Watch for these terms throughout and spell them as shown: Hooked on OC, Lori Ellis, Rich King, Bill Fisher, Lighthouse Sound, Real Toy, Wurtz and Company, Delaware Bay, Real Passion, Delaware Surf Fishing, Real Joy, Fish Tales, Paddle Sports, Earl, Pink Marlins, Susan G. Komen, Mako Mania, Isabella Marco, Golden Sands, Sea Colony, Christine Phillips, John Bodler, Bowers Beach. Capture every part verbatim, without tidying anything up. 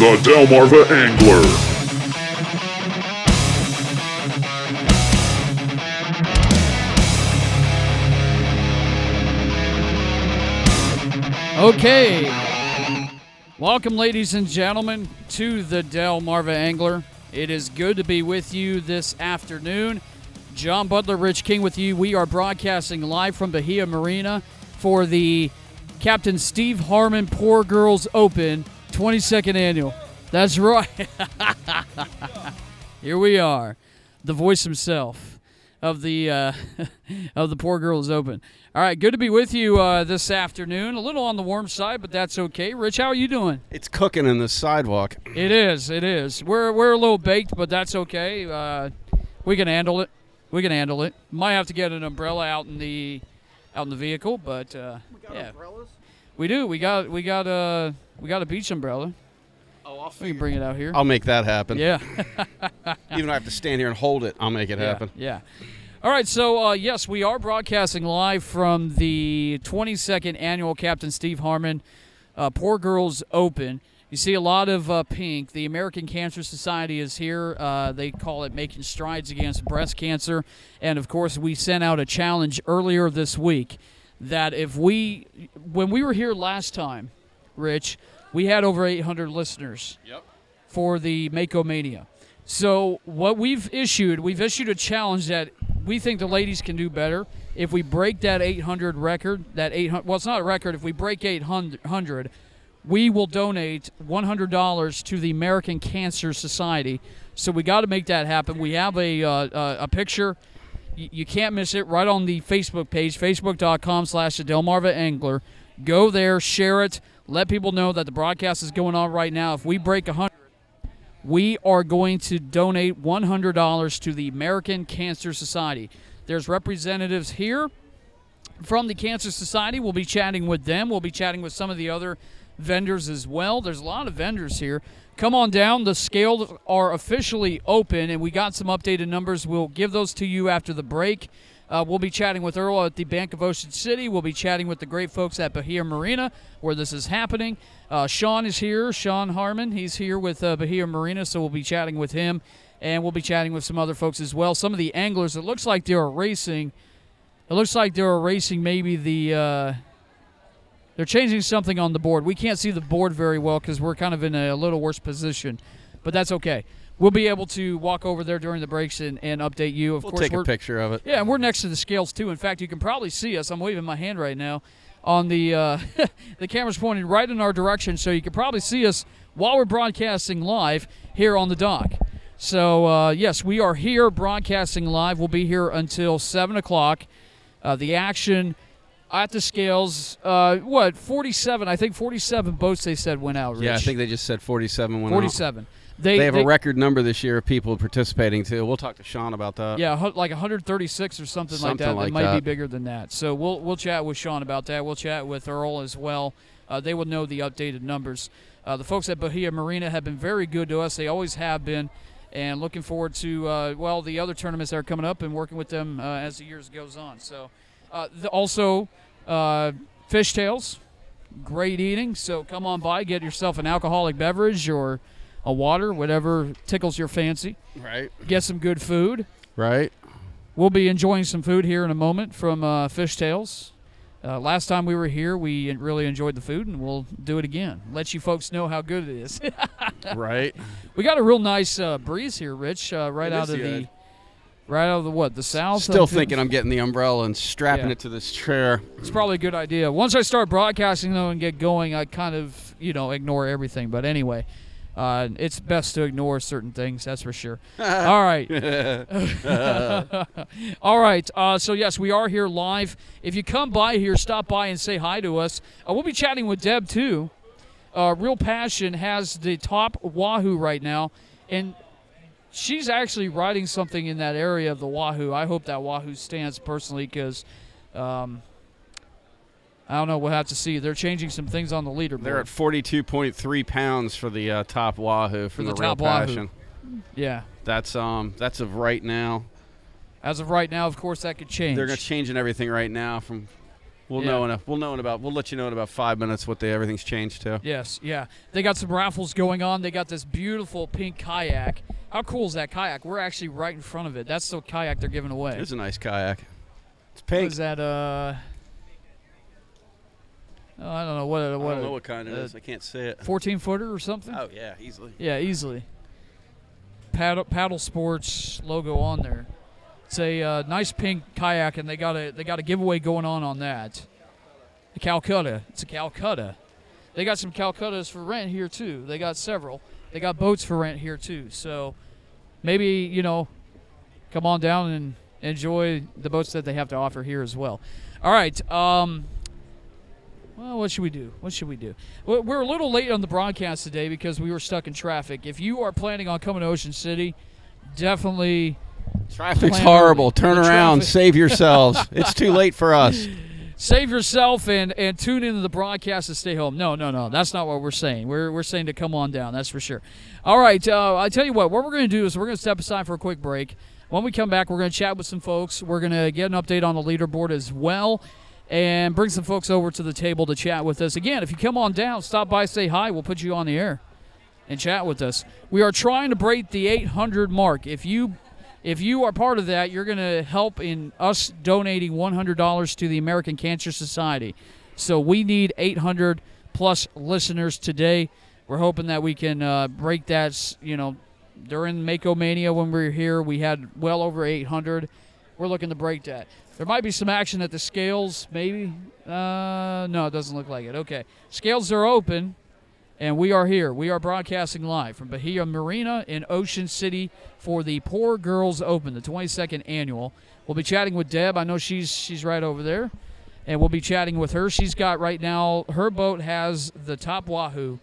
the Delmarva Angler. Okay, welcome ladies and gentlemen to the Delmarva Angler. It is good to be with you this afternoon. John Bodler, Rich King with you. We are broadcasting live from Bahia Marina for the Captain Steve Harmon Poor Girls Open twenty-second Annual. That's right. Here we are, the voice himself of the uh, of the Poor Girls Open. All right, good to be with you uh, this afternoon. A little on the warm side, but that's okay. Rich, how are you doing? It's cooking in the sidewalk. It is, it is. We're we're a little baked, but that's okay. Uh, we can handle it. We can handle it. Might have to get an umbrella out in the out in the vehicle, but uh, we got yeah. umbrellas? We do. We got we got a we got a beach umbrella. Oh, I'll we can bring it out here. I'll make that happen. Yeah. Even if I have to stand here and hold it, I'll make it yeah, happen. Yeah. All right, so, uh, yes, we are broadcasting live from the twenty-second Annual Captain Steve Harmon uh, Poor Girls Open. You see a lot of uh, pink. The American Cancer Society is here. Uh, they call it Making Strides Against Breast Cancer. And, of course, we sent out a challenge earlier this week that if we – when we were here last time, Rich – we had over eight hundred listeners yep. for the Mako Mania. So what we've issued, we've issued a challenge that we think the ladies can do better. If we break that eight hundred record, that eight hundred, well, it's not a record. If we break eight hundred, we will donate one hundred dollars to the American Cancer Society. So we got to make that happen. We have a uh, a picture. You can't miss it right on the Facebook page, facebook.com slash the Delmarva Angler. Go there, share it. Let people know that the broadcast is going on right now. If we break one hundred, we are going to donate one hundred dollars to the American Cancer Society. There's representatives here from the Cancer Society. We'll be chatting with them. We'll be chatting with some of the other vendors as well. There's a lot of vendors here. Come on down. The scales are officially open, and we got some updated numbers. We'll give those to you after the break. Uh, we'll be chatting with Earl at the Bank of Ocean City. We'll be chatting with the great folks at Bahia Marina where this is happening. Uh, Sean is here, Sean Harmon. He's here with uh, Bahia Marina, so we'll be chatting with him. And we'll be chatting with some other folks as well. Some of the anglers, it looks like they are racing. It looks like they are racing maybe the uh, – they're changing something on the board. We can't see the board very well because we're kind of in a little worse position, but that's okay. We'll be able to walk over there during the breaks and, and update you. Of we'll course, take we're, a picture of it. Yeah, and we're next to the scales, too. In fact, you can probably see us. I'm waving my hand right now on the uh, – the camera's pointing right in our direction, so you can probably see us while we're broadcasting live here on the dock. So, uh, yes, we are here broadcasting live. We'll be here until seven o'clock. Uh, the action at the scales, uh, what, forty-seven. I think forty-seven boats they said went out, Rich. Yeah, I think they just said forty-seven went forty-seven. Out. forty-seven. They, they have they, a record number this year of people participating, too. We'll talk to Sean about that. Yeah, like one hundred thirty-six or something, something like that. Like it might that. be bigger than that. So we'll we'll chat with Sean about that. We'll chat with Earl as well. Uh, they will know the updated numbers. Uh, the folks at Bahia Marina have been very good to us. They always have been. And looking forward to, uh, well, the other tournaments that are coming up and working with them uh, as the years goes on. So uh, the, also, uh, Fish Tales, great eating. So come on by, get yourself an alcoholic beverage or a water, whatever tickles your fancy. Right. Get some good food. Right. We'll be enjoying some food here in a moment from uh, Fish Tales. Uh, last time we were here, we really enjoyed the food, and we'll do it again. Let you folks know how good it is. Right. We got a real nice uh, breeze here, Rich, uh, right it out of good. the right out of the what? The south. Still thinking I'm getting the umbrella and strapping yeah. it to this chair. It's probably a good idea. Once I start broadcasting though and get going, I kind of, you know, ignore everything. But anyway, Uh, it's best to ignore certain things, that's for sure. All right. All right. Uh, so, yes, we are here live. If you come by here, stop by and say hi to us. Uh, we'll be chatting with Deb, too. Uh, Real Passion has the top wahoo right now, and she's actually riding something in that area of the wahoo. I hope that wahoo stands personally because um, – I don't know. We'll have to see. They're changing some things on the leaderboard. They're at forty-two point three pounds for the uh, top wahoo for, for the, the Real Passion. Wahoo. Yeah. That's um. That's of right now. As of right now, of course, that could change. They're going to changing everything right now from We'll yeah. know enough. We'll know in about. We'll let you know in about five minutes what they everything's changed to. Yes, yeah. They got some raffles going on. They got this beautiful pink kayak. How cool is that kayak? We're actually right in front of it. That's the kayak they're giving away. It is a nice kayak. It's pink. What is that? Uh, oh, I don't know what. what I don't know what kind uh, it is. I can't see it. fourteen footer or something. Oh yeah, easily. Yeah, easily. Paddle, paddle Sports logo on there. It's a uh, nice pink kayak, and they got a they got a giveaway going on on that. The Calcutta. It's a Calcutta. They got some Calcuttas for rent here too. They got several. They got boats for rent here too. So maybe, you know, come on down and enjoy the boats that they have to offer here as well. All right. Um, well, what should we do? What should we do? We're a little late on the broadcast today because we were stuck in traffic. If you are planning on coming to Ocean City, definitely. Traffic's horrible. Turn around. Save yourselves. It's too late for us. Save yourself and, and tune into the broadcast and stay home. No, no, no. That's not what we're saying. We're we're saying to come on down. That's for sure. All right. Uh, I tell you what. What we're going to do is we're going to step aside for a quick break. When we come back, we're going to chat with some folks. We're going to get an update on the leaderboard as well and bring some folks over to the table to chat with us. Again, if you come on down, stop by, say hi. We'll put you on the air and chat with us. We are trying to break the eight hundred mark. If you... If you are part of that, you're going to help in us donating one hundred dollars to the American Cancer Society. So we need eight hundred plus listeners today. We're hoping that we can uh, break that. You know, during Mako Mania when we were here, we had well over eight hundred. We're looking to break that. There might be some action at the scales, maybe. Uh, no, it doesn't look like it. Okay. Scales are open, and we are here. We are broadcasting live from Bahia Marina in Ocean City for the Poor Girls Open, the twenty-second annual. We'll be chatting with Deb. I know she's she's right over there, and we'll be chatting with her. She's got right now, her boat has the top wahoo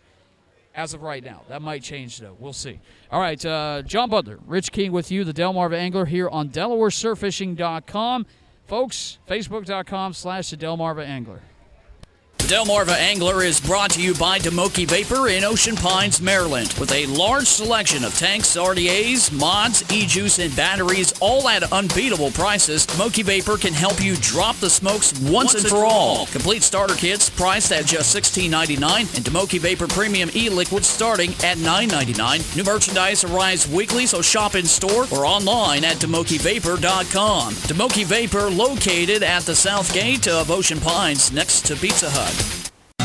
as of right now. That might change, though. We'll see. All right, uh, John Bodler, Rich King with you, the Delmarva Angler here on Delaware Surf Fishing dot com. Folks, Facebook.com slash the Delmarva Angler. Delmarva Angler is brought to you by DeMoki Vapor in Ocean Pines, Maryland, with a large selection of tanks, R D As, mods, e-juice, and batteries, all at unbeatable prices. DeMoki Vapor can help you drop the smokes once, once and for all. all. Complete starter kits priced at just sixteen ninety-nine dollars and DeMoki Vapor Premium e-liquid starting at nine ninety-nine dollars. New merchandise arrives weekly, so shop in store or online at demoki vapor dot com. DeMoki Vapor, located at the south gate of Ocean Pines next to Pizza Hut.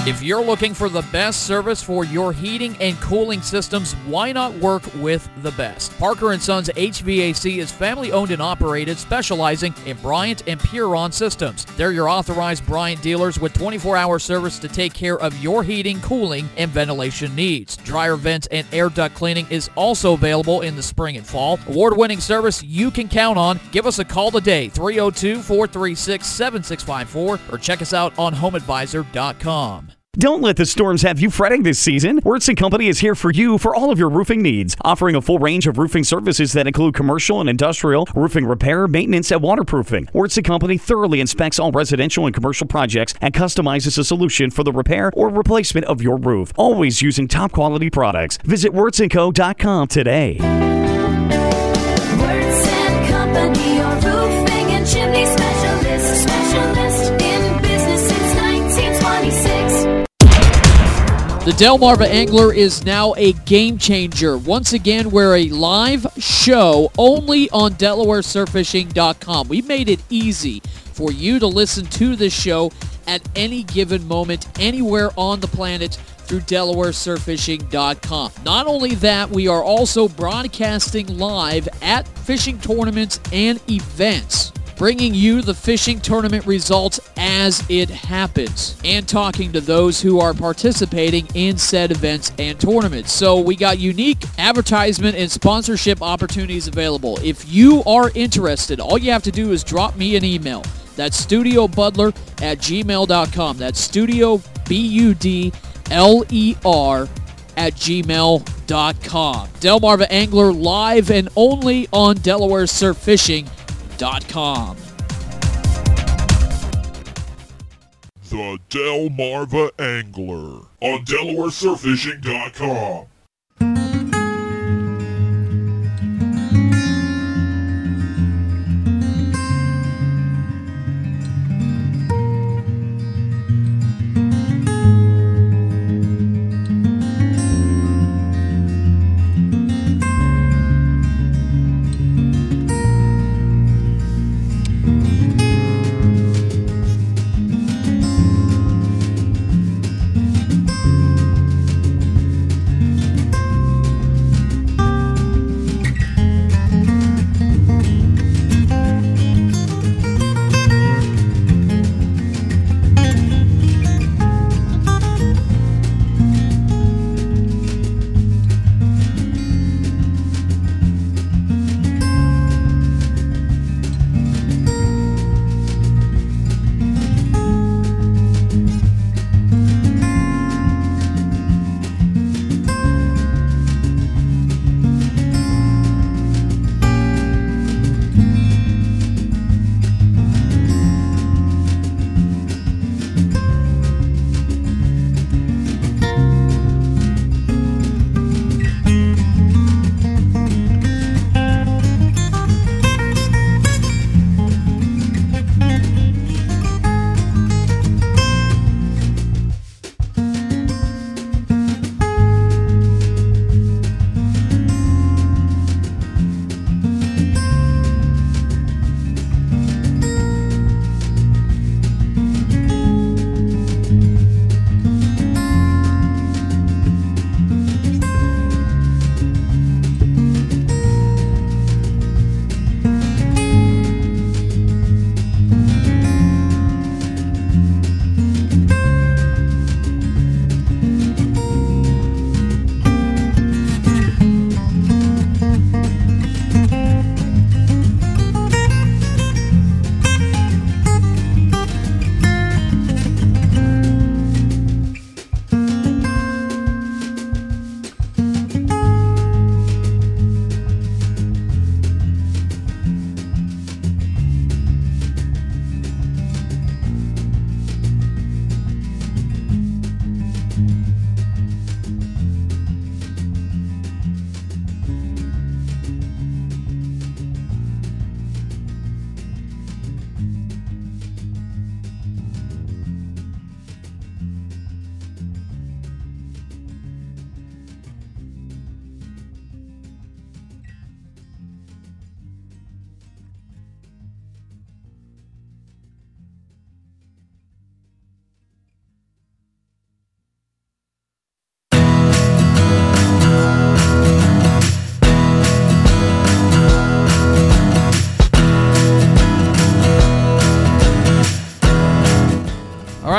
If you're looking for the best service for your heating and cooling systems, why not work with the best? Parker and Sons H V A C is family-owned and operated, specializing in Bryant and Puron systems. They're your authorized Bryant dealers with twenty-four hour service to take care of your heating, cooling, and ventilation needs. Dryer vents and air duct cleaning is also available in the spring and fall. Award-winning service you can count on. Give us a call today, three oh two, four three six, seven six five four, or check us out on home advisor dot com. Don't let the storms have you fretting this season. Wurtz and Company is here for you for all of your roofing needs, offering a full range of roofing services that include commercial and industrial, roofing repair, maintenance, and waterproofing. Wurtz and Company thoroughly inspects all residential and commercial projects and customizes a solution for the repair or replacement of your roof, always using top quality products. Visit Wurtz and Co dot com today. Wurtz and Company, your roofing and chimney specialist, specialist in business since nineteen twenty-six. The Delmarva Angler is now a game changer. Once again, we're a live show only on Delaware Surf Fishing dot com. We made it easy for you to listen to this show at any given moment, anywhere on the planet through Delaware Surf Fishing dot com. Not only that, we are also broadcasting live at fishing tournaments and events, bringing you the fishing tournament results as it happens and talking to those who are participating in said events and tournaments. So we got unique advertisement and sponsorship opportunities available. If you are interested, all you have to do is drop me an email. That's studiobudler at gmail dot com. That's studio, B U D L E R, at gmail dot com. Delmarva Angler, live and only on Delaware Surf Fishing. The Delmarva Angler on Delaware Surf Fishing dot com.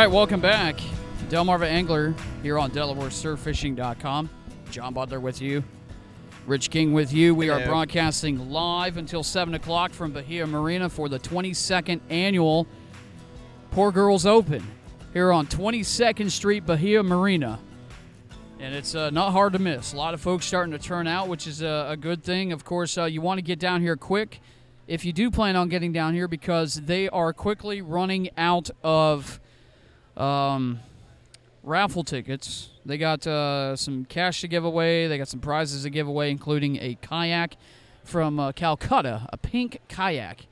right, welcome back. Delmarva Angler here on Delaware Surf Fishing dot com. John Bodler with you. Rich King with you. We Hello. are broadcasting live until seven o'clock from Bahia Marina for the twenty-second Annual Poor Girls Open here on twenty-second Street, Bahia Marina. And it's uh, not hard to miss. A lot of folks starting to turn out, which is a, a good thing. Of course, uh, you want to get down here quick if you do plan on getting down here, because they are quickly running out of um, raffle tickets. They got uh, some cash to give away. They got some prizes to give away, including a kayak from uh, Calcutta, a pink kayak.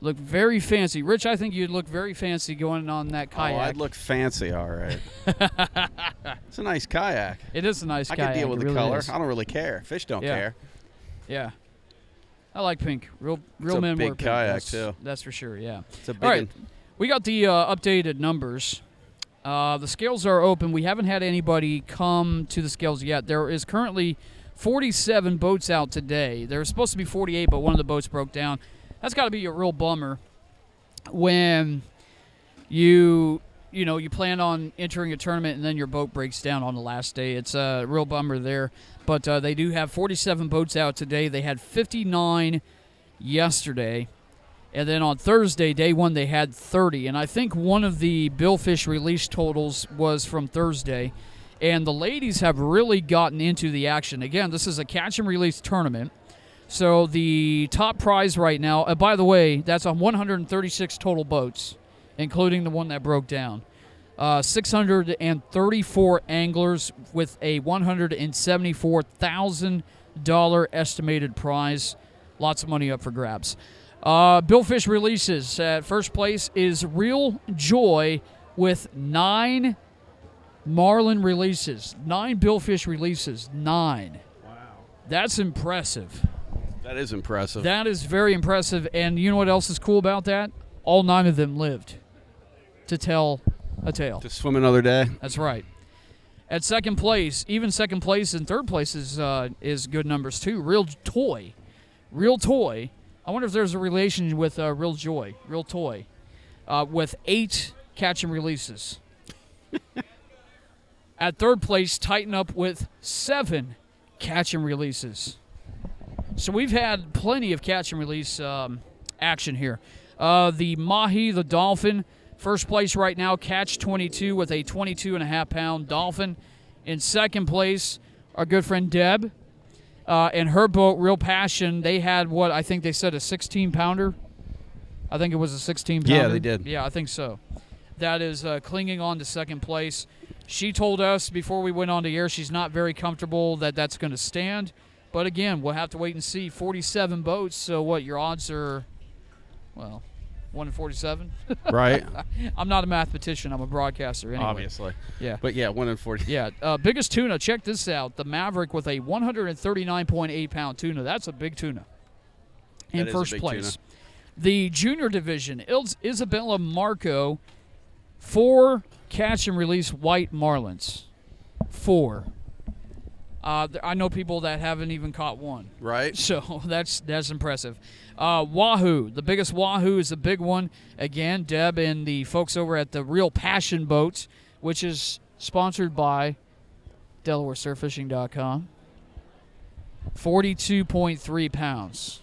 Look very fancy. Rich, I think you'd look very fancy going on that kayak. Oh, I'd look fancy, all right. It's a nice kayak. It is a nice I kayak. I can deal with it the really color. Is. I don't really care. Fish don't yeah. care. Yeah. I like pink. Real real it's men wear pink. It's a big kayak, that's, too. That's for sure, yeah. It's a big all right. One. We got the uh, updated numbers. Uh, the scales are open. We haven't had anybody come to the scales yet. There is currently forty-seven boats out today. There was supposed to be forty-eight, but one of the boats broke down. That's got to be a real bummer when you, you know, you plan on entering a tournament and then your boat breaks down on the last day. It's a real bummer there. But uh, they do have forty-seven boats out today. They had fifty-nine yesterday. And then on Thursday, day one, they had thirty. And I think one of the billfish release totals was from Thursday. And the ladies have really gotten into the action. Again, this is a catch and release tournament. So the top prize right now, uh, by the way, that's on one hundred thirty-six total boats, including the one that broke down. Uh, six hundred thirty-four anglers with a one hundred seventy-four thousand dollars estimated prize. Lots of money up for grabs. Uh, billfish releases at first place is Real Joy with nine marlin releases. Nine billfish releases. Nine. Wow. That's impressive. That is impressive. That is very impressive. And you know what else is cool about that? All nine of them lived to tell a tale. To swim another day. That's right. At second place, even second place and third place is, uh, is good numbers too. Real Toy. Real Toy. I wonder if there's a relation with uh, Real Joy, Real Toy, uh, with eight catch and releases. At third place, Tighten Up with seven catch and releases. So we've had plenty of catch and release um, action here. Uh, the Mahi, the dolphin, first place right now, catch twenty-two with a twenty-two and a half pound dolphin. In second place, our good friend Deb. Uh, and her boat, Real Passion, they had what I think they said a sixteen-pounder. I think it was a sixteen-pounder. Yeah, they did. Yeah, I think so. That is uh, clinging on to second place. She told us before we went on the air she's not very comfortable that that's going to stand. But, again, we'll have to wait and see. forty-seven boats, so what, your odds are, well, one in forty-seven? Right. I'm not a mathematician. I'm a broadcaster anyway. Obviously. Yeah. But, yeah, one in forty. Yeah. Uh, biggest tuna, check this out. The Maverick with a one hundred thirty-nine point eight pound tuna. That's a big tuna. In that first place. Tuna. The junior division, Ils- Isabella Marco, four catch and release white marlins. Four. Uh, I know people that haven't even caught one. Right. So that's that's impressive. Uh, Wahoo, the biggest Wahoo is the big one. Again, Deb and the folks over at the Real Passion Boats, which is sponsored by Delaware Surf Fishing dot com. forty-two point three pounds.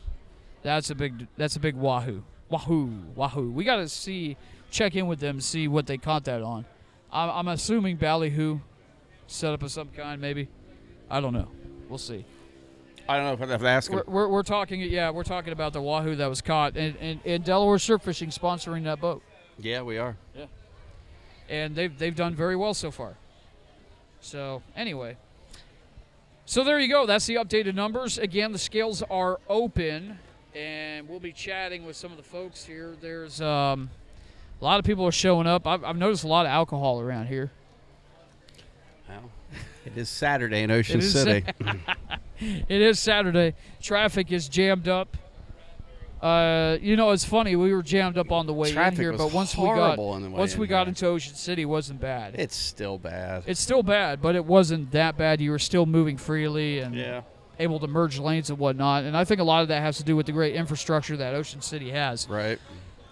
That's a big. That's a big Wahoo. Wahoo. Wahoo. We got to see, check in with them, see what they caught that on. I'm, I'm assuming ballyhoo, set up of some kind, maybe. I don't know. We'll see. I don't know if I'd have to ask him. We're, we're, we're talking, yeah, we're talking about the Wahoo that was caught, and, and, and Delaware Surf Fishing sponsoring that boat. Yeah, we are. Yeah. And they've, they've done very well so far. So, anyway. So, there you go. That's the updated numbers. Again, the scales are open, and we'll be chatting with some of the folks here. There's um, a lot of people are showing up. I've, I've noticed a lot of alcohol around here. Wow. It is Saturday in Ocean City. It is Saturday. Traffic is jammed up. Uh, you know, it's funny. We were jammed up on the way Traffic in here, but once we got once we got into Ocean City, it wasn't bad. It's still bad. It's still bad, but it wasn't that bad. You were still moving freely and yeah. able to merge lanes and whatnot. And I think a lot of that has to do with the great infrastructure that Ocean City has. Right.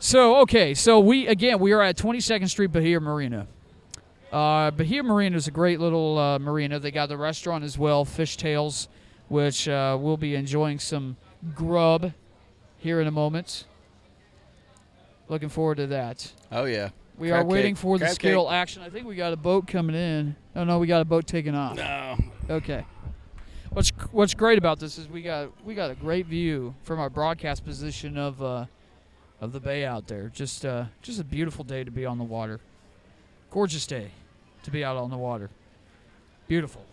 So, okay, so we, again, we are at twenty-second Street Bahia Marina. Uh, Bahia Marina is a great little uh, marina. They got the restaurant as well, Fish Tales, which uh, we'll be enjoying some grub here in a moment. Looking forward to that. Oh, yeah. We crab are waiting cake. for the crab skill cake. action. I think we got a boat coming in. Oh, no, we got a boat taking off. No. Okay. What's what's great about this is we got we got a great view from our broadcast position of uh, of the bay out there. Just uh, just a beautiful day to be on the water. Gorgeous day to be out on the water. Beautiful.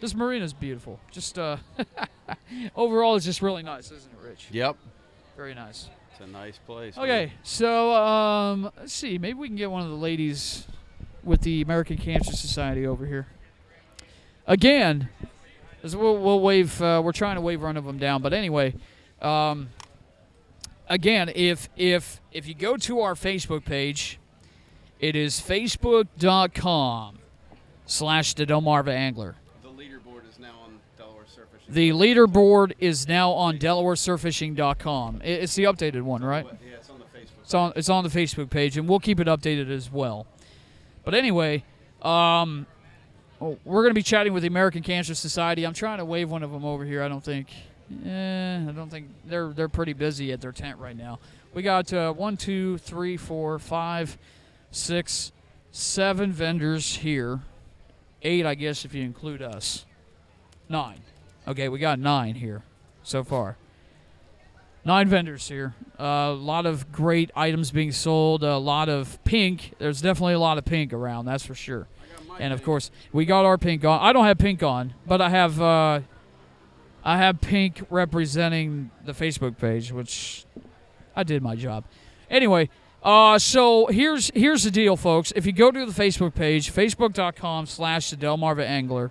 This marina's beautiful. Just uh, overall, it's just really nice, isn't it, Rich? Yep. Very nice. It's a nice place. Okay, man. so um, let's see. Maybe we can get one of the ladies with the American Cancer Society over here. Again. We'll, we'll wave. Uh, we're trying to wave one of them down, but anyway, um, again, if if if you go to our Facebook page, it is facebook dot com slash the Delmarva Angler. The leaderboard is now on Delaware Surfishing. The leaderboard is now on Delaware Surfishing dot com. It's the updated one, right? Yeah, it's on the Facebook. It's on it's on the Facebook page, and we'll keep it updated as well. But anyway, um. Oh, we're going to be chatting with the American Cancer Society. I'm trying to wave one of them over here. I don't think, eh, I don't think they're they're pretty busy at their tent right now. We got uh, one, two, three, four, five, six, seven vendors here. Eight, I guess, if you include us. Nine. Okay, we got nine here so far. Nine vendors here. Uh, a lot of great items being sold. A lot of pink. There's definitely a lot of pink around. That's for sure. And of course, we got our pink on. I don't have pink on, but I have uh, I have pink representing the Facebook page, which I did my job. Anyway, uh, so here's here's the deal, folks. If you go to the Facebook page, facebook dot com slash the Delmarva Angler,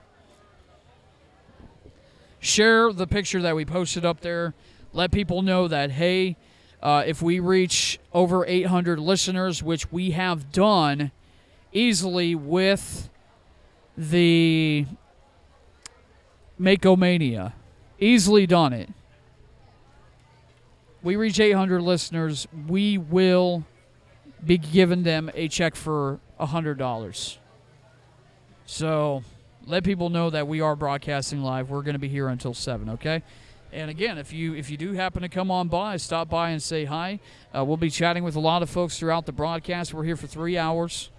share the picture that we posted up there. Let people know that hey, uh, if we reach over eight hundred listeners, which we have done easily with the Makomania. Easily done it. We reach eight hundred listeners. We will be giving them a check for one hundred dollars. So let people know that we are broadcasting live. We're going to be here until seven, okay? And again, if you if you do happen to come on by, stop by and say hi. Uh, we'll be chatting with a lot of folks throughout the broadcast. We're here for three hours.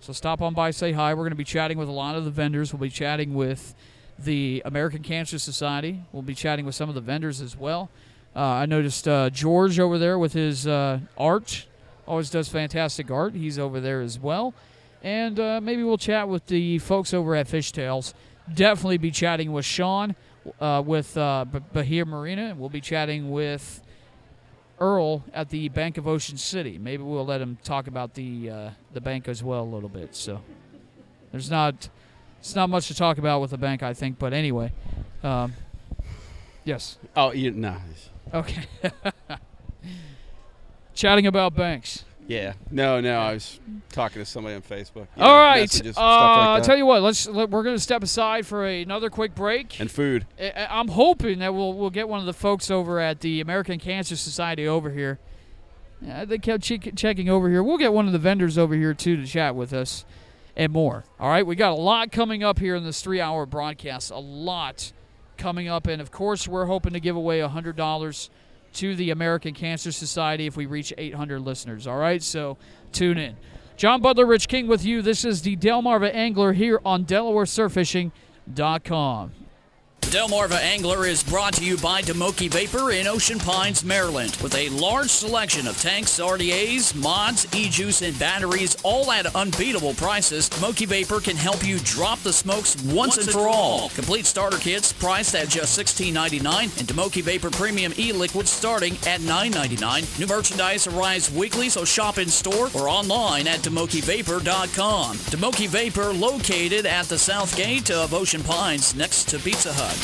So stop on by, say hi. We're going to be chatting with a lot of the vendors. We'll be chatting with the American Cancer Society. We'll be chatting with some of the vendors as well. Uh, I noticed uh, George over there with his uh, art. Always does fantastic art. He's over there as well. And uh, maybe we'll chat with the folks over at Fish Tales. Definitely be chatting with Sean uh, with uh, Bahia Marina. We'll be chatting with Earl at the Bank of Ocean City. Maybe we'll let him talk about the uh, the bank as well a little bit. So there's not it's not much to talk about with the bank, I think. But anyway, um, yes. Oh, you no. Okay. Chatting about banks. Yeah. No, no. I was talking to somebody on Facebook. Yeah, all right. Messages, uh, like tell you what. Let's let, we're going to step aside for a, another quick break. And food. I, I'm hoping that we'll we'll get one of the folks over at the American Cancer Society over here. Yeah, they kept che- checking over here. We'll get one of the vendors over here too to chat with us, and more. All right. We got a lot coming up here in this three-hour broadcast. A lot coming up, and of course, we're hoping to give away a hundred dollars. to the American Cancer Society if we reach eight hundred listeners. All right, so tune in. John Bodler, Rich King with you. This is the Delmarva Angler here on Delaware Surfishing dot com. Delmarva Angler is brought to you by DeMoki Vapor in Ocean Pines, Maryland, with a large selection of tanks, R D As, mods, e-juice, and batteries, all at unbeatable prices. DeMoki Vapor can help you drop the smokes once, once and for all. all. Complete starter kits priced at just sixteen ninety-nine dollars and DeMoki Vapor Premium e-liquid starting at nine ninety-nine dollars. New merchandise arrives weekly, so shop in store or online at demoki vapor dot com. DeMoki Vapor located at the south gate of Ocean Pines next to Pizza Hut.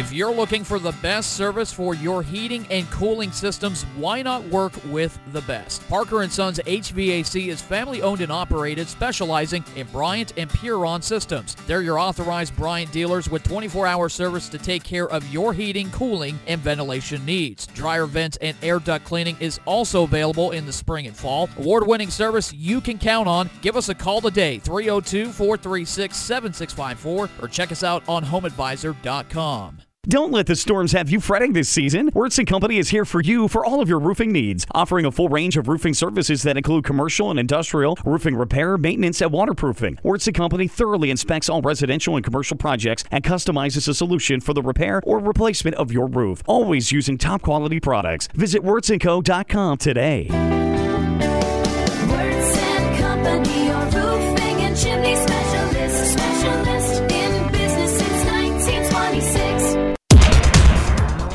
If you're looking for the best service for your heating and cooling systems, why not work with the best? Parker and Sons H V A C is family-owned and operated, specializing in Bryant and Puron systems. They're your authorized Bryant dealers with twenty-four hour service to take care of your heating, cooling, and ventilation needs. Dryer vents and air duct cleaning is also available in the spring and fall. Award-winning service you can count on. Give us a call today, three oh two, four three six, seven six five four, or check us out on home advisor dot com. Don't let the storms have you fretting this season. Wurtz and Company is here for you for all of your roofing needs, offering a full range of roofing services that include commercial and industrial, roofing repair, maintenance, and waterproofing. Wurtz and Company thoroughly inspects all residential and commercial projects and customizes a solution for the repair or replacement of your roof, always using top-quality products. Visit Wurtz and Co dot com today. Wurtz and Company, your roofing and chimney specialist, specialist in business since nineteen twenty-six.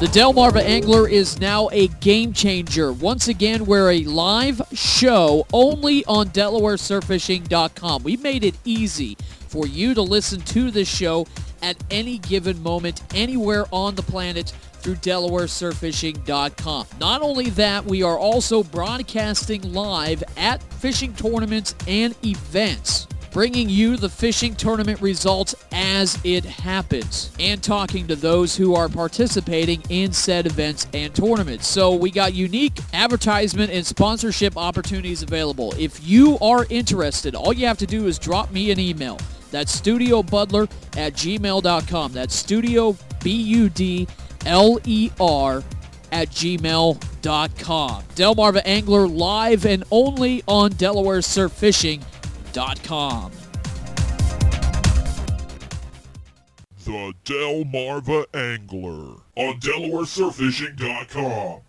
The Delmarva Angler is now a game changer. Once again, we're a live show only on Delaware Surf Fishing dot com. We made it easy for you to listen to this show at any given moment, anywhere on the planet through Delaware Surf Fishing dot com. Not only that, we are also broadcasting live at fishing tournaments and events, bringing you the fishing tournament results as it happens and talking to those who are participating in said events and tournaments. So we got unique advertisement and sponsorship opportunities available. If you are interested, all you have to do is drop me an email. That's studiobudler at gmail dot com. That's studio, B U D L E R, at gmail dot com. Delmarva Angler, live and only on Delaware Surf Fishing. .com. The Delmarva Angler on Delaware Surf Fishing dot com.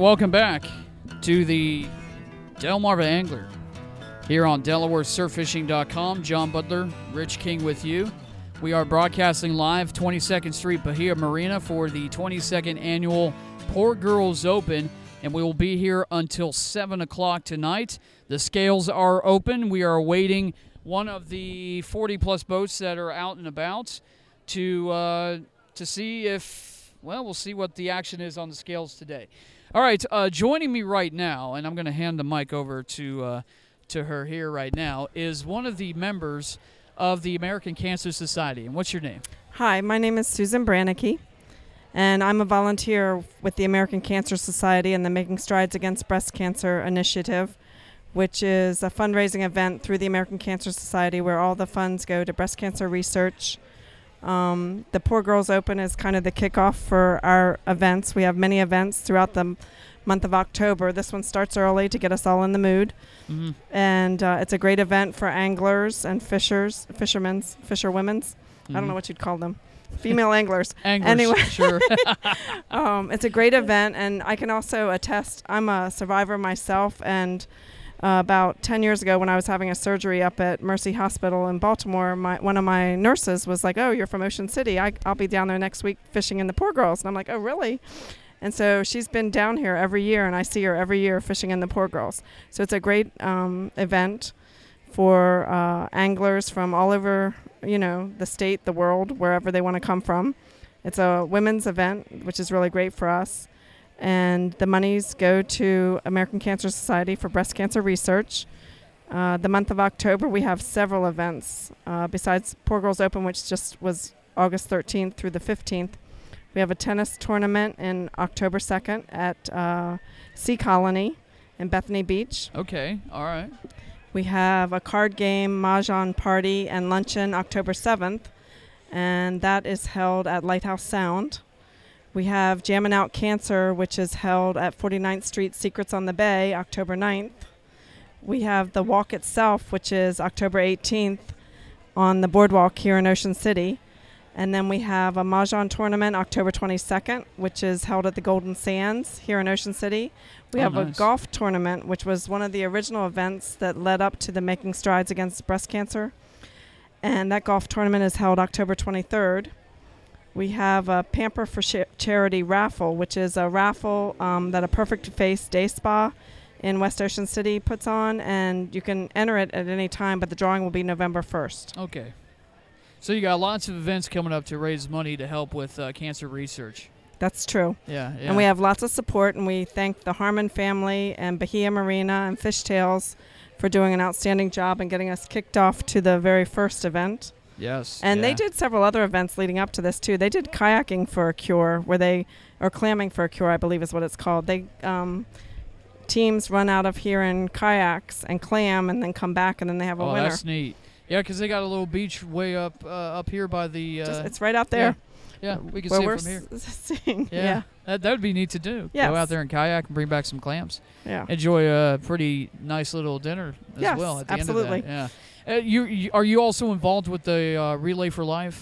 welcome back to the Delmarva Angler here on Delaware Surf Fishing dot com. John Bodler, Rich King with you. We are broadcasting live twenty-second Street, Bahia Marina for the twenty-second Annual Poor Girls Open, and we will be here until seven o'clock tonight. The scales are open. We are awaiting one of the forty-plus boats that are out and about to uh, to see if... Well, we'll see what the action is on the scales today. All right, uh, joining me right now, and I'm going to hand the mic over to uh, to her here right now, is one of the members of the American Cancer Society. And what's your name? Hi, my name is Susan Branicki, and I'm a volunteer with the American Cancer Society and the Making Strides Against Breast Cancer initiative, which is a fundraising event through the American Cancer Society where all the funds go to breast cancer research. Um, the Poor Girls Open is kind of the kickoff for our events. We have many events throughout the m- month of October. This one starts early to get us all in the mood. Mm-hmm. And uh, it's a great event for anglers and fishers, fishermen's, fisherwomen's. Mm-hmm. I don't know what you'd call them. Female anglers. Anglers, anyway. Sure. um, it's a great event, and I can also attest, I'm a survivor myself, and Uh, about ten years ago when I was having a surgery up at Mercy Hospital in Baltimore, my, one of my nurses was like, oh, you're from Ocean City. I, I'll be down there next week fishing in the Poor Girls. And I'm like, oh, really? And so she's been down here every year, and I see her every year fishing in the Poor Girls. So it's a great um, event for uh, anglers from all over, you know, the state, the world, wherever they want to come from. It's a women's event, which is really great for us. And the monies go to American Cancer Society for breast cancer research. Uh, the month of October, we have several events. Uh, besides Poor Girls Open, which just was August thirteenth through the fifteenth, we have a tennis tournament in October second at uh, Sea Colony in Bethany Beach. Okay, all right. We have a card game, mahjong party, and luncheon October seventh, and that is held at Lighthouse Sound. We have Jammin' Out Cancer, which is held at forty-ninth Street, Secrets on the Bay, October ninth. We have the walk itself, which is October eighteenth on the boardwalk here in Ocean City. And then we have a mahjong tournament October twenty-second, which is held at the Golden Sands here in Ocean City. We oh, have nice. a golf tournament, which was one of the original events that led up to the Making Strides Against Breast Cancer. And that golf tournament is held October twenty-third. We have a Pamper for Sh- Charity raffle, which is a raffle um, that a Perfect Face Day Spa in West Ocean City puts on, and you can enter it at any time, but the drawing will be November first. Okay. So you got lots of events coming up to raise money to help with uh, cancer research. That's true. Yeah, yeah. And we have lots of support, and we thank the Harmon family and Bahia Marina and Fish Tales for doing an outstanding job and getting us kicked off to the very first event. Yes. And yeah. they did several other events leading up to this, too. They did kayaking for a cure, where they, or clamming for a cure, I believe is what it's called. They um, teams run out of here in kayaks and clam and then come back, and then they have a oh, winner. Oh, that's neat. Yeah, because they got a little beach way up uh, up here by the... Uh, Just, it's right out there. Yeah, yeah we can see it from here. S- seeing, yeah. yeah. That, that would be neat to do. Yes. Go out there and kayak and bring back some clams. Yeah. Enjoy a pretty nice little dinner as yes, well at the absolutely. End of that. Yeah. Uh, you, you are you also involved with the uh, Relay for Life?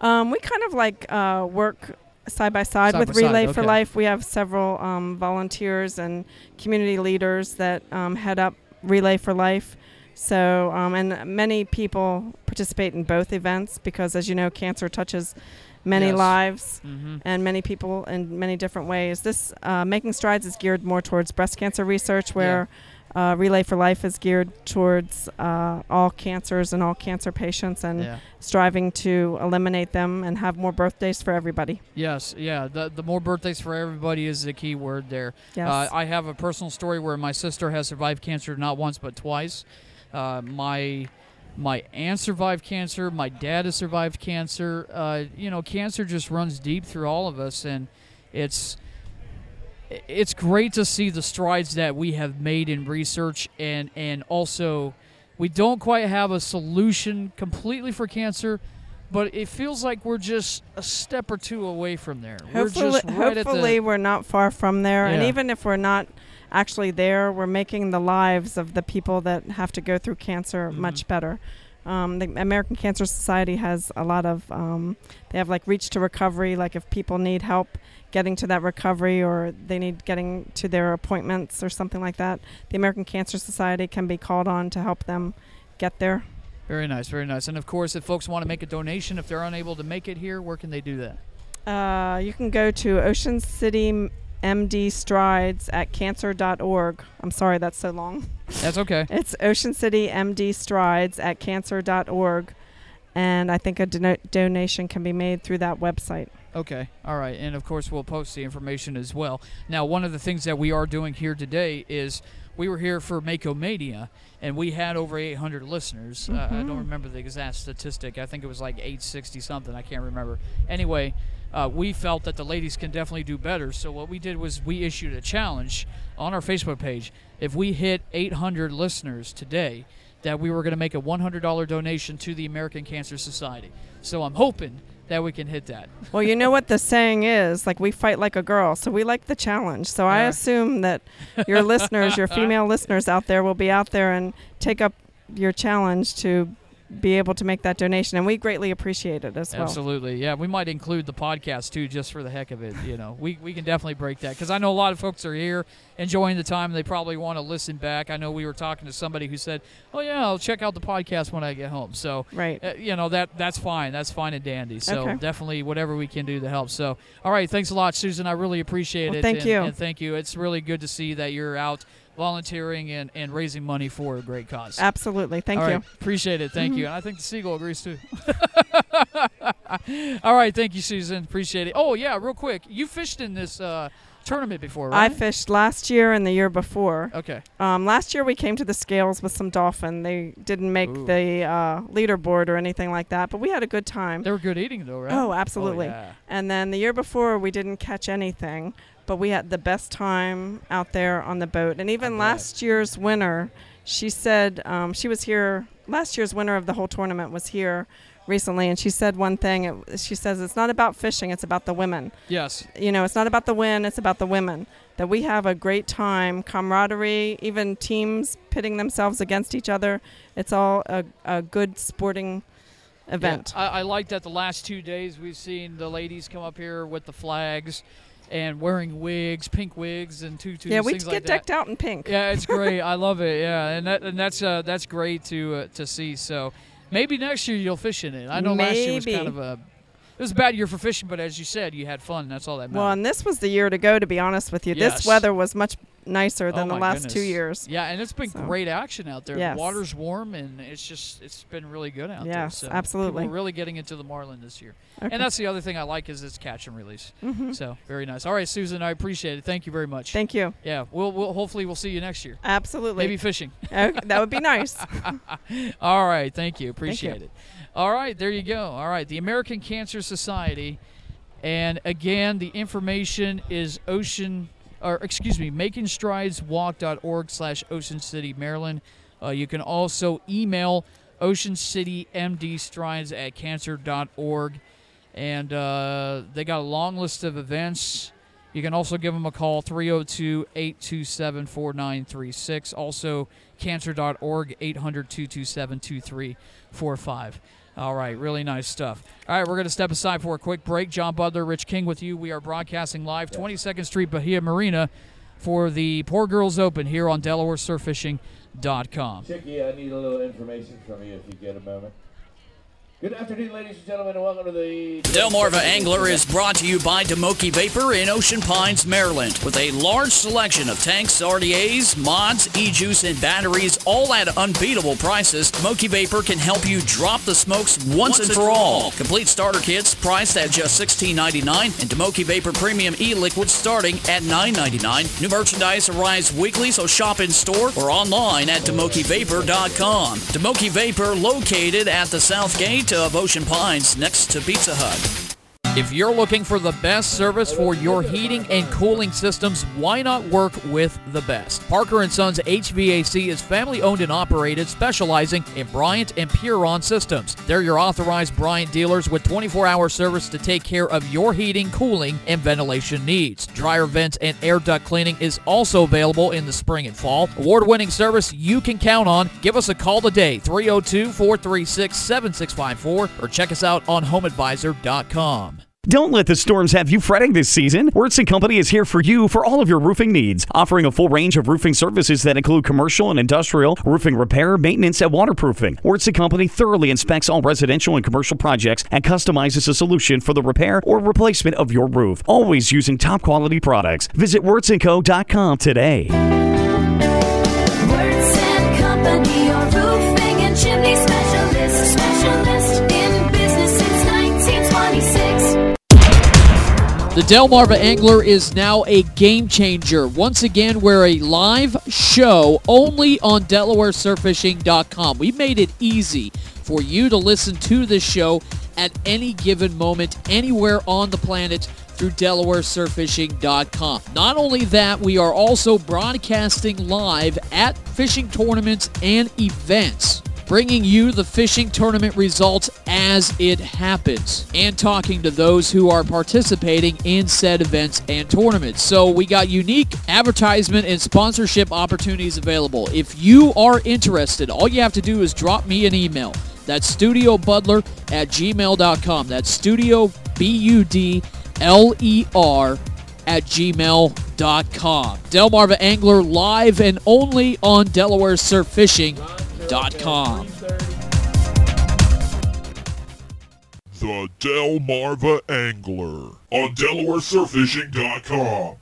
Um, we kind of like uh, work side by side, side with by Relay side, okay. for Life. We have several um, volunteers and community leaders that um, head up Relay for Life. So um, and many people participate in both events because, as you know, cancer touches many yes. lives mm-hmm. and many people in many different ways. This uh, Making Strides is geared more towards breast cancer research, where. Yeah. Uh, Relay for Life is geared towards uh, all cancers and all cancer patients and yeah. striving to eliminate them and have more birthdays for everybody. Yes, yeah. The the more birthdays for everybody is the key word there. Yes. Uh, I have a personal story where my sister has survived cancer not once but twice. Uh, my my aunt survived cancer. My dad has survived cancer. Uh, you know, cancer just runs deep through all of us, and it's... It's great to see the strides that we have made in research, and, and also we don't quite have a solution completely for cancer, but it feels like we're just a step or two away from there. Hopefully, we're, just right hopefully at the, we're not far from there, yeah. and even if we're not actually there, we're making the lives of the people that have to go through cancer mm-hmm. much better. Um, the American Cancer Society has a lot of, um, they have like reach to recovery, like if people need help getting to that recovery or they need getting to their appointments or something like that, the American Cancer Society can be called on to help them get there. Very nice, very nice. And of course, if folks want to make a donation, if they're unable to make it here, where can they do that? Uh, you can go to Ocean City M D Strides at cancer dot org. I'm sorry, that's so long. That's okay. It's Ocean City M D Strides at cancer dot org, and I think a do- donation can be made through that website. Okay, all right, and of course we'll post the information as well. Now, one of the things that we are doing here today is we were here for Mako Mania, and we had over eight hundred listeners. Mm-hmm. Uh, I don't remember the exact statistic. I think it was like eight sixty something. I can't remember. Anyway, Uh, we felt that the ladies can definitely do better. So what we did was we issued a challenge on our Facebook page. If we hit eight hundred listeners today, that we were going to make a one hundred dollars donation to the American Cancer Society. So I'm hoping that we can hit that. Well, you know what the saying is, like, we fight like a girl. So we like the challenge. So yeah. I assume that your listeners, your female listeners out there will be out there and take up your challenge to be able to make that donation, and we greatly appreciate it as well. Absolutely, yeah. We might include the podcast too, just for the heck of it. You know, we we can definitely break that, because I know a lot of folks are here enjoying the time. They probably want to listen back. I know we were talking to somebody who said, "Oh yeah, I'll check out the podcast when I get home." So, right, uh, you know that that's fine. That's fine and dandy. So okay. Definitely, whatever we can do to help. So, all right, thanks a lot, Susan. I really appreciate well, it. Thank and, you. And thank you. It's really good to see that you're out volunteering and, and raising money for a great cause. Absolutely. Thank All right. you. Appreciate it. Thank mm-hmm. you. And I think the seagull agrees too. All right. Thank you, Susan. Appreciate it. Oh, yeah. Real quick. You fished in this uh, tournament before, right? I fished last year and the year before. Okay. Um, last year we came to the scales with some dolphin. They didn't make Ooh. the uh, leaderboard or anything like that, but we had a good time. They were good eating though, right? Oh, absolutely. Oh, yeah. And then the year before we didn't catch anything. But we had the best time out there on the boat. And even last year's winner, she said um, she was here. Last year's winner of the whole tournament was here recently. And she said one thing. It, she says, it's not about fishing. It's about the women. Yes. You know, it's not about the win. It's about the women. That we have a great time, camaraderie, even teams pitting themselves against each other. It's all a, a good sporting event. Yeah, I, I like that the last two days we've seen the ladies come up here with the flags and wearing wigs, pink wigs and tutus. Yeah, we get like decked out in pink. Yeah, it's great. I love it. Yeah, and that and that's uh, that's great to uh, to see. So maybe next year you'll fish in it. I know maybe. Last year was kind of a it was a bad year for fishing, but as you said, you had fun. That's all that matters. Well, and this was the year to go. To be honest with you, yes. This weather was much nicer than oh the last goodness. two years. Yeah, and it's been so. great action out there. Yes. The water's warm, and it's just it's been really good out yes, there. Yes, so absolutely. We're really getting into the marlin this year, okay. And that's the other thing I like is it's catch and release. Mm-hmm. So very nice. All right, Susan, I appreciate it. Thank you very much. Thank you. Yeah, we'll we'll hopefully we'll see you next year. Absolutely. Maybe fishing. Okay, that would be nice. All right, thank you. Appreciate thank you. it. All right, there you go. All right, the American Cancer Society, and again, the information is Ocean. Or excuse me, making strides walk dot org slash Ocean City Maryland. Uh, you can also email oceancitymdstrides at cancer dot org. And uh, they got a long list of events. You can also give them a call, three oh two, eight two seven, four nine three six. Also, cancer dot org, eight hundred, two two seven, two three four five. All right, really nice stuff. All right, we're going to step aside for a quick break. John Bodler, Rich King with you. We are broadcasting live twenty-second Street, Bahia Marina for the Poor Girls Open here on Delaware Surf Fishing dot com. Chicky, I need a little information from you if you get a moment. Good afternoon, ladies and gentlemen, and welcome to the Delmarva Angler is brought to you by DeMoki Vapor in Ocean Pines, Maryland, with a large selection of tanks, R D As, mods, e-juice, and batteries, all at unbeatable prices. DeMoki Vapor can help you drop the smokes once, once and for all. all. Complete starter kits priced at just sixteen ninety-nine dollars, and DeMoki Vapor Premium e-liquid starting at nine ninety-nine dollars. New merchandise arrives weekly, so shop in store or online at demoki vapor dot com. DeMoki Vapor, located at the South Gate of Ocean Pines next to Pizza Hut. If you're looking for the best service for your heating and cooling systems, why not work with the best? Parker and Sons H V A C is family-owned and operated, specializing in Bryant and Puron systems. They're your authorized Bryant dealers with twenty-four hour service to take care of your heating, cooling, and ventilation needs. Dryer vents and air duct cleaning is also available in the spring and fall. Award-winning service you can count on. Give us a call today, three oh two, four three six, seven six five four, or check us out on home advisor dot com. Don't let the storms have you fretting this season. Wurtz and Company is here for you for all of your roofing needs, offering a full range of roofing services that include commercial and industrial, roofing repair, maintenance, and waterproofing. Wurtz and Company thoroughly inspects all residential and commercial projects and customizes a solution for the repair or replacement of your roof, always using top-quality products. Visit Wurtz and Co dot com today. Wurtz and Company, your roofing and chimney specialist, specialist in business since nineteen twenty-six. The Delmarva Angler is now a game changer. Once again, we're a live show only on Delaware Surf Fishing dot com. We made it easy for you to listen to this show at any given moment, anywhere on the planet through Delaware Surf Fishing dot com. Not only that, we are also broadcasting live at fishing tournaments and events, bringing you the fishing tournament results as it happens and talking to those who are participating in said events and tournaments. So we got unique advertisement and sponsorship opportunities available. If you are interested, all you have to do is drop me an email. That's studiobudler at gmail dot com. That's studio, B U D L E R, at gmail dot com. Delmarva Angler, live and only on Delaware Surf Fishing. The Delmarva Angler on Delaware Surf Fishing dot com.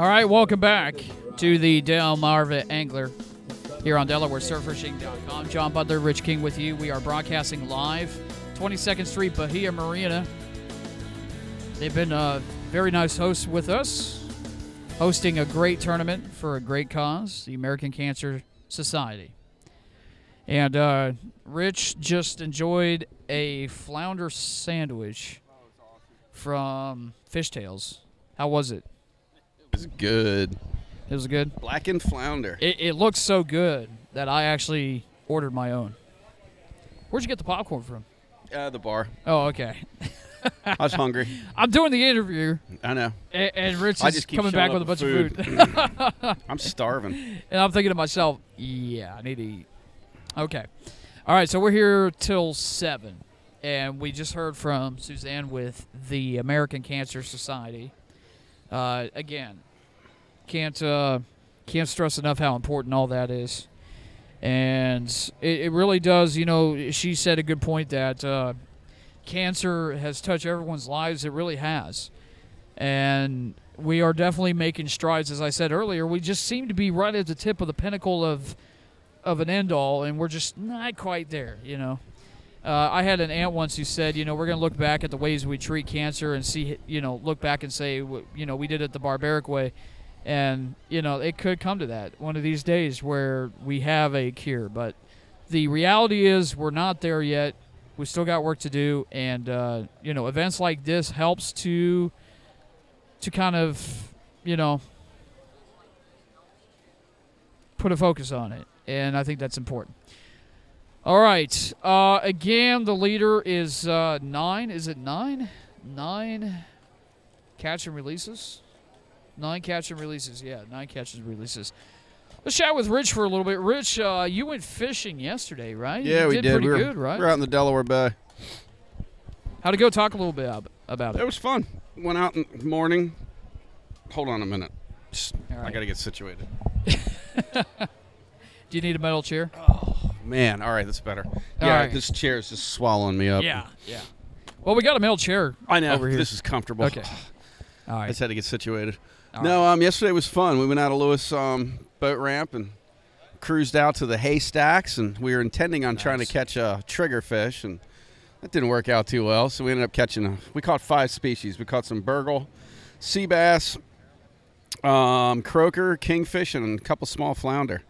All right, welcome back to the Delmarva Angler here on Delaware Surf Fishing dot com. John Bodler, Rich King with you. We are broadcasting live, twenty-second Street, Bahia Marina. They've been uh, very nice hosts with us, hosting a great tournament for a great cause, the American Cancer Society. And uh, Rich just enjoyed a flounder sandwich from Fish Tales. How was it? It was good. It was good? Blackened flounder. It, it looks so good that I actually ordered my own. Where'd you get the popcorn from? Uh, the bar. Oh, okay. I was hungry. I'm doing the interview. I know. And, and Rich is coming back with a bunch food. of food. I'm starving. And I'm thinking to myself, yeah, I need to eat. Okay. All right, so we're here till seven. And we just heard from Suzanne with the American Cancer Society. Uh, again, can't uh, can't stress enough how important all that is. And it, it really does, you know, she said a good point that uh, cancer has touched everyone's lives. It really has. And we are definitely making strides, as I said earlier. We just seem to be right at the tip of the pinnacle of of an end-all, and we're just not quite there, you know. Uh, I had an aunt once who said, you know, we're going to look back at the ways we treat cancer and see, you know, look back and say, you know, we did it the barbaric way. And, you know, it could come to that one of these days where we have a cure. But the reality is we're not there yet. We still got work to do. And, uh, you know, events like this helps to to kind of, you know, put a focus on it. And I think that's important. All right. Uh, again, the leader is uh, nine. Is it nine? Nine catch and releases. Nine catch and releases. Yeah, nine catches and releases. Let's chat with Rich for a little bit. Rich, uh, you went fishing yesterday, right? Yeah, you we did. did. Pretty we were, good, right? We were out in the Delaware Bay. How'd it go? Talk a little bit about it. It was fun. Went out in the morning. Hold on a minute. Just, right. I got to get situated. Do you need a metal chair? Oh. Man, all right, that's better. Yeah, right. This chair is just swallowing me up. Yeah, yeah. Well, we got a metal chair. I know. Over here. This is comfortable. Okay. All right. I just had to get situated. All no, right. um, yesterday was fun. We went out of Lewis um, boat ramp and cruised out to the haystacks, and we were intending on nice. trying to catch a triggerfish, and that didn't work out too well. So we ended up catching a. We caught five species. We caught some burgle, sea bass, um, croaker, kingfish, and a couple small flounder.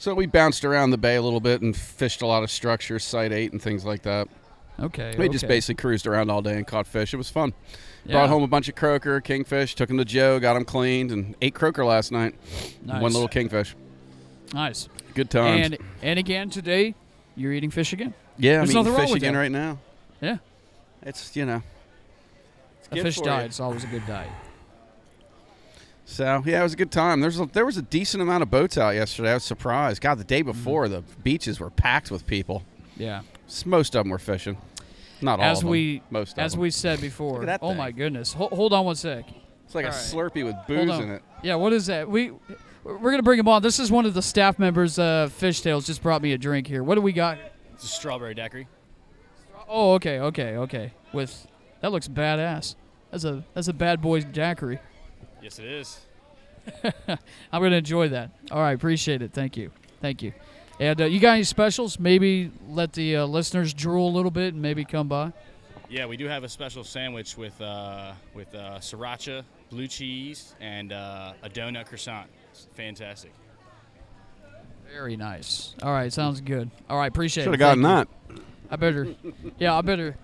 So we bounced around the bay a little bit and fished a lot of structures, site eight and things like that. Okay. We okay. just basically cruised around all day and caught fish. It was fun. Yeah. Brought home a bunch of croaker, kingfish, took them to Joe, got them cleaned, and ate croaker last night. Nice. One little kingfish. Nice. Good times. And and again today, you're eating fish again. Yeah, There's I'm eating fish again that. right now. Yeah. It's, you know. It's a fish diet is always a good diet. So, yeah, it was a good time. There's a, there was a decent amount of boats out yesterday. I was surprised. God, the day before, mm-hmm. the beaches were packed with people. Yeah. Most of them were fishing. Not as all of them. We, Most of as them. we said before. Look at that oh, thing. my goodness. Hold, hold on one sec. It's like all a right. Slurpee with booze in it. Yeah, what is that? We, we're we going to bring him on. This is one of the staff members. Uh, Fishtails just brought me a drink here. What do we got? It's a strawberry daiquiri. Oh, okay, okay, okay. With That looks badass. That's a, that's a bad boy's daiquiri. Yes, it is. I'm going to enjoy that. All right, appreciate it. Thank you. Thank you. And uh, you got any specials? Maybe let the uh, listeners drool a little bit and maybe come by. Yeah, we do have a special sandwich with uh, with uh, sriracha, blue cheese, and uh, a donut croissant. It's fantastic. Very nice. All right, sounds good. All right, appreciate Should've it. Should have gotten you. that. I better. Yeah, I better.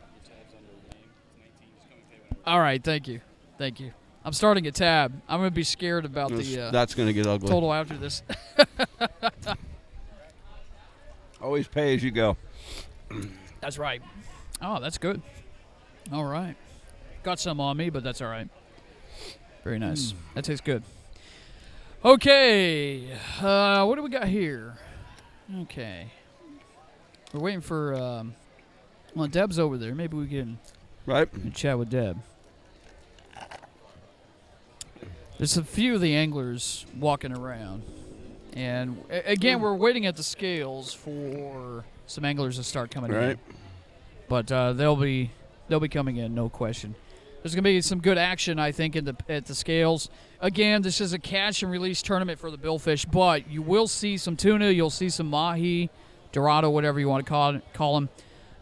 All right, thank you. Thank you. I'm starting a tab. I'm going to be scared about the uh, that's going to get ugly. Total after this. Always pay as you go. That's right. Oh, that's good. All right. Got some on me, but that's all right. Very nice. Mm. That tastes good. Okay. Uh, what do we got here? Okay. We're waiting for um, – well, Deb's over there. Maybe we can right. chat with Deb. There's a few of the anglers walking around. And, again, we're waiting at the scales for some anglers to start coming right. in. But uh, they'll be they'll be coming in, no question. There's going to be some good action, I think, in the at the scales. Again, this is a catch and release tournament for the billfish, but you will see some tuna. You'll see some mahi, dorado, whatever you want to call, it, call them.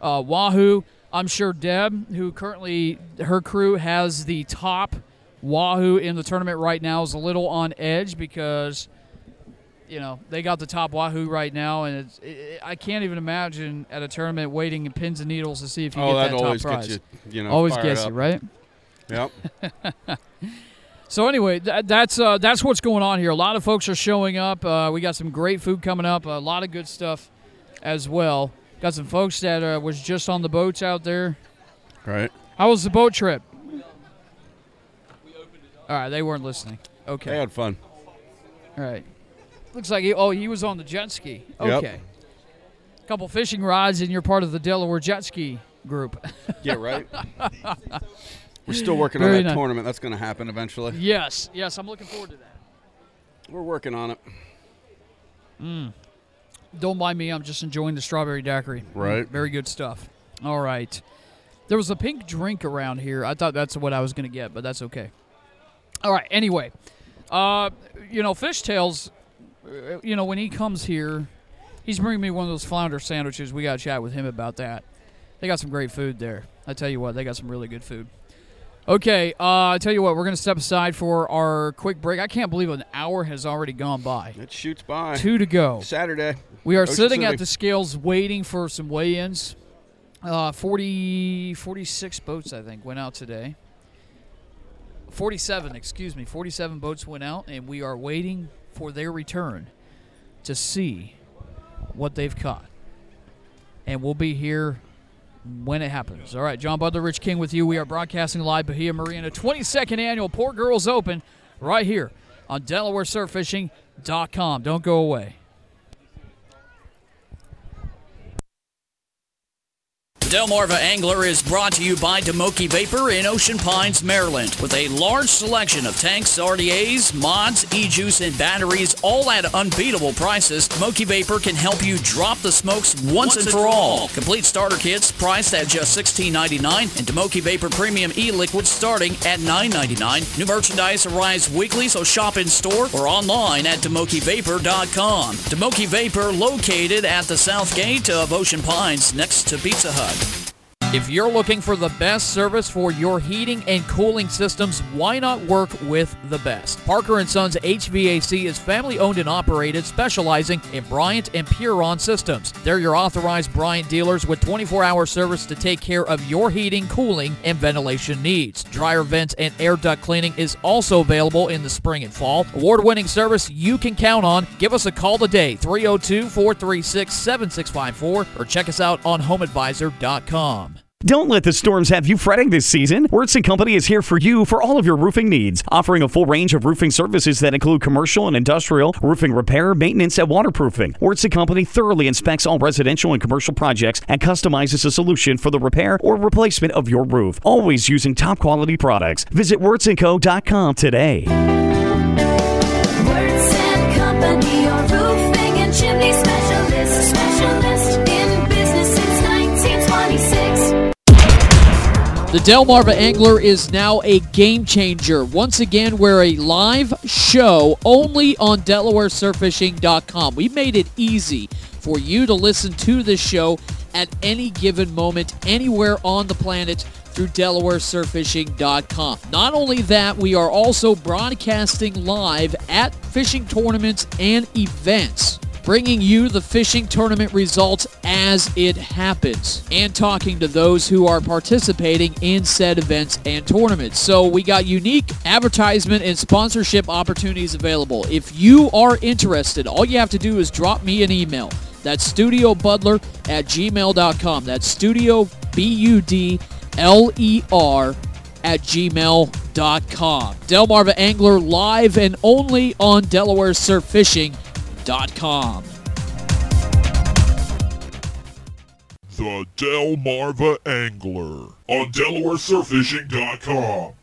Uh, wahoo. I'm sure Deb, who currently her crew has the top wahoo in the tournament right now, is a little on edge because, you know, they got the top wahoo right now, and it's, it, I can't even imagine at a tournament waiting in pins and needles to see if you oh, get that, that top prize. Oh, that always gets you, you know, always gets up. You, right? Yep. So anyway, that, that's uh, that's what's going on here. A lot of folks are showing up. Uh, we got some great food coming up. A lot of good stuff as well. Got some folks that uh, was just on the boats out there. Right. How was the boat trip? All right, they weren't listening. Okay. They had fun. All right. Looks like, he, oh, he was on the jet ski. Okay. A couple fishing rods, and you're part of the Delaware jet ski group. Yeah, right? We're still working Very on that nice. tournament. That's going to happen eventually. Yes, yes. I'm looking forward to that. We're working on it. Mm. Don't mind me. I'm just enjoying the strawberry daiquiri. Right. Mm, very good stuff. All right. There was a pink drink around here. I thought that's what I was going to get, but that's okay. All right. Anyway, uh, you know, Fish Tales... You know, when he comes here, he's bringing me one of those flounder sandwiches. We got to chat with him about that. They got some great food there. I tell you what, they got some really good food. Okay, uh, I tell you what, we're going to step aside for our quick break. I can't believe an hour has already gone by. It shoots by. Two to go. Saturday. We are Ocean sitting City. At the scales waiting for some weigh-ins. Uh, forty, forty-six boats, I think, went out today. forty-seven, excuse me. forty-seven boats went out, and we are waiting for their return to see what they've caught. And we'll be here when it happens. All right, John Bodler, Rich King with you. We are broadcasting live Bahia Marina, twenty-second Annual Poor Girls Open, right here on Delaware Surf Fishing dot com. Don't go away. Delmarva Angler is brought to you by DeMoki Vapor in Ocean Pines, Maryland. With a large selection of tanks, R D As, mods, e-juice, and batteries, all at unbeatable prices, DeMoki Vapor can help you drop the smokes once, once and for all. all. Complete starter kits priced at just sixteen ninety-nine dollars and DeMoki Vapor Premium e-liquid starting at nine ninety-nine dollars. New merchandise arrives weekly, so shop in store or online at demoki vapor dot com. DeMoki Vapor located at the south gate of Ocean Pines next to Pizza Hut. If you're looking for the best service for your heating and cooling systems, why not work with the best? Parker and Sons H V A C is family-owned and operated, specializing in Bryant and Puron systems. They're your authorized Bryant dealers with twenty-four hour service to take care of your heating, cooling, and ventilation needs. Dryer vents and air duct cleaning is also available in the spring and fall. Award-winning service you can count on. Give us a call today, three oh two, four three six, seven six five four, or check us out on home advisor dot com. Don't let the storms have you fretting this season. Wurtz and Company is here for you for all of your roofing needs, offering a full range of roofing services that include commercial and industrial, roofing repair, maintenance, and waterproofing. Wurtz and Company thoroughly inspects all residential and commercial projects and customizes a solution for the repair or replacement of your roof, always using top quality products. Visit wurtz and co dot com today. Wurtz and Company, your roofing and chimney specialist, specialist in business since nineteen twenty-six. The Delmarva Angler is now a game changer. Once again, we're a live show only on Delaware Surf Fishing dot com. We made it easy for you to listen to this show at any given moment, anywhere on the planet through Delaware Surf Fishing dot com. Not only that, we are also broadcasting live at fishing tournaments and events, bringing you the fishing tournament results as it happens and talking to those who are participating in said events and tournaments. So we got unique advertisement and sponsorship opportunities available. If you are interested, all you have to do is drop me an email. That's studio budler at gmail dot com. That's studio, B U D L E R, at gmail dot com. Delmarva Angler, live and only on Delaware Surf Fishing. .com. The Delmarva Angler on Delaware Surf Fishing dot com.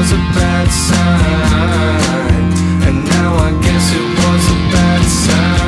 was a bad sign, and now I guess it was a bad sign.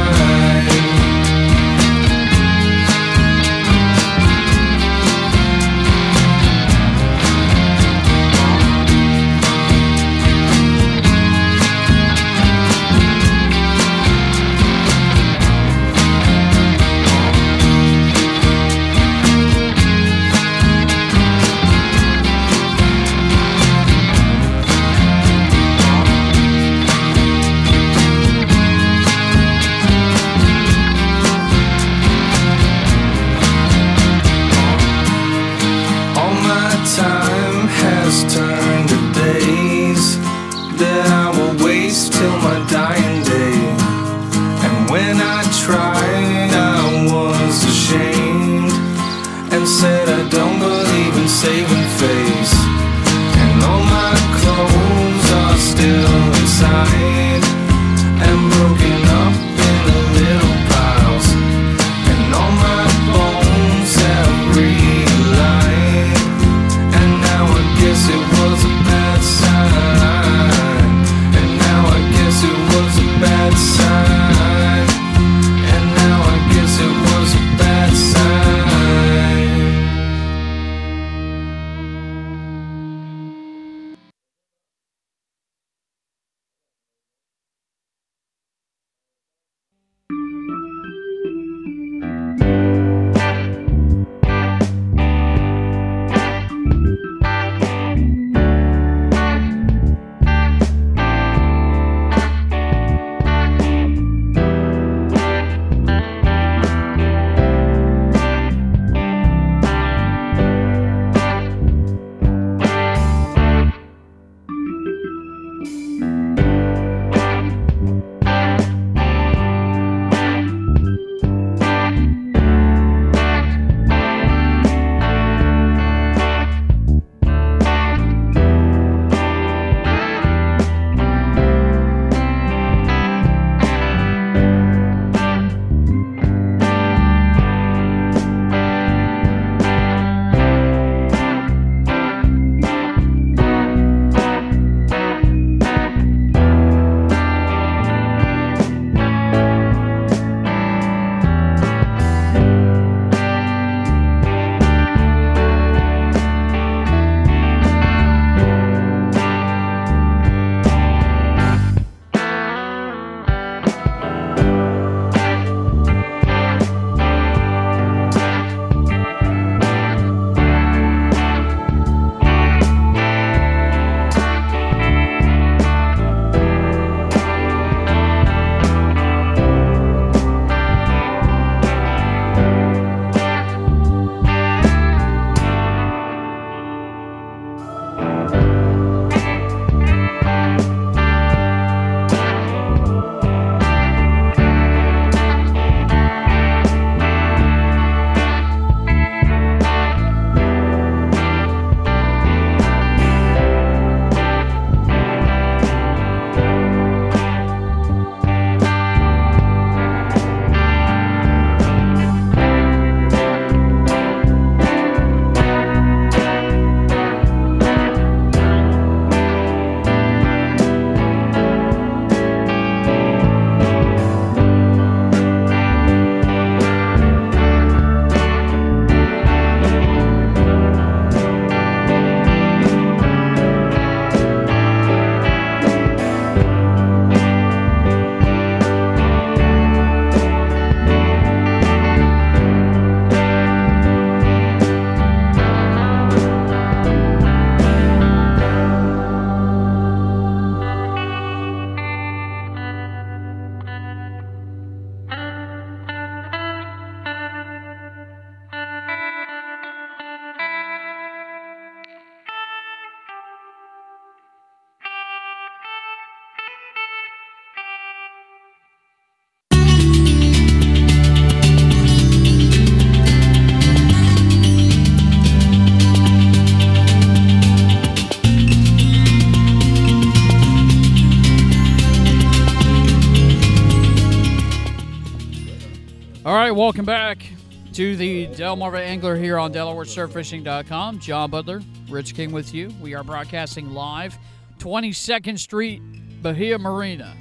Welcome back to the Delmarva Angler here on Delaware Surf Fishing dot com. John Bodler, Rich King with you. We are broadcasting live, twenty-second Street, Bahia Marina,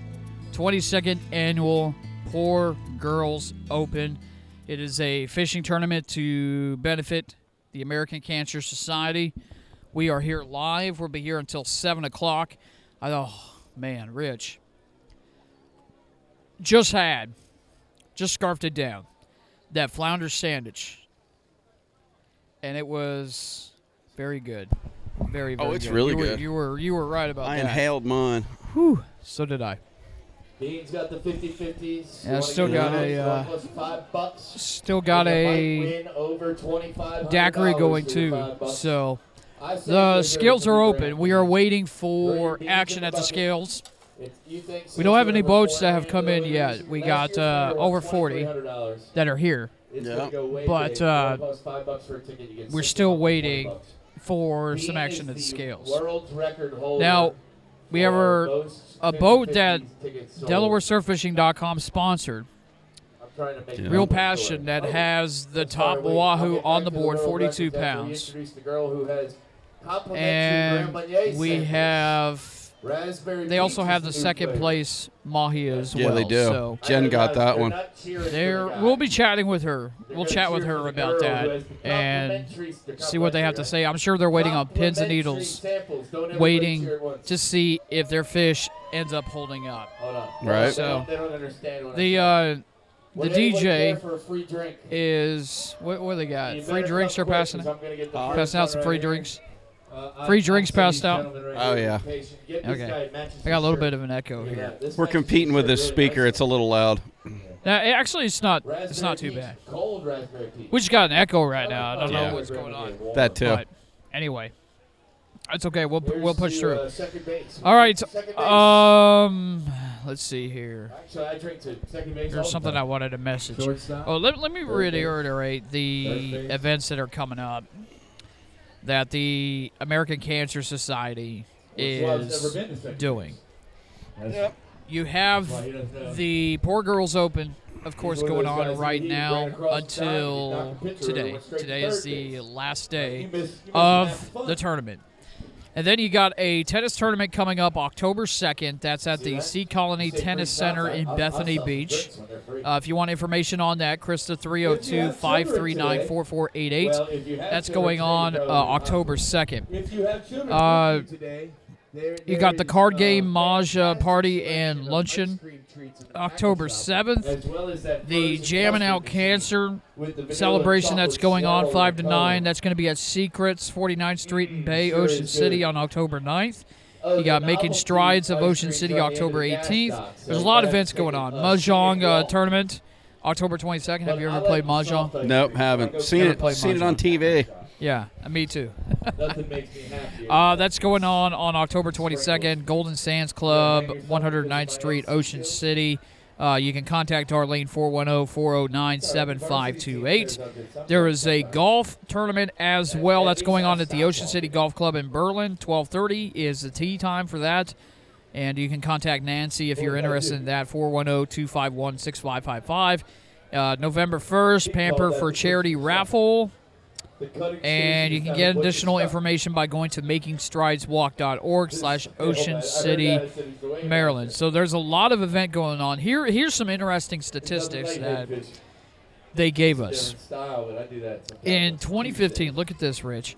twenty-second Annual Poor Girls Open. It is a fishing tournament to benefit the American Cancer Society. We are here live. We'll be here until seven o'clock. I, oh, man, Rich. Just had, just scarfed it down, that flounder sandwich. And it was very good. Very, very good. Oh, it's good. really you were, good. You were you were right about I that. I inhaled mine. Whew. So did I. Dean's got the fifty fifties. Yeah, still got, a, uh, plus five bucks. still got a still got a daiquiri going too. So the scales are open. We are waiting for action at the scales. We don't have any boats that have come in yet. We got uh, over forty that are here. Yeah. But uh, we're still waiting for some action at the scales. Now, we have a, a boat that Delaware Surf Fishing dot com sponsored, Real Passion, that has the top wahoo on the board, forty-two pounds. And we have... They also have the second place mahi as well. Yeah, they do. So Jen got that one. There, we'll be chatting with her. We'll chat with her about that and see what they have to say. I'm sure they're waiting on pins and needles, waiting to see if their fish ends up holding up. Right. So the uh, the D J is what? What do they got? Free drinks are passing. Passing out some free drinks. Uh, Free drinks passed out. Right oh, yeah. Okay. I got a little bit of an echo here. Yeah, We're competing with this speaker. It's a little loud. Now, actually, it's not It's not too bad. We just got an echo right now. I don't yeah. know what's going on. That, too. But anyway, it's okay. We'll we'll push through. All right. Um, let's see here. There's something I wanted to message. Oh, let, let me reiterate the events that are coming up. That the American Cancer Society is doing. Yep. You have the Poor Girls Open, of course, going on right now until today. Today is the last day of the tournament. And then you got a tennis tournament coming up October second. That's at the Sea Colony Tennis Center in Bethany Beach. Uh, if you want information on that, Krista, three oh two, five three nine, four four eight eight. That's going on uh, October second. Uh, you got the card game, Mahjong party, and luncheon October seventh. The Jamming Out Cancer celebration that's going on five to nine. That's going to be at Secrets, forty-ninth Street in Bay, Ocean City on October ninth. You got Making Strides of Ocean City October eighteenth. There's a lot of events going on. Mahjong uh, tournament October twenty-second. Have you ever played Mahjong? Nope, haven't. Seen it, seen it on T V. Yeah, me too. uh, that's going on on October twenty-second, Golden Sands Club, one oh ninth Street, Ocean City. Uh, you can contact Arlene, four one zero, four zero nine, seven five two eight. There is a golf tournament as well that's going on at the Ocean City Golf Club in Berlin. twelve thirty is the tee time for that. And you can contact Nancy if you're interested in that, four one zero, two five one, six five five five. Uh, November first, Pamper for Charity Raffle. And you can get additional information by going to makingstrideswalk.org slash Ocean City, Maryland. So there's a lot of event going on. Here, here's some interesting statistics that they gave us. In twenty fifteen, look at this, Rich,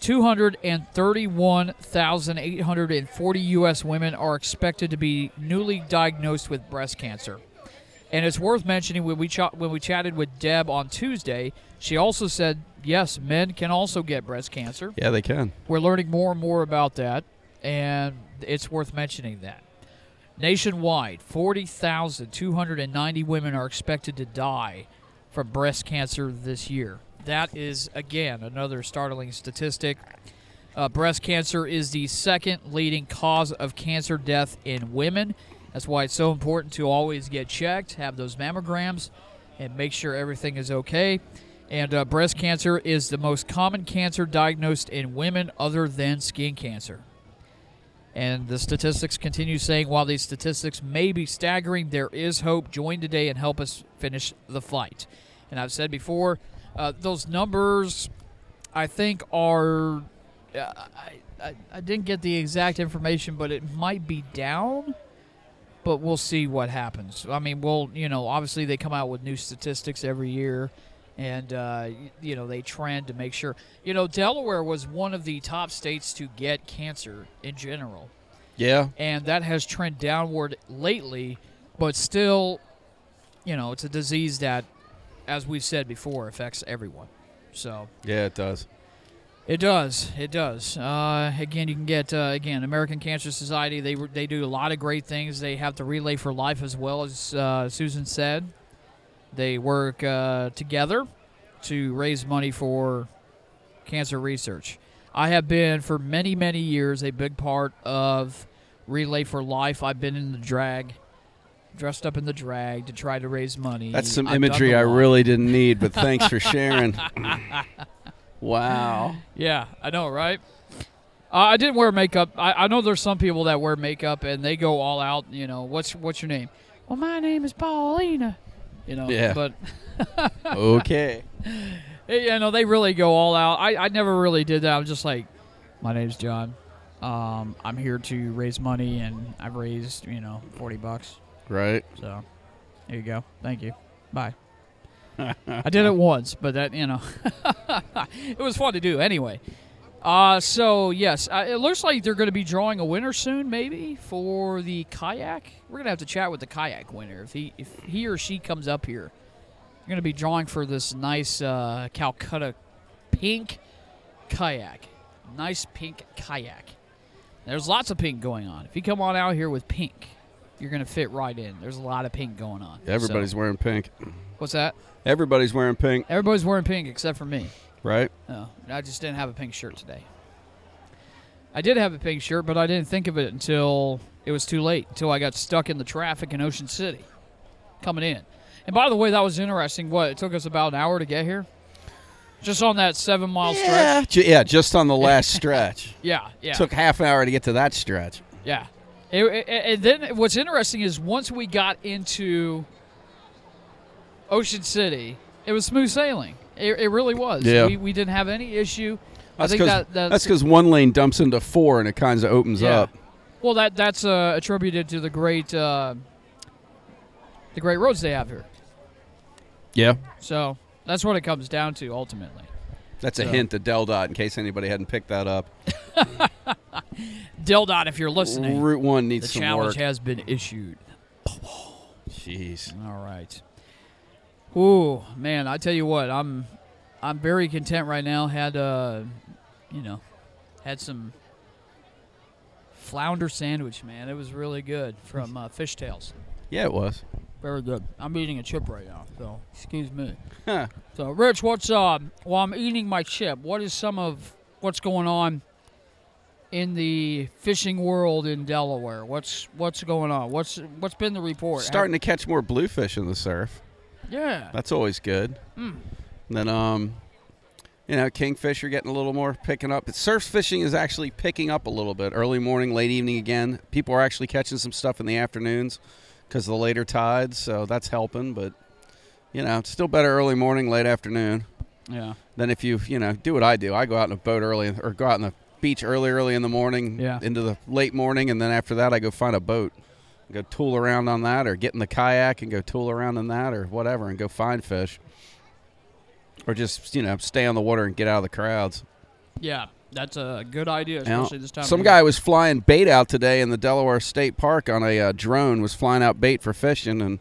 two hundred thirty-one thousand eight hundred forty U S women are expected to be newly diagnosed with breast cancer. And it's worth mentioning, when we ch- when we chatted with Deb on Tuesday, she also said, yes, men can also get breast cancer. Yeah, they can. We're learning more and more about that, and it's worth mentioning that. Nationwide, forty thousand two hundred ninety women are expected to die from breast cancer this year. That is, again, another startling statistic. Uh, breast cancer is the second leading cause of cancer death in women. That's why it's so important to always get checked, have those mammograms, and make sure everything is okay. And uh, breast cancer is the most common cancer diagnosed in women other than skin cancer. And the statistics continue saying, while these statistics may be staggering, there is hope. Join today and help us finish the fight. And I've said before, uh, those numbers, I think, are uh, I, I I didn't get the exact information, but it might be down. But we'll see what happens. I mean, we'll, you know, obviously they come out with new statistics every year, and, uh, you know, they trend to make sure. You know, Delaware was one of the top states to get cancer in general. Yeah. And that has trended downward lately, but still, you know, it's a disease that, as we've said before, affects everyone. So. Yeah, it does. It does. It does. Uh, again, you can get, uh, again, American Cancer Society. They they do a lot of great things. They have the Relay for Life as well, as uh, Susan said. They work uh, together to raise money for cancer research. I have been, for many, many years, a big part of Relay for Life. I've been in the drag, dressed up in the drag to try to raise money. That's some I've imagery I really didn't need, but thanks for sharing. Wow. Yeah, I know, right? Uh, I didn't wear makeup. I, I know there's some people that wear makeup and they go all out. You know, what's what's your name? Well, my name is Paulina. You know, yeah. But okay. You know, they really go all out. I, I never really did that. I was just like, my name's John. Um, I'm here to raise money, and I've raised, you know, forty bucks. Right. So there you go. Thank you. Bye. I did it once, but that, you know, it was fun to do anyway. Uh, so, yes, uh, it looks like they're going to be drawing a winner soon, maybe, for the kayak. We're going to have to chat with the kayak winner. If he if he or she comes up here, they're going to be drawing for this nice uh, Calcutta pink kayak. Nice pink kayak. There's lots of pink going on. If you come on out here with pink, you're going to fit right in. There's a lot of pink going on. Everybody's so. wearing pink. What's that? Everybody's wearing pink. Everybody's wearing pink except for me. Right. No, I just didn't have a pink shirt today. I did have a pink shirt, but I didn't think of it until it was too late, until I got stuck in the traffic in Ocean City coming in. And by the way, that was interesting. What, it took us about an hour to get here? Just on that seven-mile yeah. stretch? Yeah, just on the last stretch. Yeah, yeah. It took half an hour to get to that stretch. Yeah. And then what's interesting is once we got into Ocean City, it was smooth sailing. It, it really was. Yeah. We, we didn't have any issue. That's because that, that's that's one lane dumps into four and it kind of opens yeah. up. Well, that that's uh, attributed to the great uh, the great roads they have here. Yeah. So that's what it comes down to ultimately. That's so. a hint to Del Dot in case anybody hadn't picked that up. Del Dot, if you're listening, Route One needs some work. The challenge has been issued. Jeez. All right. Ooh, man, I tell you what, I'm I'm very content right now. Had, uh, you know, had some flounder sandwich, man. It was really good from uh, Fish Tales. Yeah, it was. Very good. I'm eating a chip right now, so excuse me. Huh. So, Rich, what's, uh, while I'm eating my chip, what is some of what's going on in the fishing world in Delaware? What's what's going on? What's What's been the report? Starting How- to catch more bluefish in the surf. Yeah. That's always good. Mm. And then, um, you know, kingfish are getting a little more picking up. But surf fishing is actually picking up a little bit. Early morning, late evening again. People are actually catching some stuff in the afternoons because of the later tides, so that's helping. But, you know, it's still better early morning, late afternoon. Yeah. Than if you, you know, do what I do. I go out in a boat early or go out on the beach early, early in the morning yeah. into the late morning, and then after that I go find a boat. Go tool around on that, or get in the kayak and go tool around on that, or whatever, and go find fish. Or just, you know, stay on the water and get out of the crowds. Yeah, that's a good idea, especially now, this time Some of guy year. was flying bait out today in the Delaware State Park on a uh, drone, was flying out bait for fishing, and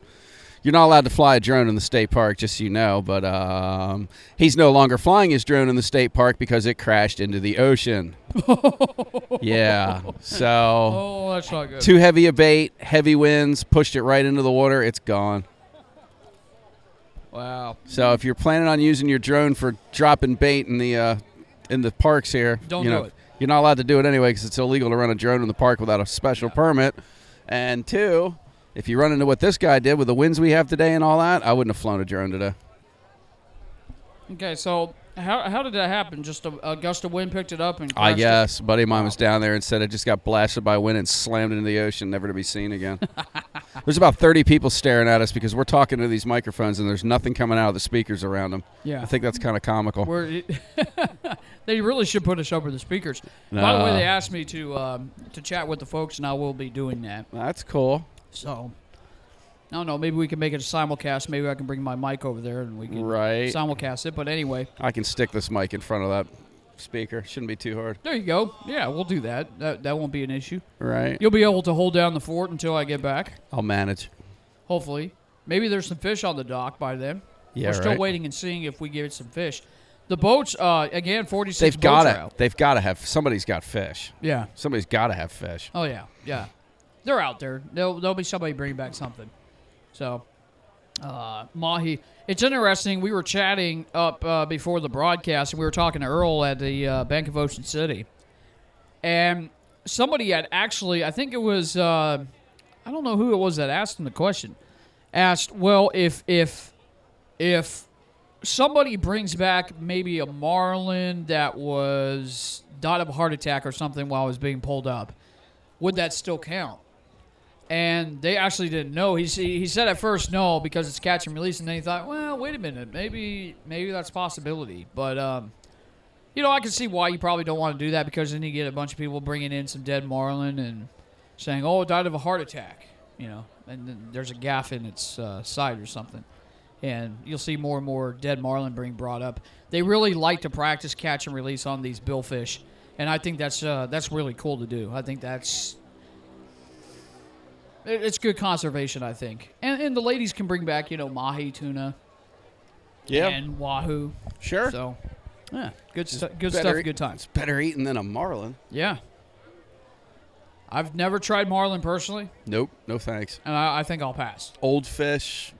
you're not allowed to fly a drone in the state park, just so you know, but um, he's no longer flying his drone in the state park because it crashed into the ocean. Yeah. So oh, that's not good. Too heavy a bait, heavy winds, pushed it right into the water. It's gone. Wow. So if you're planning on using your drone for dropping bait in the uh, in the parks here, Don't you know, do it. You're not allowed to do it anyway because it's illegal to run a drone in the park without a special yeah. permit. And two... If you run into what this guy did with the winds we have today and all that, I wouldn't have flown a drone today. Okay, so how how did that happen? Just a, a gust of wind picked it up and crashed I guess. It? Buddy of mine wow. was down there and said it just got blasted by wind and slammed into the ocean, never to be seen again. There's about thirty people staring at us because we're talking to these microphones and there's nothing coming out of the speakers around them. Yeah. I think that's kind of comical. We're, they really should put us over the speakers. No. By the way, they asked me to um, to chat with the folks, and I will be doing that. That's cool. So, I don't know. Maybe we can make it a simulcast. Maybe I can bring my mic over there and we can right. simulcast it. But anyway. I can stick this mic in front of that speaker. Shouldn't be too hard. There you go. Yeah, we'll do that. That that won't be an issue. Right. You'll be able to hold down the fort until I get back. I'll manage. Hopefully. Maybe there's some fish on the dock by then. Yeah, We're right. still waiting and seeing if we get some fish. The boats, uh, again, forty-six They've boats gotta, are out. They've got to have – somebody's got fish. Yeah. Somebody's got to have fish. Oh, yeah. Yeah. They're out there. There'll, there'll be somebody bringing back something. So, uh, Mahi, it's interesting. We were chatting up uh, before the broadcast, and we were talking to Earl at the uh, Bank of Ocean City. And somebody had actually, I think it was, uh, I don't know who it was that asked him the question, asked, well, if if if somebody brings back maybe a marlin that was died of a heart attack or something while it was being pulled up, would that still count? And they actually didn't know. He he said at first no because it's catch and release, and then he thought, well, wait a minute, maybe maybe that's a possibility. But um, you know, I can see why you probably don't want to do that because then you get a bunch of people bringing in some dead marlin and saying, oh, it died of a heart attack, you know, and then there's a gaff in its uh, side or something, and you'll see more and more dead marlin being brought up. They really like to practice catch and release on these billfish, and I think that's uh, that's really cool to do. I think that's. It's good conservation, I think. And and the ladies can bring back, you know, mahi, tuna, yeah, and wahoo. Sure. So, yeah, good, stu- good stuff, eat- good times. It's better eating than a marlin. Yeah. I've never tried marlin personally. Nope, no thanks. And I, I think I'll pass. Old fish,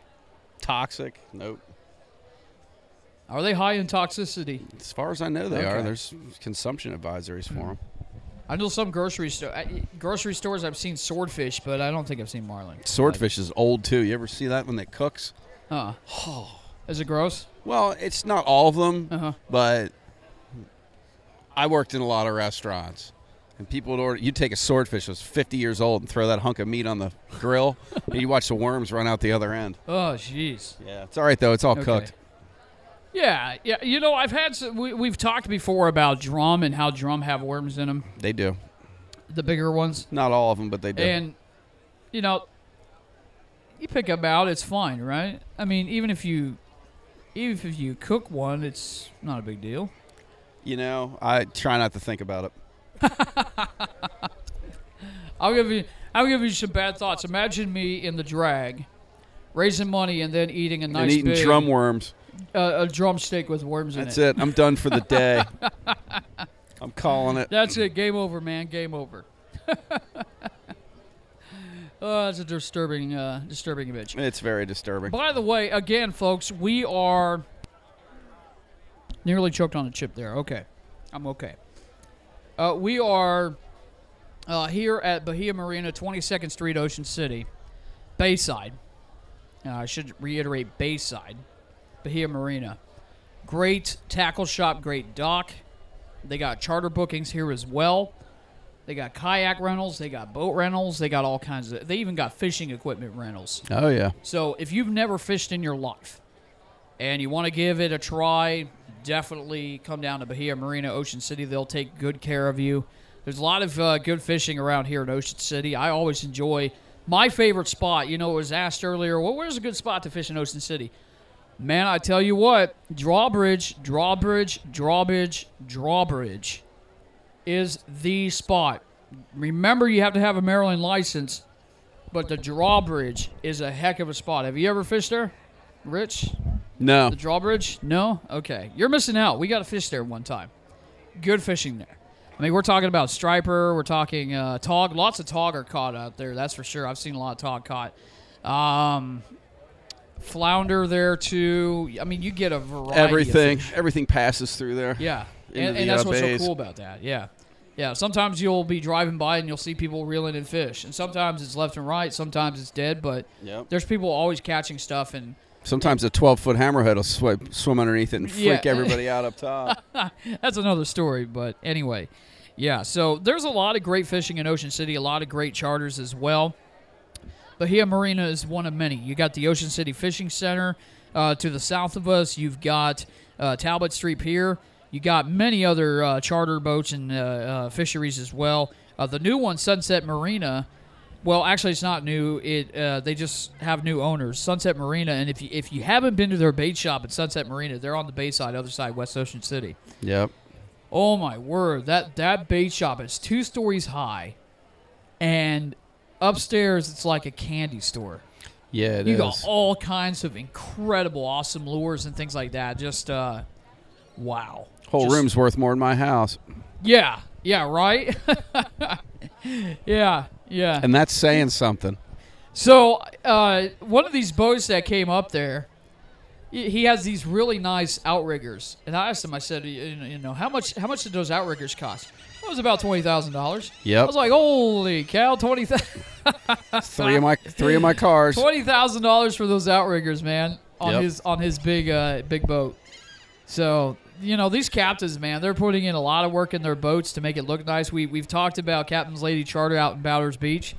toxic, nope. Are they high in toxicity? As far as I know, they okay. are. There's consumption advisories for them. I know some grocery store, grocery stores I've seen swordfish, but I don't think I've seen marlin. Swordfish like. is old, too. You ever see that when it cooks? Huh. Oh. Is it gross? Well, it's not all of them, uh-huh. but I worked in a lot of restaurants. And people would order, you'd take a swordfish that was fifty years old and throw that hunk of meat on the grill, and you watch the worms run out the other end. Oh, jeez. Yeah. It's all right, though. It's all okay. cooked. Yeah, yeah. You know, I've had some, we, we've talked before about drum and how drum have worms in them. They do. The bigger ones. Not all of them, but they do. And, you know, you pick them out, it's fine, right? I mean, even if you, even if you cook one, it's not a big deal. You know, I try not to think about it. I'll give you, I'll give you some bad thoughts. Imagine me in the drag, raising money, and then eating a nice and eating big, drum worms. Uh, a drum steak with worms in it. That's it. I'm done for the day. I'm calling it. That's it. Game over, man. Game over. Oh, that's a disturbing, uh, disturbing image. It's very disturbing. By the way, again, folks, we are nearly choked on a chip there. Okay. I'm okay. Uh, we are uh, here at Bahia Marina, twenty-second Street, Ocean City, Bayside. Uh, I should reiterate Bayside. Bahia Marina. Great tackle shop, great dock. They got charter bookings here as well. They got kayak rentals. They got boat rentals. They got all kinds of... They even got fishing equipment rentals. Oh, yeah. So if you've never fished in your life and you want to give it a try, definitely come down to Bahia Marina, Ocean City. They'll take good care of you. There's a lot of uh, good fishing around here in Ocean City. I always enjoy... My favorite spot, you know, it was asked earlier, well, where's a good spot to fish in Ocean City? Man, I tell you what, drawbridge, drawbridge, drawbridge, drawbridge is the spot. Remember, you have to have a Maryland license, but the drawbridge is a heck of a spot. Have you ever fished there, Rich? No. The drawbridge? No? Okay. You're missing out. We got to fish there one time. Good fishing there. I mean, we're talking about striper. We're talking uh, tog. Lots of tog are caught out there, that's for sure. I've seen a lot of tog caught. Um... Flounder there, too. I mean, you get a variety everything, of fish. Everything passes through there. Yeah, and, and that's what's so cool about that. Yeah. Yeah, sometimes you'll be driving by and you'll see people reeling in fish. And sometimes it's left and right. Sometimes it's dead, but yep. there's people always catching stuff. And sometimes a twelve-foot hammerhead will sw- swim underneath it and freak yeah. everybody out up top. That's another story, but anyway. Yeah, so there's a lot of great fishing in Ocean City, a lot of great charters as well. Bahia Marina is one of many. You got the Ocean City Fishing Center uh, to the south of us. You've got uh, Talbot Street Pier. You got many other uh, charter boats and uh, uh, fisheries as well. Uh, the new one, Sunset Marina. Well, actually, it's not new. It uh, they just have new owners, Sunset Marina. And if you if you haven't been to their bait shop at Sunset Marina, they're on the Bayside, other side, West Ocean City. Yep. Oh my word! That that bait shop is two stories high, and upstairs it's like a candy store. Yeah, it you is. Got all kinds of incredible, awesome lures and things like that. Just uh, wow. Whole just, room's worth more than my house. Yeah. Yeah. Right. Yeah. Yeah. And that's saying something. So uh, one of these boats that came up there, he has these really nice outriggers. And I asked him, I said, you know, how much how much did those outriggers cost? It was about twenty thousand dollars. Yep. I was like, holy cow, twenty thousand dollars. three of my three of my cars. twenty thousand dollars for those outriggers, man, on yep. his on his big uh, big boat. So, you know, these captains, man, they're putting in a lot of work in their boats to make it look nice. We, we've talked about Captain's Lady Charter out in Bowers Beach.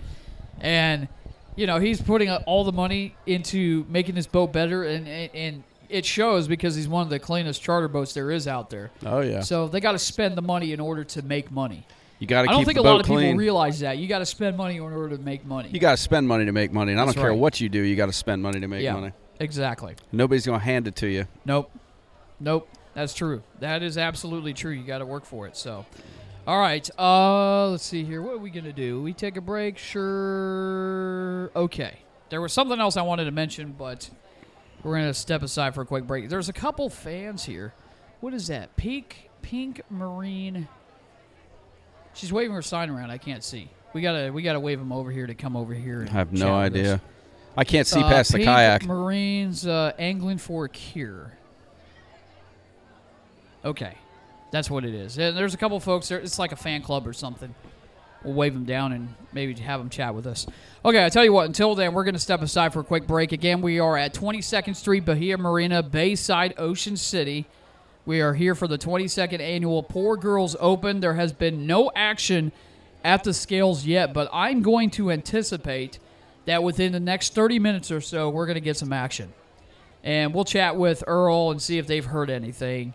And, you know, he's putting all the money into making his boat better. And, and, and it shows because he's one of the cleanest charter boats there is out there. Oh, yeah. So they got to spend the money in order to make money. You got to keep the boat clean. I don't think a lot of people realize that. You got to spend money in order to make money. You got to spend money to make money. And I don't care what you do, you got to spend money to make money. Yeah, exactly. Nobody's going to hand it to you. Nope. Nope. That's true. That is absolutely true. You got to work for it. So, all right. Uh, let's see here. What are we going to do? We take a break? Sure. Okay. There was something else I wanted to mention, but we're going to step aside for a quick break. There's a couple fans here. What is that? Pink, Pink Marine. She's waving her sign around. I can't see. We gotta we gotta wave them over here to come over here. And I have no idea. Us. I can't see uh, past Pink the kayak. Pink Marine's uh, angling for a cure. Okay, that's what it is. And there's a couple folks there. It's like a fan club or something. We'll wave them down and maybe have them chat with us. Okay, I tell you what, until then, we're going to step aside for a quick break. Again, we are at twenty-second Street, Bahia Marina, Bayside, Ocean City. We are here for the twenty-second Annual Poor Girls Open. There has been no action at the scales yet, but I'm going to anticipate that within the next thirty minutes or so, we're going to get some action. And we'll chat with Earl and see if they've heard anything.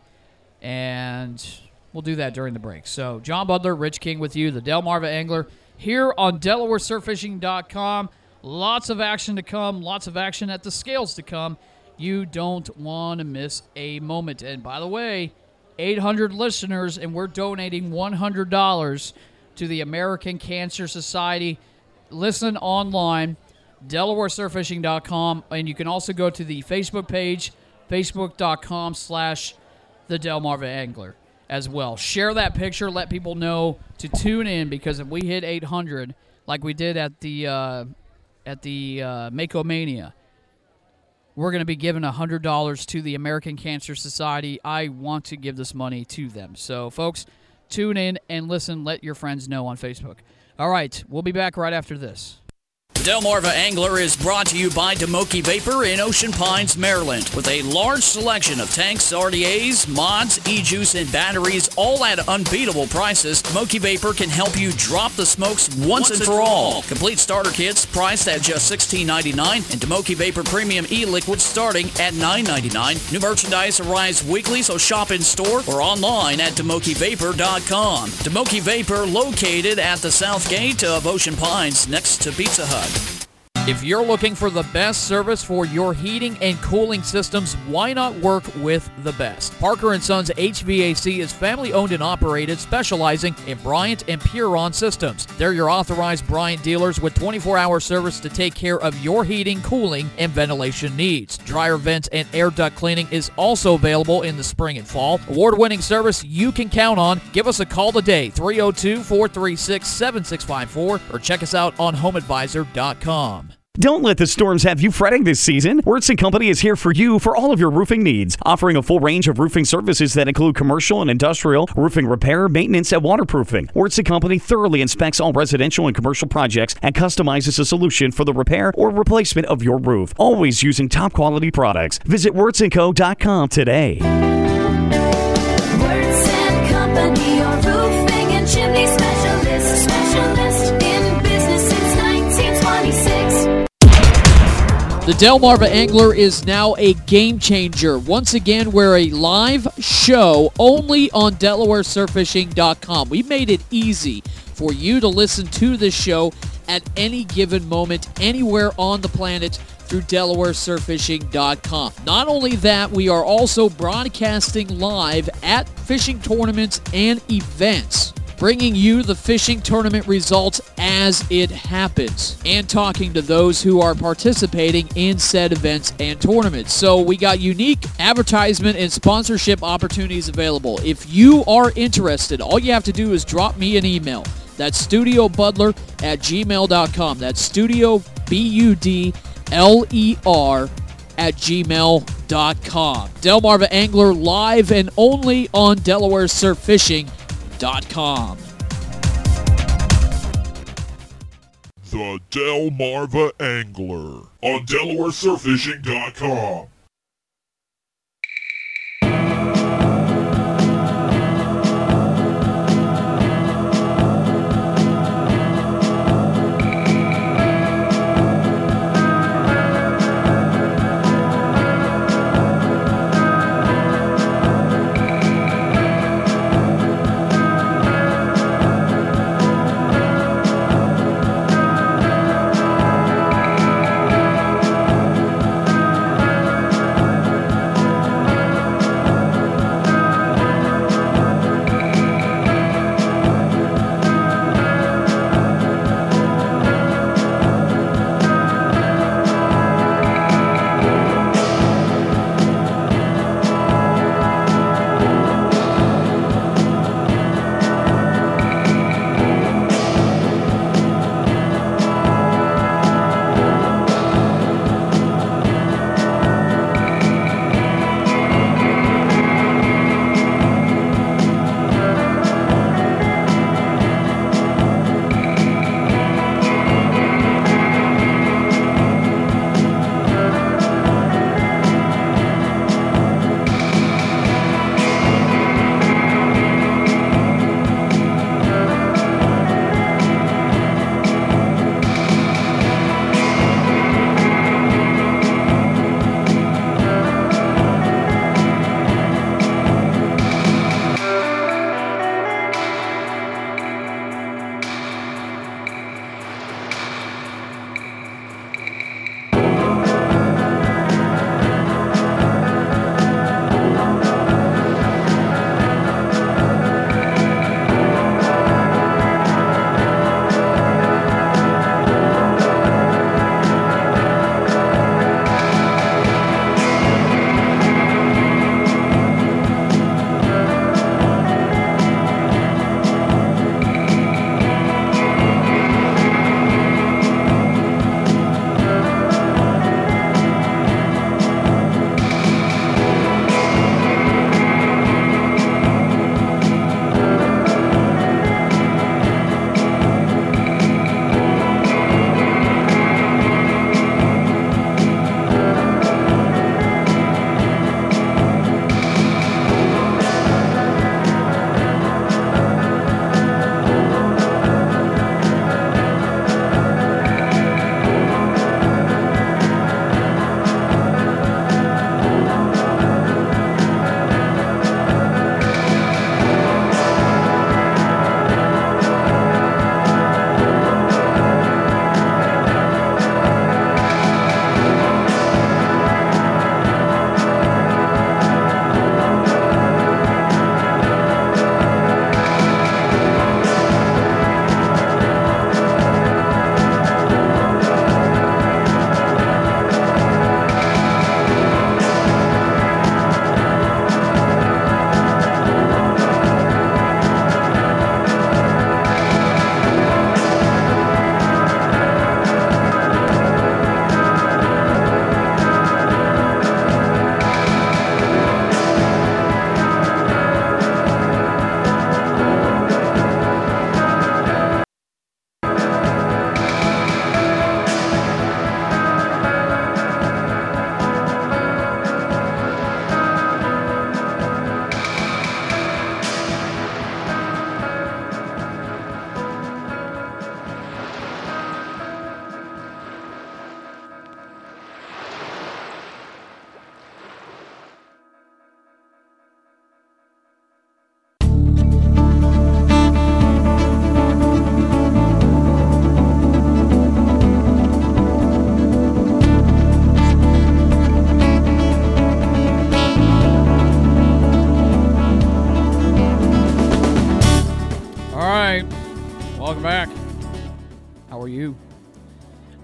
And we'll do that during the break. So, John Bodler, Rich King with you, the Delmarva Angler, here on Delaware Surf Fishing dot com. Lots of action to come, lots of action at the scales to come. You don't want to miss a moment. And by the way, eight hundred listeners, and we're donating one hundred dollars to the American Cancer Society. Listen online, Delaware Surf Fishing dot com. And you can also go to the Facebook page, facebook.com slash The Delmarva Angler as well. Share that picture. Let people know to tune in, because if we hit eight hundred, like we did at the uh, at the uh, Mako Mania, we're going to be giving one hundred dollars to the American Cancer Society. I want to give this money to them. So, folks, tune in and listen. Let your friends know on Facebook. All right, we'll be back right after this. Delmarva Angler is brought to you by DeMoki Vapor in Ocean Pines, Maryland, with a large selection of tanks, R D As, mods, e-juice, and batteries, all at unbeatable prices. DeMoki Vapor can help you drop the smokes once, once and for all. all. Complete starter kits priced at just sixteen ninety-nine, and DeMoki Vapor Premium e-liquid starting at nine ninety-nine. New merchandise arrives weekly, so shop in store or online at demoki vapor dot com. DeMoki Vapor, located at the south gate of Ocean Pines, next to Pizza Hut. If you're looking for the best service for your heating and cooling systems, why not work with the best? Parker and Sons H V A C is family-owned and operated, specializing in Bryant and Puron systems. They're your authorized Bryant dealers with twenty-four hour service to take care of your heating, cooling, and ventilation needs. Dryer vents and air duct cleaning is also available in the spring and fall. Award-winning service you can count on. Give us a call today, three oh two, four three six, seven six five four, or check us out on home advisor dot com. Don't let the storms have you fretting this season. Wurtz and Company is here for you for all of your roofing needs, offering a full range of roofing services that include commercial and industrial, roofing repair, maintenance, and waterproofing. Wurtz and Company thoroughly inspects all residential and commercial projects and customizes a solution for the repair or replacement of your roof, always using top quality products. Visit wurtz and co dot com today. Wurtz and Company, your roofing and chimney specialist, specialist in business since nineteen twenty-six. The Delmarva Angler is now a game changer. Once again, we're a live show only on Delaware Surf Fishing dot com. We made it easy for you to listen to this show at any given moment, anywhere on the planet, through Delaware Surf Fishing dot com. Not only that, we are also broadcasting live at fishing tournaments and events, bringing you the fishing tournament results as it happens, and talking to those who are participating in said events and tournaments. So we got unique advertisement and sponsorship opportunities available. If you are interested, all you have to do is drop me an email. That's studiobudler at gmail dot com. That's studio, B U D L E R, at gmail dot com. Delmarva Angler, live and only on Delaware Surf Fishing dot com. The Delmarva Angler on Delaware Surf Fishing dot com.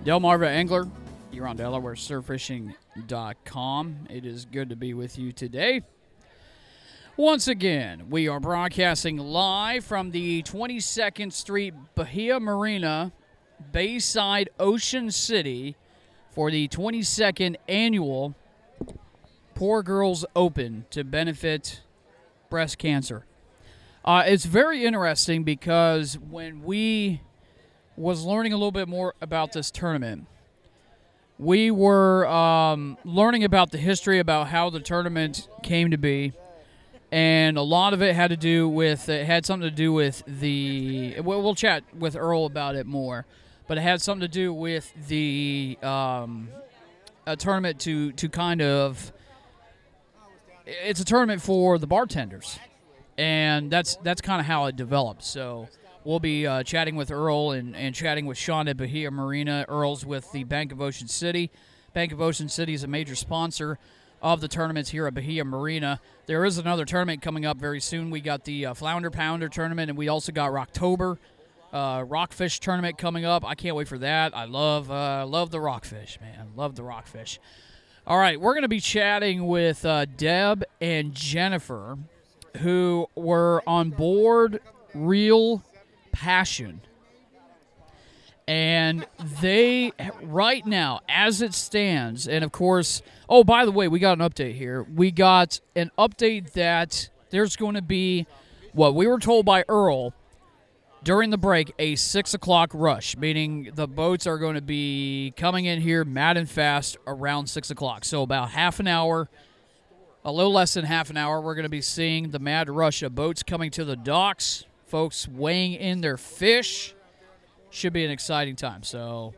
Delmarva Angler, you're on Delaware Surf Fishing dot com. It is good to be with you today. Once again, we are broadcasting live from the twenty-second Street Bahia Marina, Bayside, Ocean City, for the twenty-second Annual Poor Girls Open to benefit breast cancer. Uh, it's very interesting because when we was learning a little bit more about this tournament, we were um, learning about the history about how the tournament came to be, and a lot of it had to do with, it had something to do with the, we'll, we'll chat with Earl about it more, but it had something to do with the um, a tournament to, to kind of, it's a tournament for the bartenders. And that's that's kind of how it developed. So we'll be uh, chatting with Earl and, and chatting with Sean at Bahia Marina. Earl's with the Bank of Ocean City. Bank of Ocean City is a major sponsor of the tournaments here at Bahia Marina. There is another tournament coming up very soon. We got the uh, Flounder Pounder tournament, and we also got Rocktober, uh, Rockfish tournament coming up. I can't wait for that. I love uh, love the Rockfish, man. Love the Rockfish. All right, we're going to be chatting with uh, Deb and Jennifer, who were on board Real Passion. And they, right now, as it stands, and of course, oh, by the way, we got an update here. We got an update that there's going to be, what we were told by Earl during the break, a six o'clock rush, meaning the boats are going to be coming in here mad and fast around six o'clock. So about half an hour, a little less than half an hour, we're going to be seeing the mad rush of boats coming to the docks, folks weighing in their fish. Should be an exciting time. So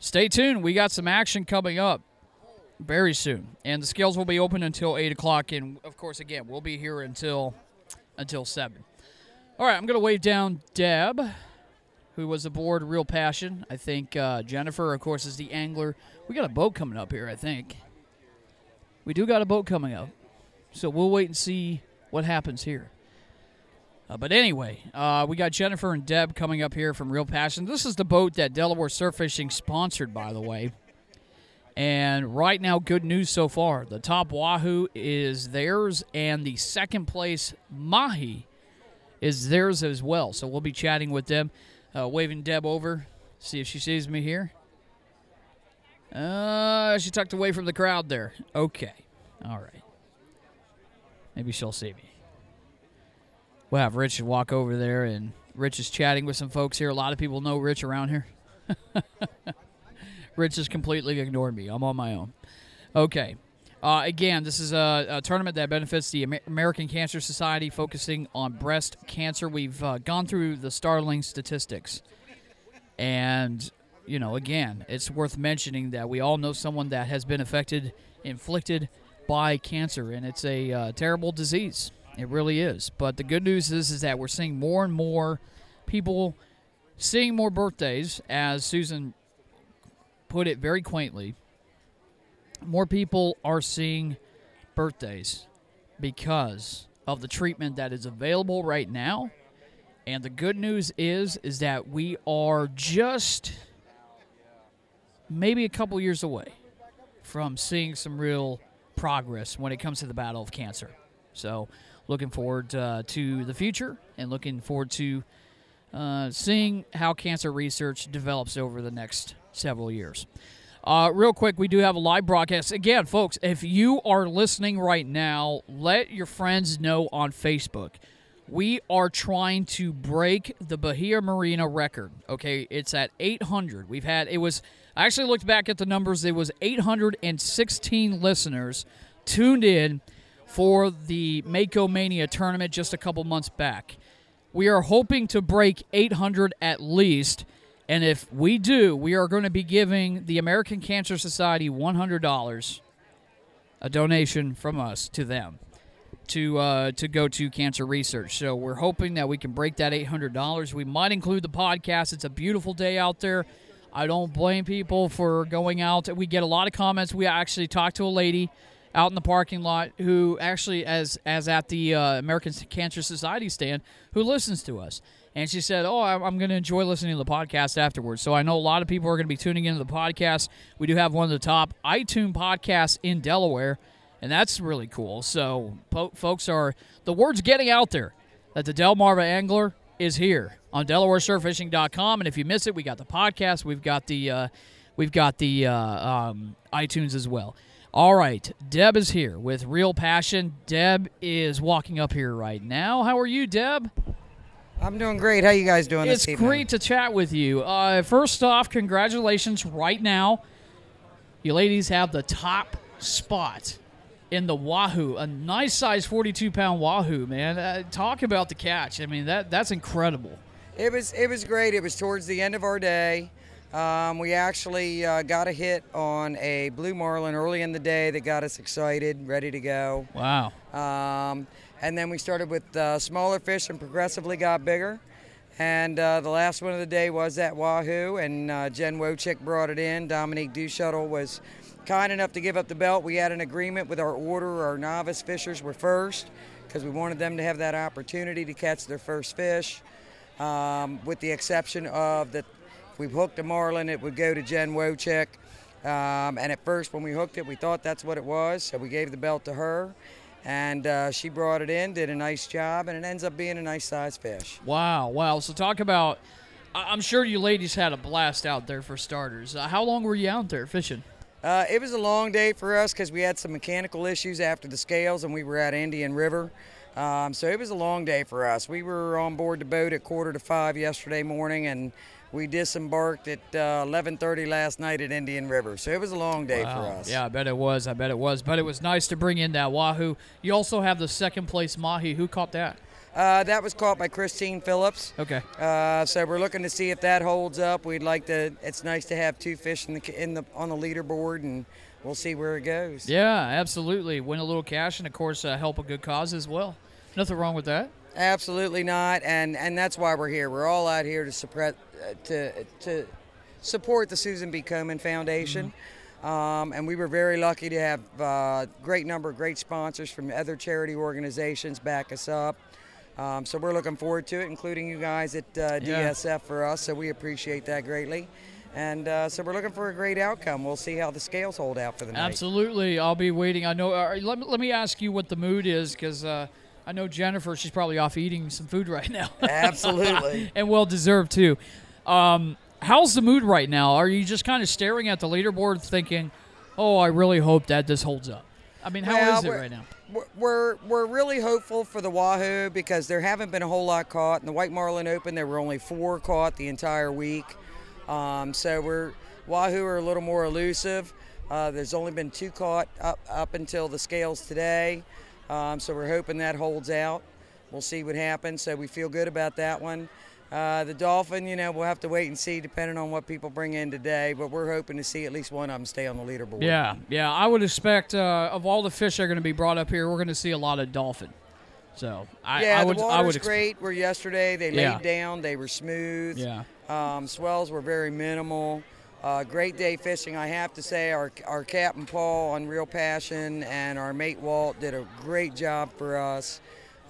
stay tuned. We got some action coming up very soon. And the scales will be open until eight o'clock. And, of course, again, we'll be here until until seven. All right, I'm going to wave down Deb, who was aboard Real Passion. I think uh, Jennifer, of course, is the angler. We got a boat coming up here, I think. We do got a boat coming up, so we'll wait and see what happens here. Uh, but anyway, uh, we got Jennifer and Deb coming up here from Real Passion. This is the boat that Delaware Surf Fishing sponsored, by the way. And right now, good news so far. The top Wahoo is theirs, and the second place Mahi is theirs as well. So we'll be chatting with them, uh, waving Deb over, see if she sees me here. Uh, she tucked away from the crowd there. Okay. All right. Maybe she'll see me. We'll have Rich walk over there, and Rich is chatting with some folks here. A lot of people know Rich around here. Rich has completely ignored me. I'm on my own. Okay. Uh, again, this is a, a tournament that benefits the Amer- American Cancer Society, focusing on breast cancer. We've uh, gone through the startling statistics, and you know, again, it's worth mentioning that we all know someone that has been affected, inflicted by cancer, and it's a uh, terrible disease. It really is. But the good news is, is that we're seeing more and more people, seeing more birthdays, as Susan put it very quaintly. More people are seeing birthdays because of the treatment that is available right now. And the good news is, is that we are just maybe a couple years away from seeing some real progress when it comes to the battle of cancer. So looking forward uh, to the future, and looking forward to uh, seeing how cancer research develops over the next several years. Uh, real quick, we do have a live broadcast. Again, folks, if you are listening right now, let your friends know on Facebook. We are trying to break the Bahia Marina record. Okay, it's at eight hundred. We've had, it was, I actually looked back at the numbers. It was eight hundred sixteen listeners tuned in for the Mako Mania tournament just a couple months back. We are hoping to break eight hundred at least, and if we do, we are going to be giving the American Cancer Society one hundred dollars, a donation from us to them, to uh, to go to cancer research. So we're hoping that we can break that eight hundred dollars. We might include the podcast. It's a beautiful day out there. I don't blame people for going out. We get a lot of comments. We actually talked to a lady out in the parking lot who actually, as, as at the uh, American Cancer Society stand, who listens to us. And she said, oh, I'm going to enjoy listening to the podcast afterwards. So I know a lot of people are going to be tuning into the podcast. We do have one of the top iTunes podcasts in Delaware, and that's really cool. So po- folks are, the word's getting out there that the Delmarva Angler is here on Delaware Surf Fishing dot com. And if you miss it, we got the podcast. We've got the uh, we've got the uh, um, iTunes as well. All right, Deb is here with Real Passion. Deb is walking up here right now. How are you, Deb? I'm doing great. How you guys doing this evening? It's great to chat with you. Uh, first off, congratulations right now. You ladies have the top spot in the wahoo, a nice size forty-two pound wahoo, man. Uh, talk about the catch. I mean, that that's incredible. It was it was great. It was towards the end of our day. Um, we actually uh, got a hit on a blue marlin early in the day that got us excited, ready to go. Wow. Um, and then we started with uh, smaller fish and progressively got bigger. And uh, the last one of the day was that wahoo, and uh, Jen Wojcik brought it in. Dominique Dushuttle was kind enough to give up the belt. We had an agreement with our order. Our novice fishers were first because we wanted them to have that opportunity to catch their first fish, um, with the exception of the we hooked a marlin, it would go to Jen Wojcik. Um, and at first, when we hooked it, we thought that's what it was, so we gave the belt to her. And uh, she brought it in, did a nice job, and it ends up being a nice sized fish. Wow, wow. So talk about, I'm sure you ladies had a blast out there for starters. Uh, how long were you out there fishing? Uh, it was a long day for us because we had some mechanical issues after the scales, and we were at Indian River. Um, so it was a long day for us. We were on board the boat at quarter to five yesterday morning, and we disembarked at uh, eleven thirty last night at Indian River. So it was a long day wow. for us. Yeah, I bet it was. I bet it was. But it was nice to bring in that wahoo. You also have the second-place mahi. Who caught that? Uh, that was caught by Christine Phillips. Okay. Uh, so we're looking to see if that holds up. We'd like to. It's nice to have two fish in the in the on the leaderboard, and we'll see where it goes. Yeah, absolutely. Win a little cash, and of course, uh, help a good cause as well. Nothing wrong with that. Absolutely not, and, and that's why we're here. We're all out here to support, uh, to to support the Susan G. Komen Foundation, mm-hmm. um, and we were very lucky to have a uh, great number of great sponsors from other charity organizations back us up. Um, so we're looking forward to it, including you guys at uh, D S F yeah. for us, so we appreciate that greatly. And uh, so we're looking for a great outcome. We'll see how the scales hold out for the night. Absolutely. I'll be waiting. I know. Uh, let, me, let me ask you what the mood is, because uh, – I know Jennifer, she's probably off eating some food right now. Absolutely. And well-deserved, too. Um, how's the mood right now? Are you just kind of staring at the leaderboard thinking, oh, I really hope that this holds up? I mean, how well, is it right now? We're we're really hopeful for the wahoo because there haven't been a whole lot caught. In the White Marlin Open, there were only four caught the entire week. Um, so we're wahoo are a little more elusive. Uh, there's only been two caught up, up until the scales today. Um, so we're hoping that holds out. We'll see what happens. So we feel good about that one. Uh, the dolphin, you know, we'll have to wait and see depending on what people bring in today. But we're hoping to see at least one of them stay on the leaderboard. Yeah, yeah. I would expect uh, of all the fish that are going to be brought up here, we're going to see a lot of dolphin. So I, yeah, I would, the water's I would great. Where yesterday they yeah. laid down, they were smooth. Yeah. Um, swells were very minimal. Uh, great day fishing, I have to say. Our our Captain Paul on Real Passion and our mate Walt did a great job for us,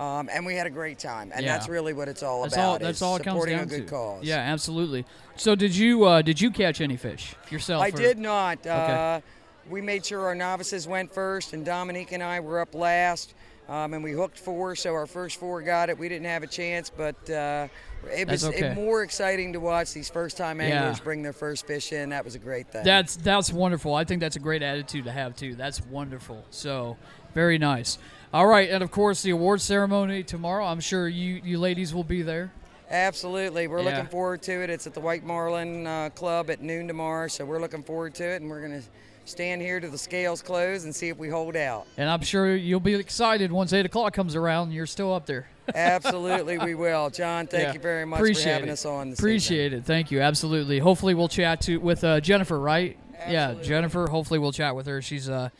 um, and we had a great time. And yeah. that's really what it's all that's about. All, that's all it comes down to. Supporting a good cause. Yeah, absolutely. So did you uh, did you catch any fish yourself? I or? did not. Okay. Uh, we made sure our novices went first, and Dominique and I were up last. Um, and we hooked four, so our first four got it. We didn't have a chance, but uh, it was okay. it more exciting to watch these first-time anglers yeah. bring their first fish in. That was a great thing. That's that's wonderful. I think that's a great attitude to have, too. That's wonderful. So very nice. All right, and, of course, the award ceremony tomorrow. I'm sure you, you ladies will be there. Absolutely. We're yeah. looking forward to it. It's at the White Marlin uh, Club at noon tomorrow, so we're looking forward to it, and we're going to stand here to the scales close and see if we hold out. And I'm sure you'll be excited once eight o'clock comes around and you're still up there. Absolutely, we will. John, thank yeah. you very much Appreciate for having it. us on this Appreciate evening. it. Thank you. Absolutely. Hopefully we'll chat to with uh, Jennifer, right? Absolutely. Yeah, Jennifer. Hopefully we'll chat with her. She's uh,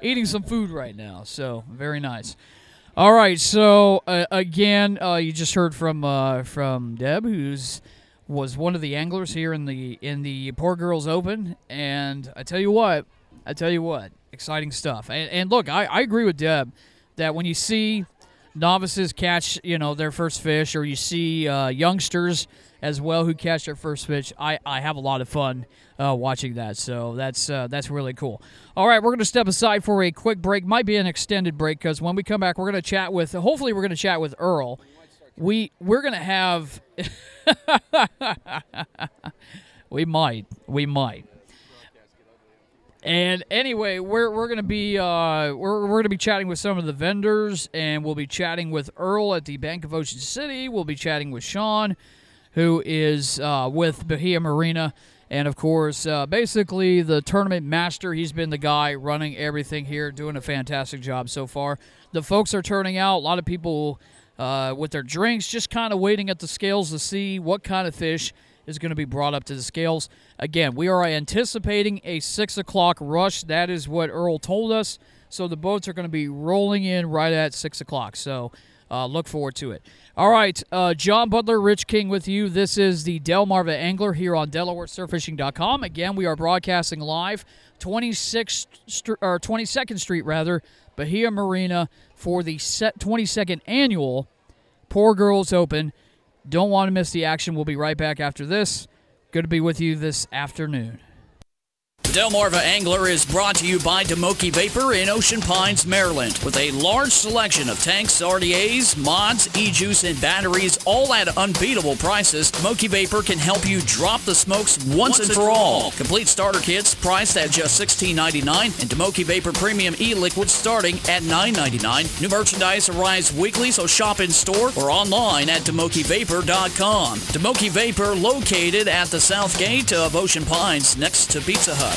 eating some food right now, so very nice. All right, so uh, again, uh, you just heard from uh, from Deb, who's was one of the anglers here in the in the Poor Girls Open. And I tell you what, I tell you what, exciting stuff. And, and look, I, I agree with Deb that when you see novices catch, you know, their first fish, or you see uh, youngsters as well who catch their first fish. I, I have a lot of fun uh, watching that, so that's uh, that's really cool. All right, we're going to step aside for a quick break. Might be an extended break, because when we come back, we're going to chat with, hopefully we're going to chat with Earl. We, we're going to have, we might, we might. And anyway, we're we're gonna be uh, we're we're gonna be chatting with some of the vendors, and we'll be chatting with Earl at the Bank of Ocean City. We'll be chatting with Sean, who is uh, with Bahia Marina, and of course, uh, basically the tournament master. He's been the guy running everything here, doing a fantastic job so far. The folks are turning out. A lot of people uh, with their drinks, just kind of waiting at the scales to see what kind of fish is going to be brought up to the scales. Again, we are anticipating a six o'clock rush. That is what Earl told us. So the boats are going to be rolling in right at six o'clock. So uh, look forward to it. All right, uh, John Bodler, Rich King with you. This is the Delmarva Angler here on Delaware Surf Fishing dot com. Again, we are broadcasting live twenty-sixth, or twenty-second Street, rather, Bahia Marina for the twenty-second Annual Poor Girls Open. Don't want to miss the action. We'll be right back after this. Good to be with you this afternoon. Delmarva Angler is brought to you by DeMoki Vapor in Ocean Pines, Maryland, with a large selection of tanks, R D As, mods, e-juice, and batteries, all at unbeatable prices. DeMoki Vapor can help you drop the smokes once, once and for all. all. Complete starter kits priced at just sixteen ninety-nine dollars, and DeMoki Vapor Premium e-liquid starting at nine ninety-nine dollars. New merchandise arrives weekly, so shop in store or online at demoki vapor dot com. DeMoki Vapor, located at the south gate of Ocean Pines next to Pizza Hut.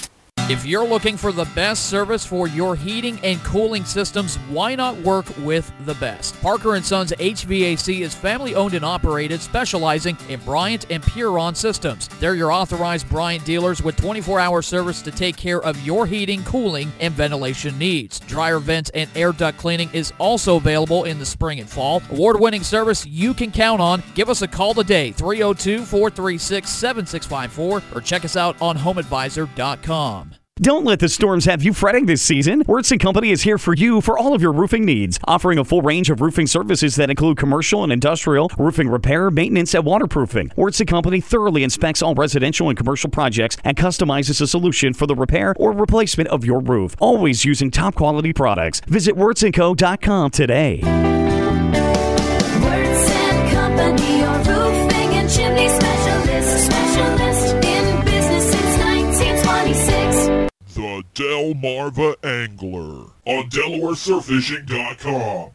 If you're looking for the best service for your heating and cooling systems, why not work with the best? Parker and Sons H V A C is family-owned and operated, specializing in Bryant and Puron systems. They're your authorized Bryant dealers with twenty-four hour service to take care of your heating, cooling, and ventilation needs. Dryer vents and air duct cleaning is also available in the spring and fall. Award-winning service you can count on. Give us a call today, three oh two, four three six, seven six five four, or check us out on home advisor dot com. Don't let the storms have you fretting this season. Wurtz and Company is here for you for all of your roofing needs, offering a full range of roofing services that include commercial and industrial, roofing repair, maintenance, and waterproofing. Wurtz and Company thoroughly inspects all residential and commercial projects and customizes a solution for the repair or replacement of your roof, always using top quality products. Visit Wurtz and Co dot com today. Wurtz and Company, your roofing and chimney specialist, specialist in business since nineteen twenty-six. The Delmarva Angler on Delaware Surf Fishing dot com.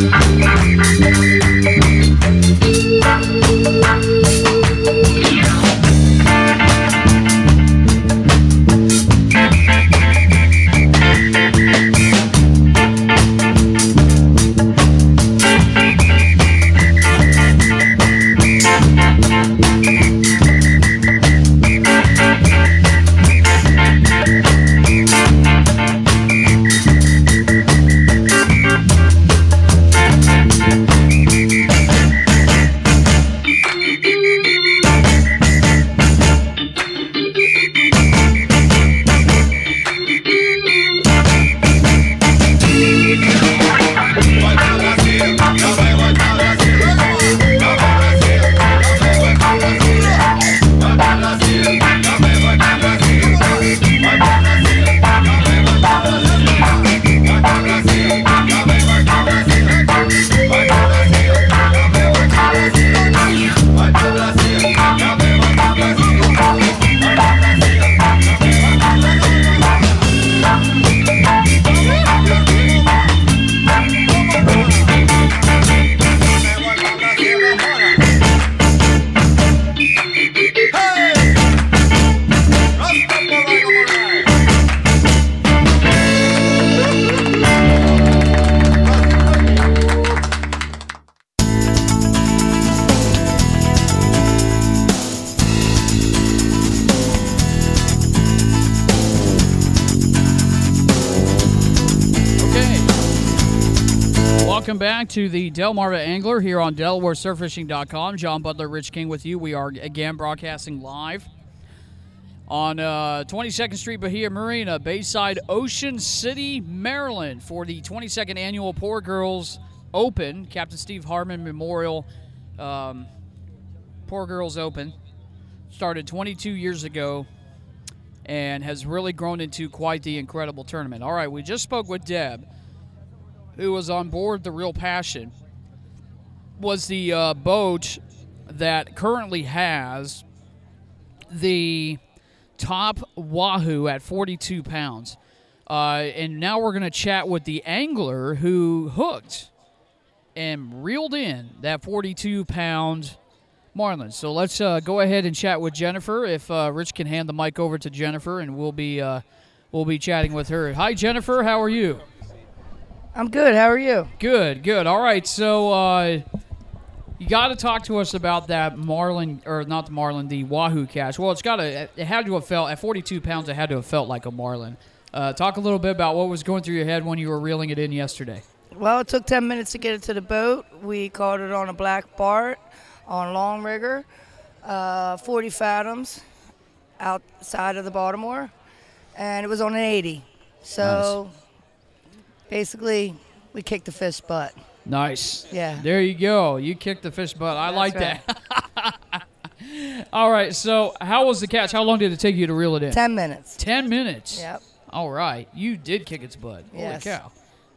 We'll be right back. Welcome back to the Delmarva Angler here on Delaware Surf Fishing dot com. John Bodler, Rich King with you. We are, again, broadcasting live on uh, twenty-second Street, Bahia Marina, Bayside, Ocean City, Maryland, for the twenty-second Annual Poor Girls Open, Captain Steve Harmon Memorial um, Poor Girls Open. Started twenty-two years ago and has really grown into quite the incredible tournament. All right, we just spoke with Deb, who was on board the Real Passion. Was the uh, boat that currently has the top wahoo at forty-two pounds. Uh, and now we're going to chat with the angler who hooked and reeled in that forty-two-pound marlin. So let's uh, go ahead and chat with Jennifer. If uh, Rich can hand the mic over to Jennifer, and we'll be uh, we'll be chatting with her. Hi, Jennifer. How are you? I'm good. How are you? Good, good. All right. So uh, you got to talk to us about that marlin, or not the marlin, the wahoo catch. Well, it's got to. It had to have felt at forty-two pounds. It had to have felt like a marlin. Uh, talk a little bit about what was going through your head when you were reeling it in yesterday. Well, it took ten minutes to get it to the boat. We caught it on a black bart on long rigger, uh, forty fathoms outside of the Baltimore, and it was on an eighty. So. Nice. Basically, we kicked the fish butt. Nice. Yeah. There you go. You kicked the fish butt. I That's like right. that. All right. So how was the catch? How long did it take you to reel it in? Ten minutes. Ten minutes? Yep. All right. You did kick its butt. Yes. Holy cow.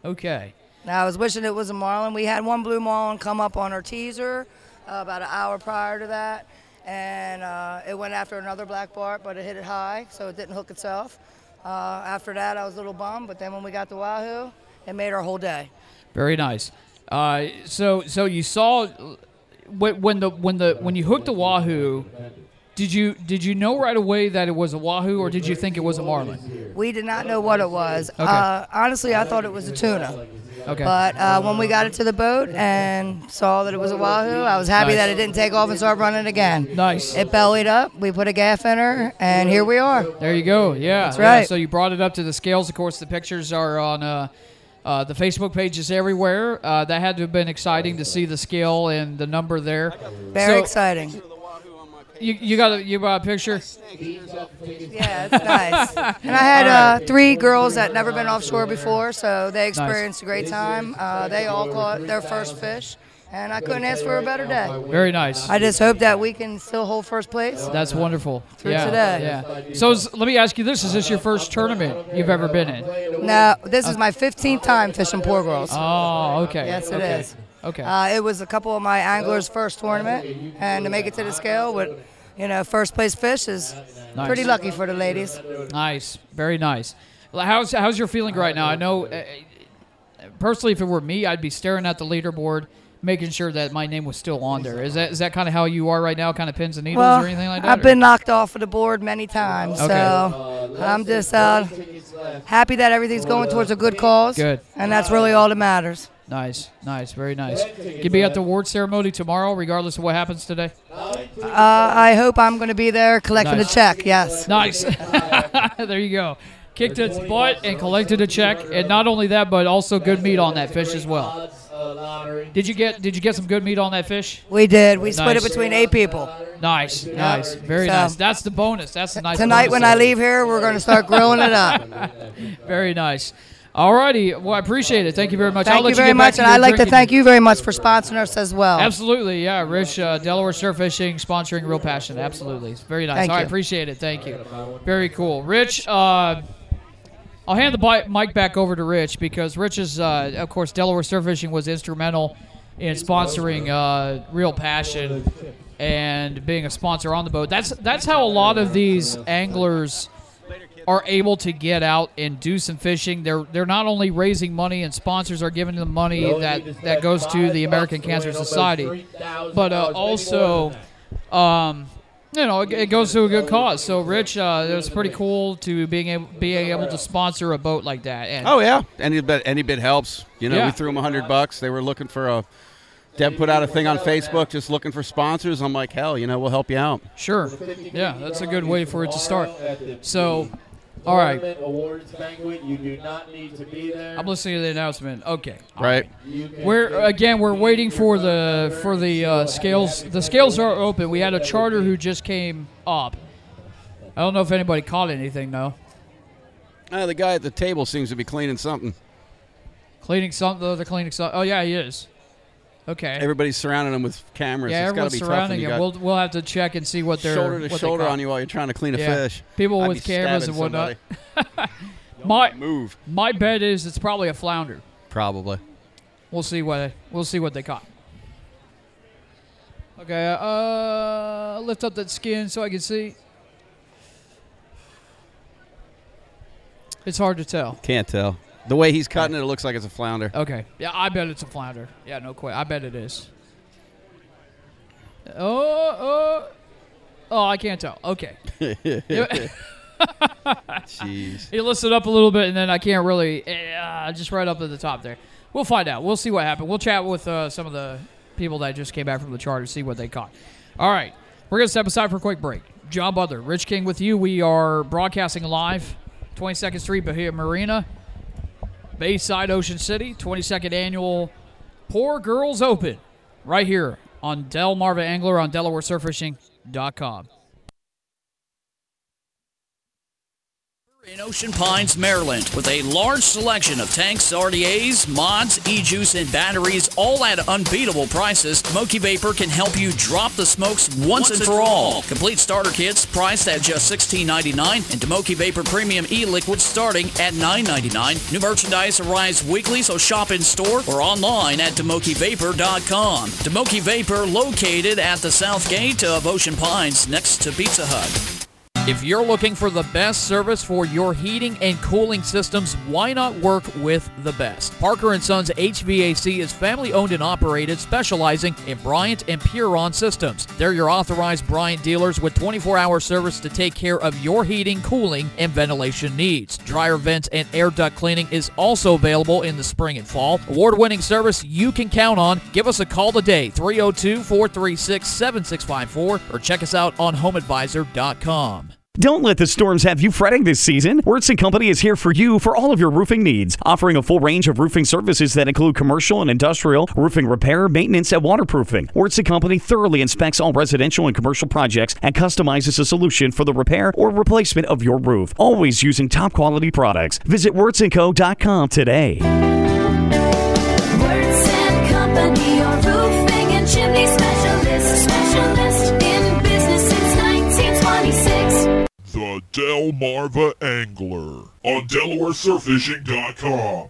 Okay. Now, I was wishing it was a marlin. We had one blue marlin come up on our teaser uh, about an hour prior to that, and uh, it went after another black bart, but it hit it high, so it didn't hook itself. Uh, after that, I was a little bummed, but then when we got the wahoo, it made our whole day. Very nice. Uh, so, so you saw when the when the when you hooked the wahoo, did you did you know right away that it was a wahoo, or did you think it was a marlin? We did not know what it was. Okay. Uh, honestly, I thought it was a tuna. Okay. But uh, when we got it to the boat and saw that it was a wahoo, I was happy nice. that it didn't take off and start running again. Nice. It bellied up. We put a gaff in her, and here we are. There you go. Yeah. That's right. Yeah, so you brought it up to the scales. Of course, the pictures are on. Uh, Uh, the Facebook page is everywhere. Uh, that had to have been exciting to see the scale and the number there. Very so, exciting. You, you got a you got a picture? Yeah, it's nice. And I had uh, three girls that never been offshore before, so they experienced nice. a great time. Uh, they all caught their first fish, and I couldn't ask for a better day. Very nice. I just hope that we can still hold first place. That's wonderful. Through yeah, today. Yeah. So let me ask you this. Is this your first tournament you've ever been in? No, this is my fifteenth time fishing Poor Girls. Oh, okay. Yes, it okay. is. Okay. Uh, it was a couple of my anglers' first tournament, and to make it to the scale with, you know, first place fish is nice. pretty lucky for the ladies. Nice. Very nice. How's, how's your feeling right now? I know, uh, personally, if it were me, I'd be staring at the leaderboard, making sure that my name was still on there. Is that is that kind of how you are right now, kind of pins and needles well, or anything like that? I've or? been knocked off of the board many times, okay. so uh, I'm just uh, happy that everything's going towards a good cause, good. and that's really all that matters. Nice, nice, very nice. Can you be at the award ceremony tomorrow, regardless of what happens today? Uh, I hope I'm going to be there collecting nice. a check, yes. Nice. There you go. Kicked its butt and collected a check, and not only that, but also good meat on that fish as well. Did you get Did you get some good meat on that fish? We did. We nice. split it between eight people. Nice, yeah. nice, very so, nice. That's the bonus. That's the nice. Tonight bonus when I leave here, we're going to start grilling it up. Very nice. All righty. Well, I appreciate it. Thank you very much. Thank I'll you very you much, and I'd like drinking. to thank you very much for sponsoring us as well. Absolutely, yeah, Rich, uh, Delaware Surf Fishing, sponsoring Real Passion. Absolutely, it's very nice. Thank All right, appreciate it. Thank you. Very cool, Rich. Uh, I'll hand the mic back over to Rich because Rich is, uh, of course, Delaware Surf Fishing was instrumental in sponsoring uh, Real Passion and being a sponsor on the boat. That's that's how a lot of these anglers are able to get out and do some fishing. They're they're not only raising money and sponsors are giving them money that, that goes to the American Cancer Society, but uh, also... Um, You know, it goes to a good cause. So, Rich, uh, it was pretty cool to being able being able to sponsor a boat like that. And oh yeah, any bit any bit helps. You know, yeah. we threw them a hundred bucks. They were looking for a. Deb put out a thing on Facebook, just looking for sponsors. I'm like, hell, you know, we'll help you out. Sure, yeah, that's a good way for it to start. So, All right. Awards banquet. You do not need to be there. I'm listening to the announcement. Okay. Right. right. We're again. We're waiting for the for the uh, scales. The scales are open. We had a charter who just came up. I don't know if anybody caught anything though. Uh, the guy at the table seems to be cleaning something. Cleaning something. Though, they're cleaning something. Oh yeah, he is. Okay. Everybody's surrounding him with cameras. Yeah, it's everyone's be surrounding him. We'll we'll have to check and see what they're shoulder to what shoulder on you while you're trying to clean a yeah. fish. People I'd with cameras and whatnot. my move. My bet is it's probably a flounder. Probably. We'll see what we'll see what they caught. Okay. Uh, lift up that skin so I can see. It's hard to tell. Can't tell. The way he's cutting it, it looks like it's a flounder. Okay. Yeah, I bet it's a flounder. Yeah, no quit. I bet it is. Oh, oh. Oh, I can't tell. Okay. Jeez. You lifts it up a little bit, and then I can't really, uh, just right up at the top there. We'll find out. We'll see what happened. We'll chat with uh, some of the people that just came back from the charter, see what they caught. All right. We're going to step aside for a quick break. John Bodler, Rich King with you. We are broadcasting live, twenty-second Street, Bahia Marina. Bayside, Ocean City, twenty-second Annual Poor Girls Open, right here on Delmarva Angler on Delaware Surf Fishing dot com. In Ocean Pines, Maryland, with a large selection of tanks, R D As, mods, e-juice, and batteries, all at unbeatable prices, DeMoki Vapor can help you drop the smokes once, once and for all. all. Complete starter kits priced at just sixteen ninety-nine dollars and DeMoki Vapor Premium e-liquid starting at nine ninety-nine dollars. New merchandise arrives weekly, so shop in store or online at demoki vapor dot com. DeMoki Vapor, located at the south gate of Ocean Pines next to Pizza Hut. If you're looking for the best service for your heating and cooling systems, why not work with the best? Parker and Sons H V A C is family-owned and operated, specializing in Bryant and Puron systems. They're your authorized Bryant dealers with twenty-four hour service to take care of your heating, cooling, and ventilation needs. Dryer vents and air duct cleaning is also available in the spring and fall. Award-winning service you can count on. Give us a call today, three oh two, four three six, seven six five four, or check us out on home advisor dot com. Don't let the storms have you fretting this season. Wurtz and Company is here for you for all of your roofing needs, offering a full range of roofing services that include commercial and industrial, roofing repair, maintenance, and waterproofing. Wurtz and Company thoroughly inspects all residential and commercial projects and customizes a solution for the repair or replacement of your roof, always using top quality products. Visit Wurtz and Co dot com today. Wurtz and Company, your roofing and chimney specialist, specialist in business since nineteen twenty-six. The Delmarva Angler on Delaware Surf Fishing dot com.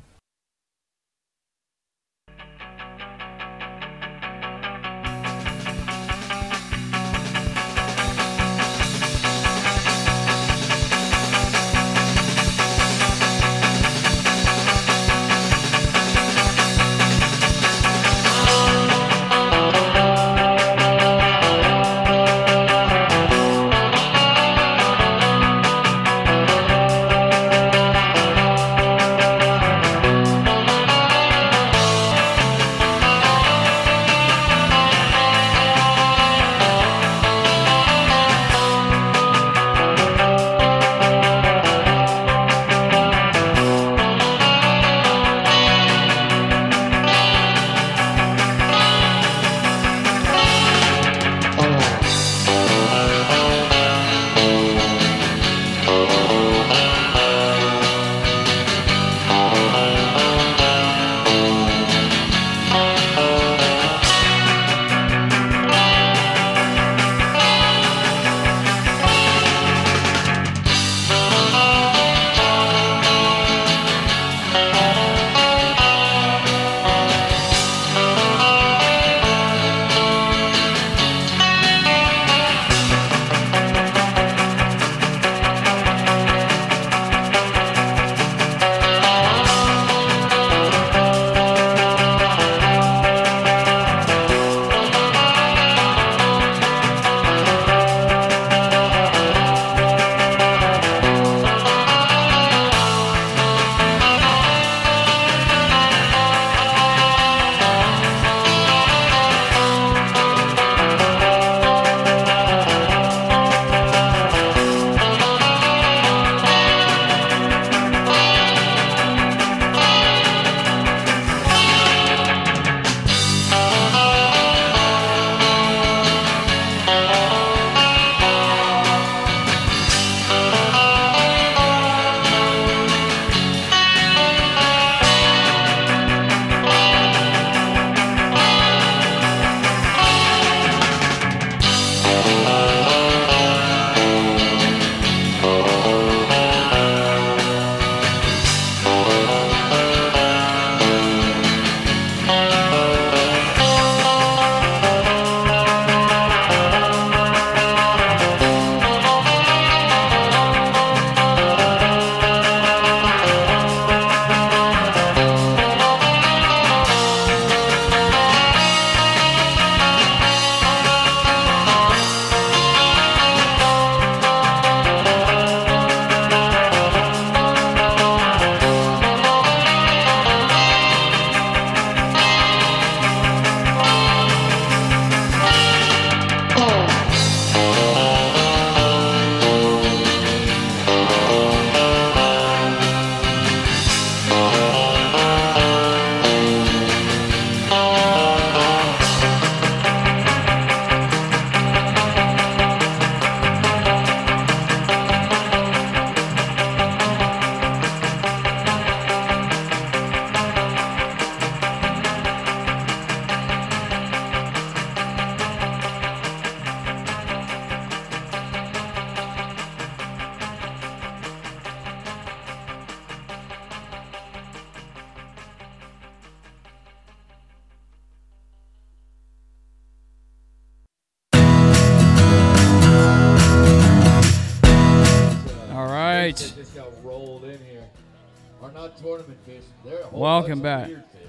are not tournament fish. They're a whole Welcome back. Weird fish.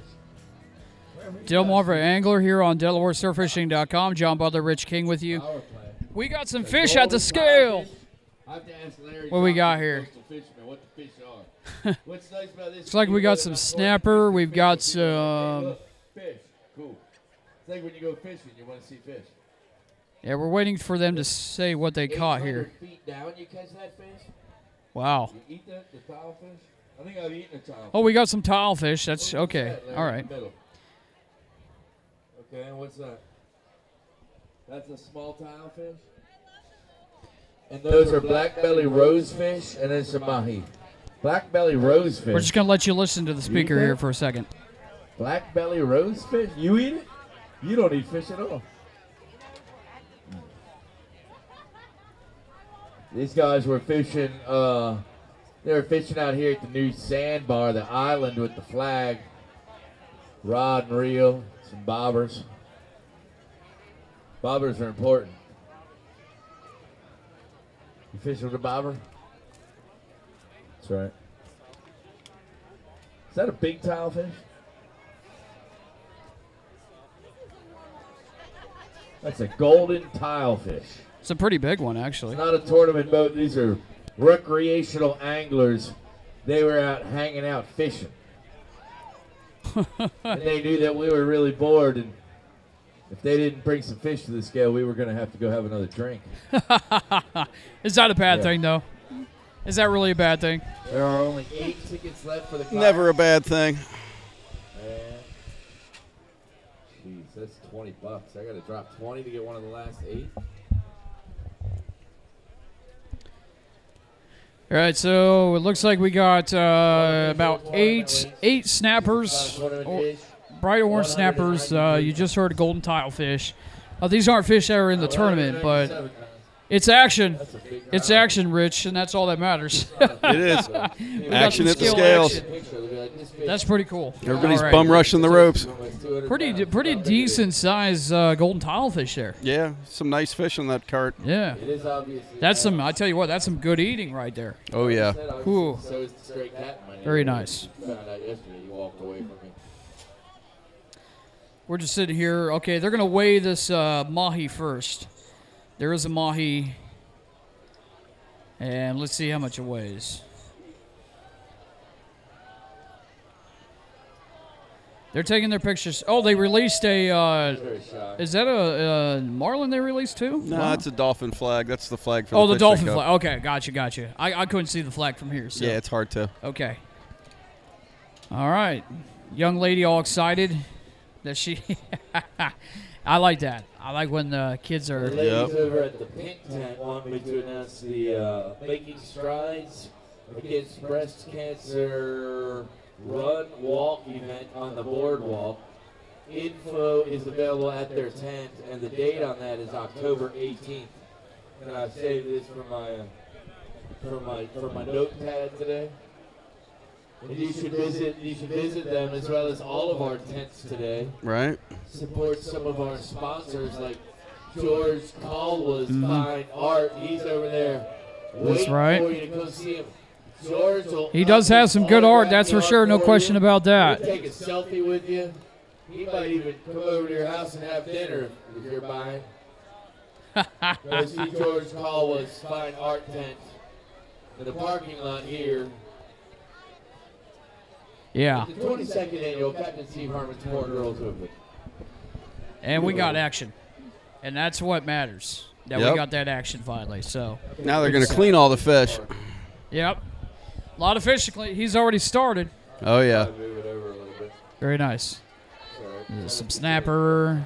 Delmarva Angler here on Delaware Surf Fishing dot com. John Bodler, Rich King with you. We got some fish at the scale. I have to ask Larry what we got here. What the fish are. What's nice about this? It's like we got some snapper. We've got some fish. Cool. It's like when you go fishing, you want to see fish. Yeah, we're waiting for them to say what they caught here. Feet down, you catch that fish? Wow. You eat that, the tile fish? I think I've eaten a tile fish. Oh, we got some tile fish. That's what's okay. That, all right. Okay, and what's that? That's a small tile fish? And those, those are black belly rosefish and then some mahi. Black belly rosefish. We're just going to let you listen to the speaker here for a second. Black belly rosefish? You eat it? You don't eat fish at all. These guys were fishing, uh, they were fishing out here at the new sandbar, the island with the flag, rod and reel, some bobbers. Bobbers are important. You fish with a bobber? That's right. Is that a big tile fish? That's a golden tile fish. It's a pretty big one, actually. It's not a tournament boat. These are recreational anglers. They were out hanging out fishing. And they knew that we were really bored, and if they didn't bring some fish to the scale, we were going to have to go have another drink. It's not a bad yeah. thing, though. Is that really a bad thing? There are only eight tickets left for the class. Never a bad thing. Jeez, that's twenty bucks. I got to drop twenty to get one of the last eight. All right, so it looks like we got uh, about eight eight snappers, or, bright orange snappers. Uh, you just heard golden tile fish. Uh, these aren't fish that are in the tournament, but it's action. It's action, Rich, and that's all that matters. It is. Action at the scales. Action. That's pretty cool. Everybody's right. Bum rushing the ropes. Pretty pretty decent size uh, golden tile fish there. Yeah, some nice fish on that cart. Yeah. It is obviously that's some, I tell you what, that's some good eating right there. Oh, yeah. Cool. Very nice. We're just sitting here. Okay, they're going to weigh this uh, mahi first. There is a mahi. And let's see how much it weighs. They're taking their pictures. Oh, they released a... Uh, is that a, a marlin they released too? No, wow. That's a dolphin flag. That's the flag for oh, the Oh, the dolphin flag. Okay, gotcha, gotcha. I, I couldn't see the flag from here. So. Yeah, it's hard to. Okay. All right. Young lady all excited that she... I like that. I like when the kids are... The ladies yep. over at the Pink tent want me to announce the uh, Making Strides Against Breast Cancer Run Walk event on the boardwalk. Info is available at their tent, and the date on that is October eighteenth. And I saved this for my for my for my notepad today. And you should visit. You should visit them as well as all of our tents today. Right. Support some of our sponsors like George Caldwell's mm. Fine Art. He's over there. That's right. For you to come see him. George will he does have some good art. That's for sure. No question about that. He'll take a selfie with you. He might even come over to your house and have dinner if you're buying. Go see George Caldwell's Fine Art tent in the parking lot here. Yeah. The twenty-second annual Captain Steve Harmon Poor Girls Open. And we got action. And that's what matters. That yep. we got that action finally. So now they're going to clean all the fish. Yep. A lot of fish to clean. He's already started. Oh, yeah. Very nice. Some snapper.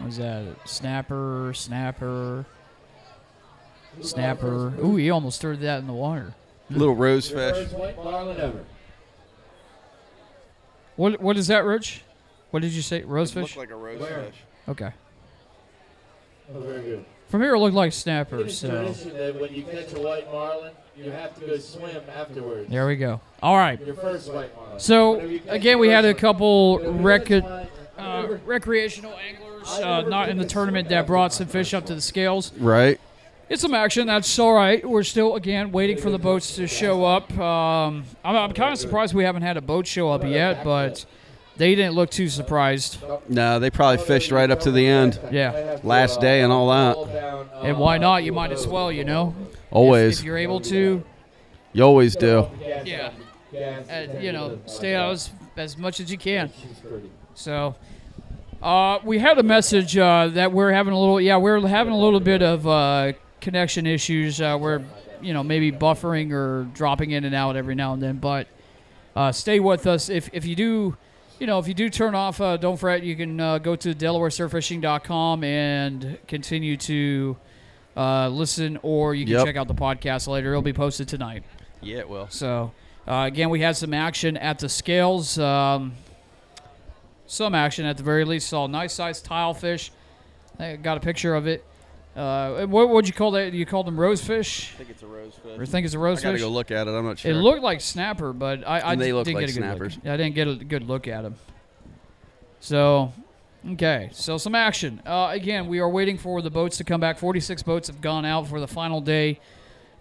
What is that? Snapper, snapper, snapper. Ooh, he almost threw that in the water. Little rose fish. White marlin over. What what is that, Rich? What did you say? Rosefish? It looked like a rosefish. Okay. Oh, very good. From here, it looked like snappers. It is so. That when you catch a white marlin, you have to go swim afterwards. There we go. All right. Your first white marlin. So again, we had a couple rec- uh, recreational anglers uh, not in the tournament that brought some fish up to the scales. Right. It's some action. That's all right. We're still, again, waiting for the boats to show up. Um, I'm, I'm kind of surprised we haven't had a boat show up yet, but they didn't look too surprised. No, they probably fished right up to the end. Yeah. Last day and all that. And why not? You might as well, you know? Always. If, if you're able to. You always do. Yeah. And, you know, stay out as, as much as you can. So... Uh, we had a message uh, that we're having a little, yeah, we're having a little bit of uh, connection issues. Uh, we're, you know, maybe buffering or dropping in and out every now and then. But uh, stay with us. If if you do, you know, if you do turn off, uh, don't fret. You can uh, go to Delaware Surf Fishing dot com and continue to uh, listen, or you can yep. check out the podcast later. It'll be posted tonight. Yeah, it will. So uh, again, we had some action at the scales. Um, Some action at the very least. Saw a nice sized tilefish. I got a picture of it. Uh, what would you call that? You called them rosefish? I think it's a rosefish. Or think it's a rosefish? I gotta go look at it. I'm not sure. It looked like snapper, but I, I didn't like get a good snappers. look. I didn't get a good look at them. So, okay. So some action. Uh, again, we are waiting for the boats to come back. forty-six boats have gone out for the final day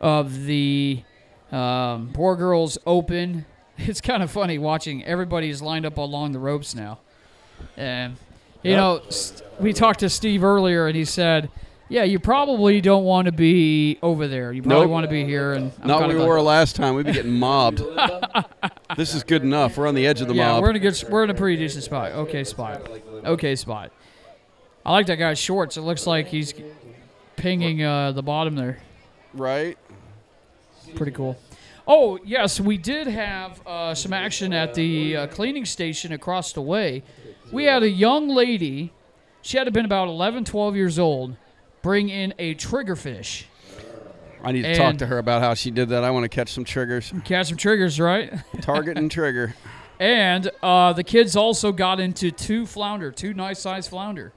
of the um, Poor Girls Open. It's kind of funny watching everybody's lined up along the ropes now. And, you know, we talked to Steve earlier, and he said, yeah, you probably don't want to be over there. You probably nope. want to be here. And I'm Not we like, were last time. We'd be getting mobbed. This is good enough. We're on the edge of the yeah, mob. Yeah, we're in a good, we're in a pretty decent spot. Okay spot. Okay spot. I like that guy's shorts. It looks like he's pinging uh, the bottom there. Right. Pretty cool. Oh, yes, we did have uh, some action at the uh, cleaning station across the way. We had a young lady, she had to have been about eleven, twelve years old, bring in a triggerfish. I need to and talk to her about how she did that. I want to catch some triggers. Catch some triggers, right? Target and trigger. And uh, the kids also got into two flounder, two nice-sized flounder.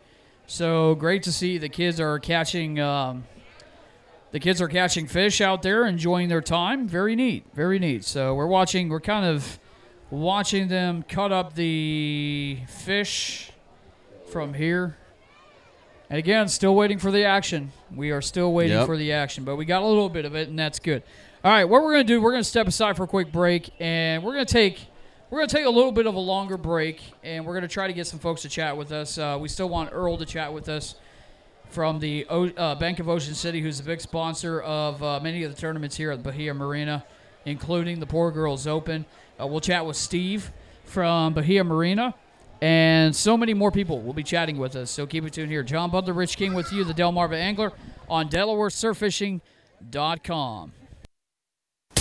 So great to see the kids are catching... Um, The kids are catching fish out there, enjoying their time. Very neat, very neat. So we're watching, we're kind of watching them cut up the fish from here. And again, still waiting for the action. We are still waiting yep. for the action, but we got a little bit of it, and that's good. All right, what we're going to do, we're going to step aside for a quick break, and we're going to take we're going to take a little bit of a longer break, and we're going to try to get some folks to chat with us. Uh, we still want Earl to chat with us from the uh, Bank of Ocean City, who's a big sponsor of uh, many of the tournaments here at Bahia Marina, including the Poor Girls Open. Uh, we'll chat with Steve from Bahia Marina, and so many more people will be chatting with us, so keep it tuned here. John Bodler, Rich King with you, the Delmarva Angler, on Delaware Surf Fishing dot com.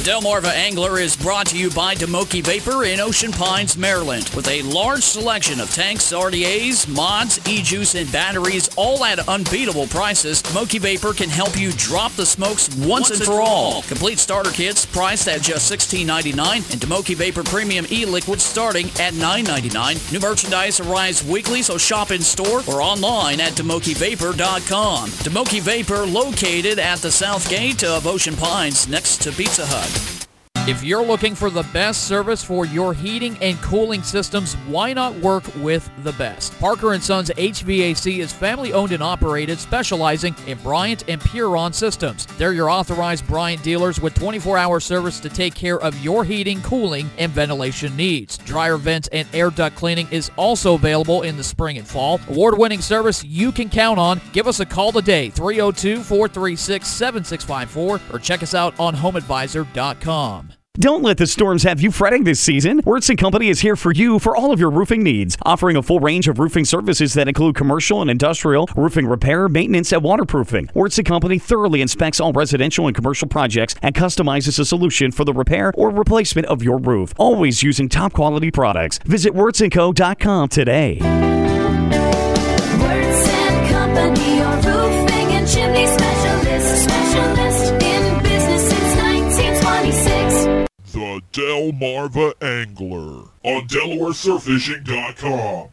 Delmarva Angler is brought to you by DeMoki Vapor in Ocean Pines, Maryland, with a large selection of tanks, R D As, mods, e-juice, and batteries, all at unbeatable prices. DeMoki Vapor can help you drop the smokes once, once and for all. all. Complete starter kits priced at just sixteen ninety-nine dollars, and DeMoki Vapor Premium e-liquid starting at nine ninety-nine dollars. New merchandise arrives weekly, so shop in store or online at demoki vapor dot com. DeMoki Vapor, located at the south gate of Ocean Pines, next to Pizza Hut. If you're looking for the best service for your heating and cooling systems, why not work with the best? Parker and Sons H V A C is family-owned and operated, specializing in Bryant and Puron systems. They're your authorized Bryant dealers with twenty-four hour service to take care of your heating, cooling, and ventilation needs. Dryer vents and air duct cleaning is also available in the spring and fall. Award-winning service you can count on. Give us a call today, three oh two, four three six, seven six five four, or check us out on home advisor dot com. Don't let the storms have you fretting this season. Wurtz and Company is here for you for all of your roofing needs, offering a full range of roofing services that include commercial and industrial, roofing repair, maintenance, and waterproofing. Wurtz and Company thoroughly inspects all residential and commercial projects and customizes a solution for the repair or replacement of your roof, always using top-quality products. Visit Wurtz and Co dot com today. Wurtz and Company, your roofing and chimney specialist, specialist in business since nineteen twenty-six. The Delmarva Angler on Delaware Surf Fishing dot com.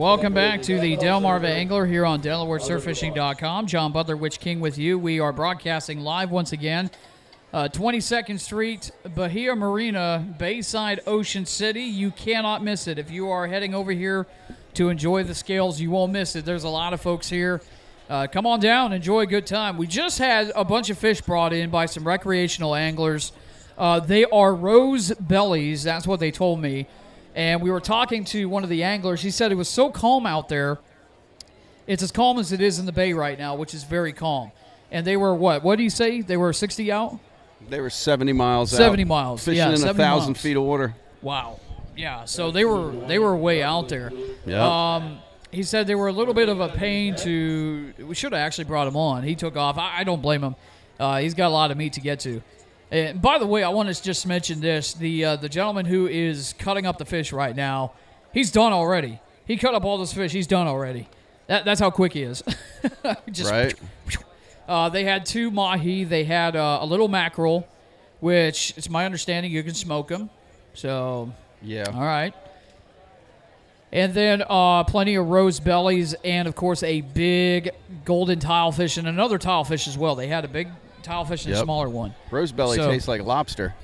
Welcome back to the Delmarva Angler here on Delaware Surf Fishing dot com. John Bodler, Rich King with you. We are broadcasting live once again. Uh, twenty-second Street, Bahia Marina, Bayside, Ocean City. You cannot miss it. If you are heading over here to enjoy the scales, you won't miss it. There's a lot of folks here. Uh, come on down, enjoy a good time. We just had a bunch of fish brought in by some recreational anglers. Uh, they are rose bellies. That's what they told me. And we were talking to one of the anglers. He said it was so calm out there. It's as calm as it is in the bay right now, which is very calm. And they were what? What do you say? They were sixty out? They were seventy miles out. seventy miles. Fishing yeah, in one thousand feet of water. Wow. Yeah, so they were they were way out there. Yep. Um, he said they were a little bit of a pain to – we should have actually brought him on. He took off. I, I don't blame him. Uh, he's got a lot of meat to get to. And by the way, I want to just mention this. The uh, the gentleman who is cutting up the fish right now, he's done already. He cut up all those fish. He's done already. That, that's how quick he is. Just, right. Uh, they had two mahi. They had uh, a little mackerel, which it's my understanding you can smoke them. So, yeah. All right. And then uh, plenty of rose bellies and, of course, a big golden tilefish and another tilefish as well. They had a big tilefish and yep. a smaller one. Rose belly so, tastes like lobster.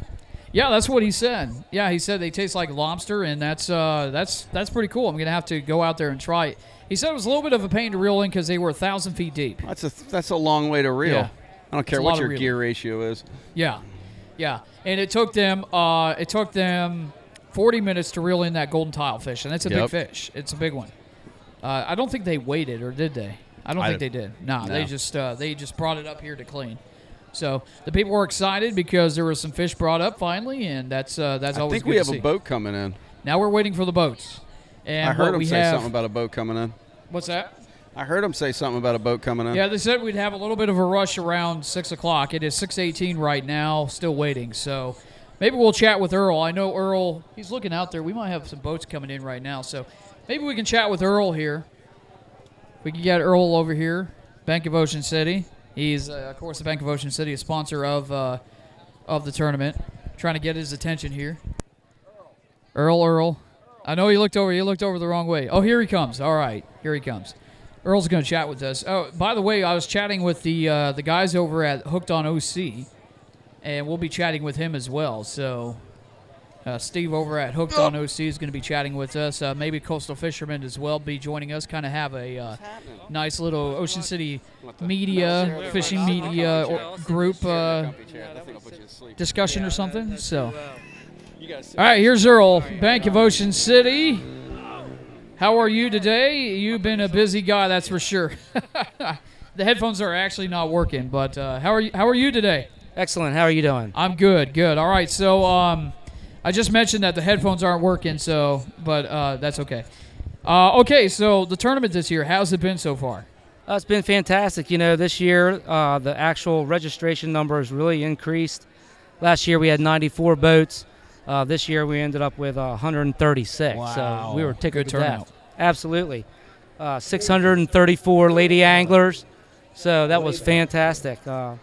Yeah, that's what he said. Yeah, he said they taste like lobster, and that's uh, that's that's pretty cool. I'm going to have to go out there and try it. He said it was a little bit of a pain to reel in because they were one thousand feet deep. That's a that's a long way to reel. Yeah. I don't care what your gear ratio is. Yeah, yeah. And it took them uh, it took them forty minutes to reel in that golden tilefish, and it's a yep. big fish. It's a big one. Uh, I don't think they weighted, or did they? I don't I, think they did. Nah, no, they just uh, they just brought it up here to clean. So the people were excited because there was some fish brought up finally, and that's uh, that's always good to see. I think we have a boat coming in. Now we're waiting for the boats. And I heard him say have, something about a boat coming in. What's that? I heard him say something about a boat coming in. Yeah, they said we'd have a little bit of a rush around six o'clock. It is six eighteen right now, still waiting. So maybe we'll chat with Earl. I know Earl, he's looking out there. We might have some boats coming in right now. So maybe we can chat with Earl here. We can get Earl over here, Bank of Ocean City. He's, uh, of course, the Bank of Ocean City, a sponsor of uh, of the tournament. Trying to get his attention here. Earl, Earl. I know he looked over. He looked over the wrong way. Oh, here he comes. All right, here he comes. Earl's going to chat with us. Oh, by the way, I was chatting with the uh, the guys over at Hooked on O C, and we'll be chatting with him as well. So uh, Steve over at Hooked on O C is going to be chatting with us. Uh, maybe Coastal Fisherman as well be joining us. Kind of have a uh, nice little Ocean City media, fishing media or group uh, discussion or something. So. All right, here's Earl, Bank of Ocean City. How are you today? You've been a busy guy, that's for sure. The headphones are actually not working, but uh, how are you? How are you today? Excellent. How are you doing? I'm good, good. All right, so um, I just mentioned that the headphones aren't working, so but uh, that's okay. Uh, okay, so the tournament this year, how's it been so far? Uh, it's been fantastic. You know, this year uh, the actual registration number has really increased. Last year we had ninety-four boats. Uh, this year we ended up with uh, one hundred thirty-six, wow. So we were tickled to death. Absolutely. Uh, six hundred thirty-four lady anglers, so that was fantastic. Uh,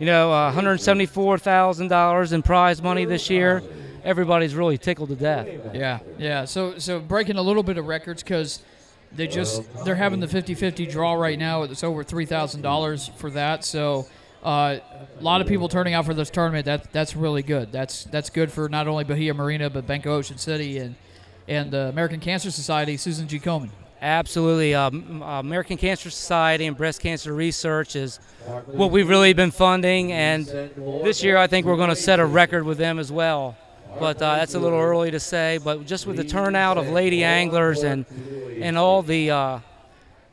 you know, uh, one hundred seventy-four thousand dollars in prize money this year. Everybody's really tickled to death. Yeah, yeah. So so breaking a little bit of records because they just, they're having the fifty-fifty draw right now. It's over three thousand dollars for that, so... Uh, a lot of people turning out for this tournament. That that's really good. That's that's good for not only Bahia Marina but Bank of Ocean City and and the uh, American Cancer Society. Susan G. Komen. Absolutely, um, American Cancer Society and breast cancer research is what we've really been funding. And this year, I think we're going to set a record with them as well. But uh, that's a little early to say. But just with the turnout of lady anglers and and all the. Uh,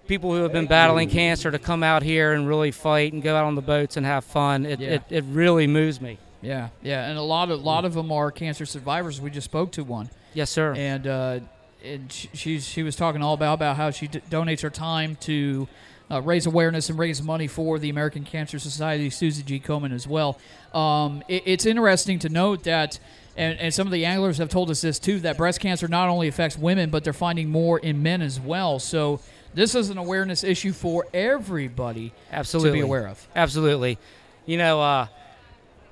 people who have been battling cancer to come out here and really fight and go out on the boats and have fun. It yeah. it, it really moves me. Yeah, yeah, and a lot of lot of them are cancer survivors. We just spoke to one. Yes, sir. And uh, and she she was talking all about about how she d- donates her time to uh, raise awareness and raise money for the American Cancer Society. Susan G. Komen as well. Um, it, it's interesting to note that. And, and some of the anglers have told us this, too, that breast cancer not only affects women, but they're finding more in men as well. So this is an awareness issue for everybody Absolutely. To be aware of. Absolutely. You know, uh,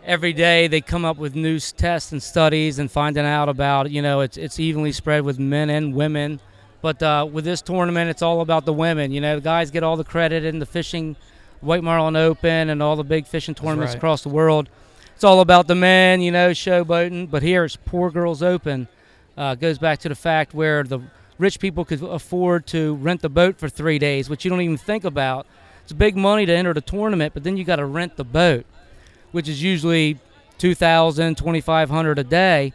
every day they come up with new tests and studies and finding out about, you know, it's, it's evenly spread with men and women. But uh, with this tournament, it's all about the women. You know, the guys get all the credit in the fishing, White Marlin Open, and all the big fishing tournaments right. across the world. It's all about the men, you know, showboating. But here it's Poor Girls Open. Uh, goes back to the fact where the rich people could afford to rent the boat for three days, which you don't even think about. It's big money to enter the tournament, but then you got to rent the boat, which is usually two thousand dollars, twenty-five hundred dollars a day.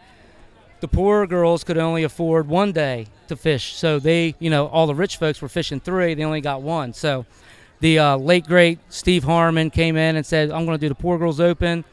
The poor girls could only afford one day to fish. So they, you know, all the rich folks were fishing three. They only got one. So the uh, late, great Steve Harmon came in and said, I'm going to do the Poor Girls Open.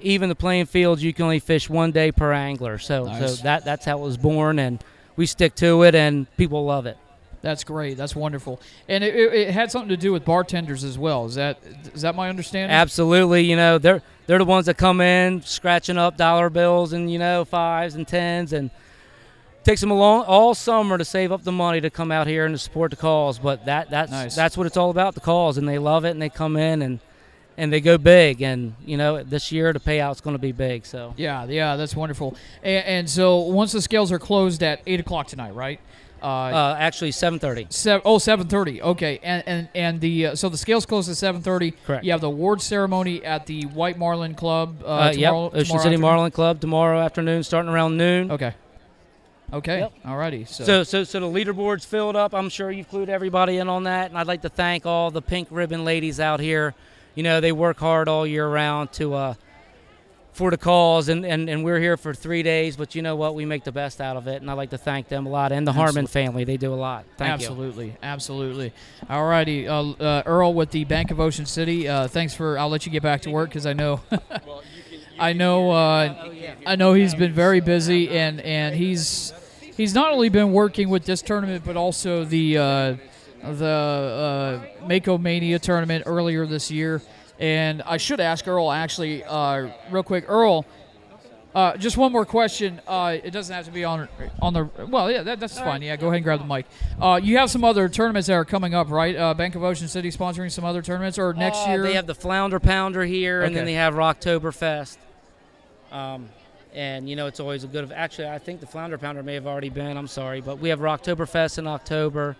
Even the playing fields, you can only fish one day per angler. So, nice. so that that's how it was born, and we stick to it, and people love it. That's great. That's wonderful. And it, it, it had something to do with bartenders as well. Is that is that my understanding? Absolutely. You know, they're they're the ones that come in scratching up dollar bills and, you know, fives and tens, and it takes them a long, all summer to save up the money to come out here and to support the cause. But that that's nice. That's what it's all about, the cause, and they love it, and they come in and and they go big. And, you know, this year the payout's going to be big. So yeah, yeah, that's wonderful. And, and so once the scales are closed at eight o'clock tonight, right? Uh, uh, actually, seven thirty. Seven, oh, seven thirty. Okay, and and and the uh, so the scales close at seven thirty. Correct. You have the award ceremony at the White Marlin Club. Uh, uh, tomorrow, yep. Ocean tomorrow City afternoon. Marlin Club tomorrow afternoon, starting around noon. Okay. Okay. Yep. Alrighty. So. so so so the leaderboard's filled up. I'm sure you've clued everybody in on that, and I'd like to thank all the pink ribbon ladies out here. You know, they work hard all year round to uh, for the cause, and, and, and we're here for three days, but you know what? We make the best out of it, and I'd like to thank them a lot, and the absolutely. Harmon family. They do a lot. Thank absolutely. you. Absolutely. Absolutely. All righty. Uh, uh, Earl with the Bank of Ocean City, uh, thanks for – I'll let you get back to work because I know – I know uh, I know he's been very busy, and, and he's he's not only been working with this tournament but also the uh, – the uh, Mako Mania tournament earlier this year. And I should ask Earl, actually, uh, real quick. Earl, uh, just one more question. Uh, it doesn't have to be on on the – well, yeah, that, that's all fine. Right. Yeah, go ahead and grab the mic. Uh, you have some other tournaments that are coming up, right? Uh, Bank of Ocean City sponsoring some other tournaments, or next uh, year? They have the Flounder Pounder here, okay. and then they have Rocktoberfest. Um, and, you know, it's always a good – actually, I think the Flounder Pounder may have already been. I'm sorry. But we have Rocktoberfest in October.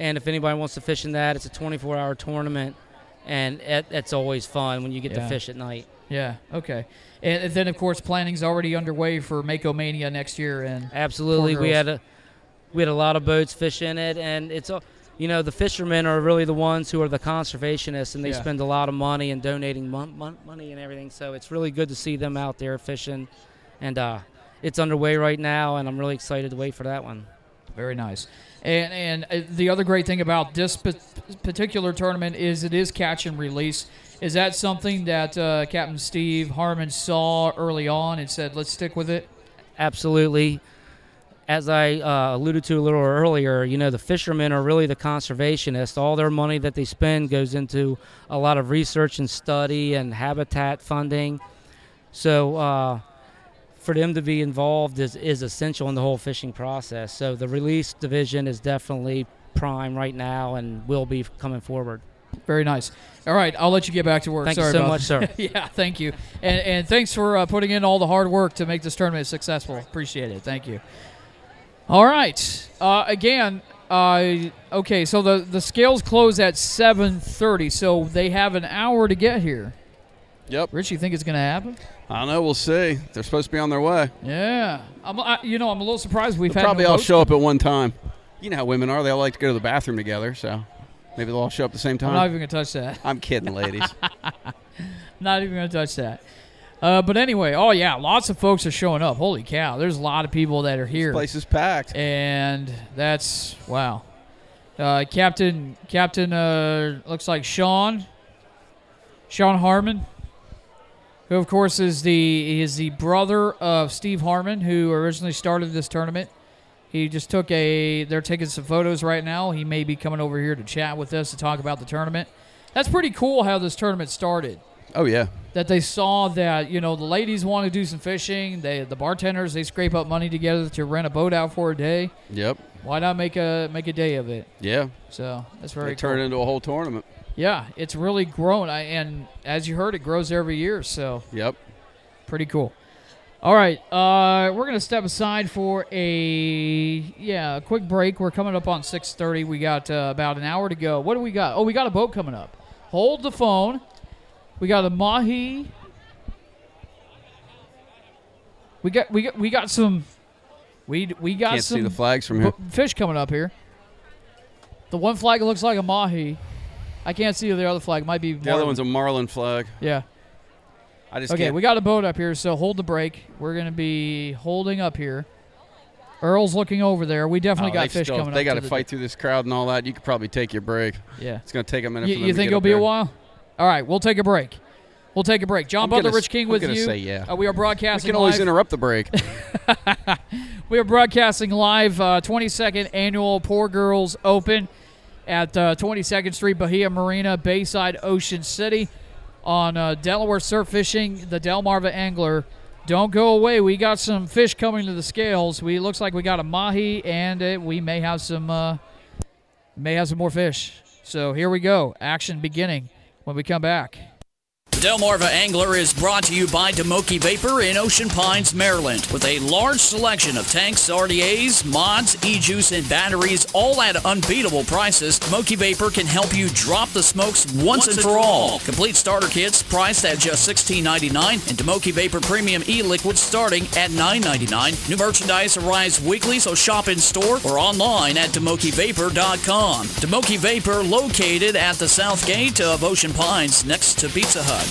And if anybody wants to fish in that, it's a twenty-four hour tournament, and that's it, always fun when you get yeah. to fish at night. Yeah, okay. And, and then, of course, planning's already underway for Mako Mania next year. And absolutely. We had a we had a lot of boats fish in it, and it's a, you know, the fishermen are really the ones who are the conservationists, and they yeah. spend a lot of money and donating mon- mon- money and everything. So it's really good to see them out there fishing, and uh, it's underway right now, and I'm really excited to wait for that one. Very nice. And and the other great thing about this particular tournament is it is catch and release. Is that something that uh, Captain Steve Harmon saw early on and said, let's stick with it? Absolutely. As I uh, alluded to a little earlier, you know, the fishermen are really the conservationists. All their money that they spend goes into a lot of research and study and habitat funding. So uh for them to be involved is, is essential in the whole fishing process. So the release division is definitely prime right now and will be coming forward. Very nice. All right, I'll let you get back to work. Thank Sorry you so about much, that. Sir. Yeah, thank you. And and thanks for uh, putting in all the hard work to make this tournament successful. Appreciate it. Thank you. All right. Uh, again, uh, okay, so the, the scales close at seven thirty, so they have an hour to get here. Yep. Rich, you think it's going to happen? I don't know. We'll see. They're supposed to be on their way. Yeah. I'm, I, you know, I'm a little surprised we've they'll had probably no all boat. Show up at one time. You know how women are. They all like to go to the bathroom together, so maybe they'll all show up at the same time. I'm not even going to touch that. I'm kidding, ladies. Not even going to touch that. Uh, but anyway, oh, yeah, lots of folks are showing up. Holy cow. There's a lot of people that are here. This place is packed. And that's, wow. Uh, Captain, Captain uh, looks like Sean, Sean Harmon, who, of course, is the is the brother of Steve Harmon, who originally started this tournament. He just took a – they're taking some photos right now. He may be coming over here to chat with us to talk about the tournament. That's pretty cool how this tournament started. Oh, yeah. That they saw that, you know, the ladies want to do some fishing. They The bartenders, they scrape up money together to rent a boat out for a day. Yep. Why not make a make a day of it? Yeah. So that's very they cool. They turned into a whole tournament. Yeah, it's really grown, I, and as you heard, it grows every year, so. Yep. Pretty cool. All right, uh, we're going to step aside for a yeah a quick break. We're coming up on six thirty. We got uh, about an hour to go. What do we got? Oh, we got a boat coming up. Hold the phone. We got a mahi. We got we got we got some. We we got Can't some. Can't see the flags from here. Fish coming up here. The one flag looks like a mahi. I can't see the other flag. It might be the marlin. Other one's a marlin flag. Yeah. I just okay, can't. We got a boat up here, so hold the break. We're going to be holding up here. Earl's looking over there. We definitely oh, got fish still, coming they up. They got to the fight d- through this crowd and all that. You could probably take your break. Yeah. It's going to take a minute you, for them you to think it'll be there. A while? All right, we'll take a break. We'll take a break. John Bodler, Rich King I'm with you. Say yeah. Uh, we are broadcasting live. We can always live. interrupt the break. We are broadcasting live, uh, twenty-second Annual Poor Girls Open at uh, twenty-second Street, Bahia Marina, Bayside, Ocean City. On uh, Delaware Surf Fishing, the Delmarva Angler. Don't go away. We got some fish coming to the scales. We looks like we got a mahi, and it, we may have some uh, may have some more fish. So here we go. Action beginning when we come back. Delmarva Angler is brought to you by DeMoki Vapor in Ocean Pines, Maryland, with a large selection of tanks, R D As, mods, e-juice, and batteries, all at unbeatable prices. DeMoki Vapor can help you drop the smokes once, once and for all. all. Complete starter kits priced at just sixteen ninety-nine dollars and DeMoki Vapor Premium e-liquid starting at nine ninety-nine dollars. New merchandise arrives weekly, so shop in store or online at demoki vapor dot com. DeMoki Vapor, located at the south gate of Ocean Pines next to Pizza Hut.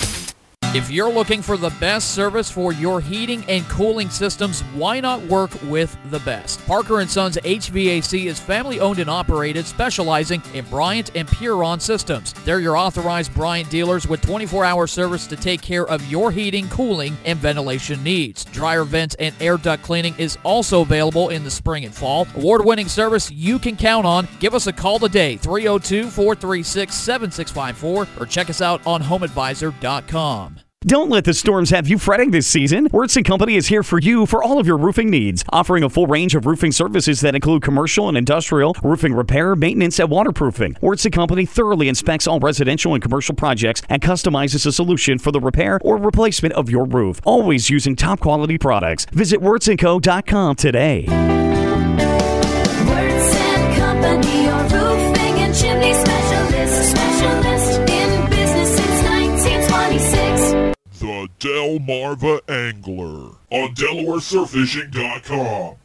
If you're looking for the best service for your heating and cooling systems, why not work with the best? Parker and Sons H V A C is family-owned and operated, specializing in Bryant and Puron systems. They're your authorized Bryant dealers with twenty-four hour service to take care of your heating, cooling, and ventilation needs. Dryer vents and air duct cleaning is also available in the spring and fall. Award-winning service you can count on. Give us a call today, three oh two, four three six, seven six five four, or check us out on home advisor dot com. Don't let the storms have you fretting this season. Wurtz and Company is here for you for all of your roofing needs, offering a full range of roofing services that include commercial and industrial, roofing repair, maintenance, and waterproofing. Wurtz and Company thoroughly inspects all residential and commercial projects and customizes a solution for the repair or replacement of your roof, always using top quality products. Visit wurtz and co dot com today. Wurtz and Company, your roofing and chimney specialist, specialist in business since nineteen twenty-six. The Delmarva Angler on Delaware Surf Fishing dot com.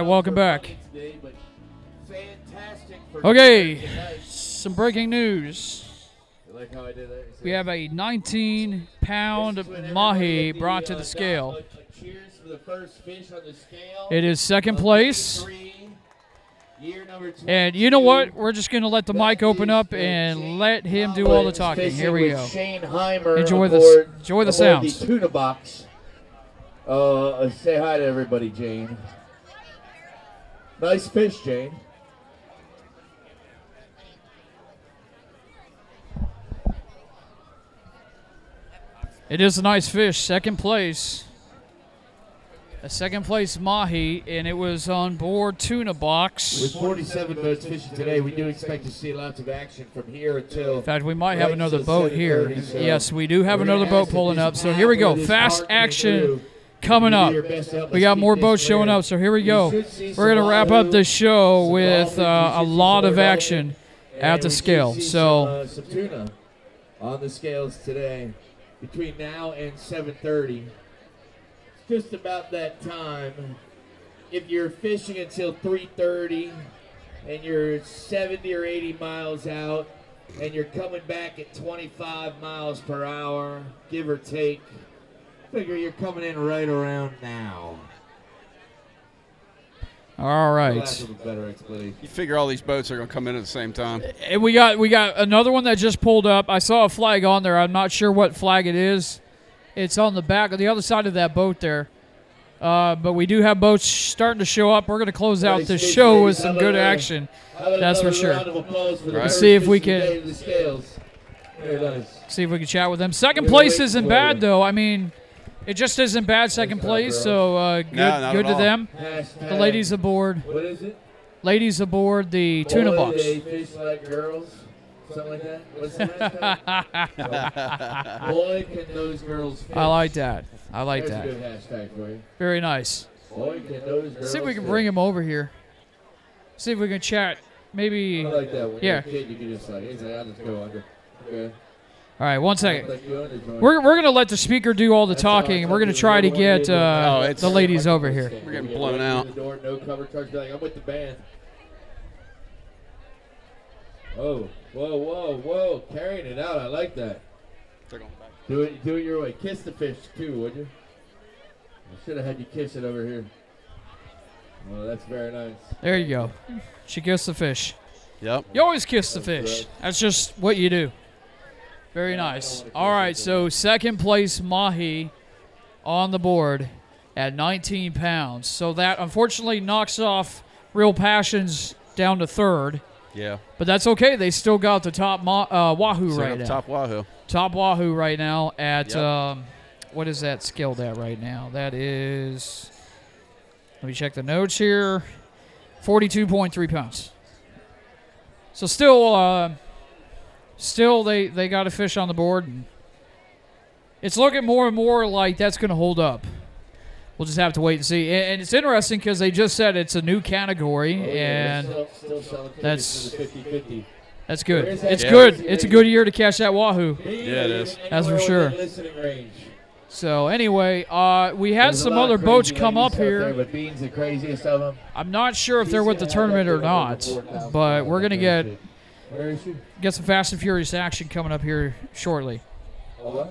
right, welcome back. Okay, some breaking news. We have a nineteen-pound mahi brought to the scale. It is second place. And you know what? We're just going to let the mic open up and let him do all the talking. Here we go. Enjoy the, enjoy the sounds. Tuna Box. Uh, say hi to everybody, Jane. Nice fish, Jane. It is a nice fish. Second place. A second place mahi, and it was on board Tuna Box. With forty-seven boats fishing today, we do expect to see lots of action from here until... In fact, we might have another boat here. Yes, we do have another boat pulling up. So here we go. Fast action coming up. We got more boats showing up, so here we go. We're going to wrap up the show with uh, a lot of action at the scale. So some tuna on the scales today between now and seven thirty. Just about that time. If you're fishing until three thirty and you're seventy or eighty miles out and you're coming back at twenty-five miles per hour, give or take, figure you're coming in right around now. All right. You figure all these boats are going to come in at the same time. And we got we got another one that just pulled up. I saw a flag on there. I'm not sure what flag it is. It's on the back, on the other side of that boat there. Uh, but we do have boats starting to show up. We're going to close out this show with some good action. That's for sure. Let's see if we can see if we can chat with them. Second place isn't bad, though. I mean, it just isn't bad, second place. So uh, good, good to them. The ladies aboard. What is it? Ladies aboard the Tuna Box. Something like that. What's that? Boy, can those girls fish. I like that. I like There's that. A good hashtag for you. Very nice. Boy, can those girls See if we can fish. Bring him over here. See if we can chat. Maybe. I like that. When yeah. You're a kid, you can just like, hey, I'll just go under. Okay. All right, one second. We're we're gonna let the speaker do all the talking, and we're gonna try to get uh, oh, the ladies over here. We're getting blown out. No cover charge. I'm with the band. Oh. Whoa, whoa, whoa. Carrying it out. I like that. Do it do it your way. Kiss the fish, too, would you? I should have had you kiss it over here. Oh, that's very nice. There you go. She kissed the fish. Yep. You always kiss the fish. That's just what you do. Very nice. All right, so second place mahi on the board at nineteen pounds. So that, unfortunately, knocks off Real Passions down to third. Yeah, but that's okay. They still got the top uh, wahoo right now. Top wahoo. Top wahoo right now at yep. um, what is that scaled at right now? That is. Let me check the notes here. Forty-two point three pounds. So still, uh, still they they got a fish on the board. And it's looking more and more like that's going to hold up. We'll just have to wait and see. And it's interesting because they just said it's a new category, oh, yeah, and still, still that's fifty fifty. That's good. It's yeah. good. It's a good year to catch that wahoo. Yeah, it is. That's for sure. So anyway, uh, we had There's some other boats come up here. There, but Bean's the craziest of them. I'm not sure if they're with the tournament or not, but we're gonna get get some Fast and Furious action coming up here shortly. Oh,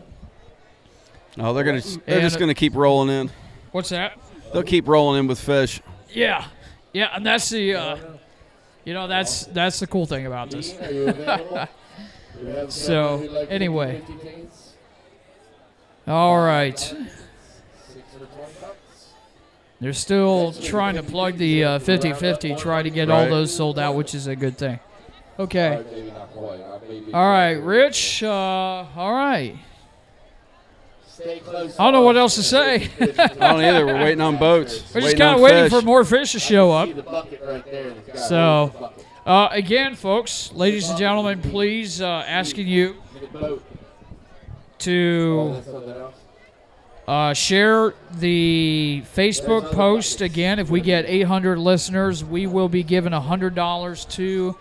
they're gonna they're just gonna keep rolling in. What's that? They'll keep rolling in with fish. Yeah. Yeah, and that's the, uh, you know, that's that's the cool thing about this. So, anyway. All right. They're still trying to plug the uh, fifty fifty, try to get all those sold out, which is a good thing. Okay. All right, Rich. Uh, all right. I don't know what else to say. I don't either. We're waiting on boats. We're just kind of waiting for more fish to show up. So, uh, again, folks, ladies and gentlemen, please uh, asking you to uh, share the Facebook post. Again, if we get eight hundred listeners, we will be giving one hundred dollars to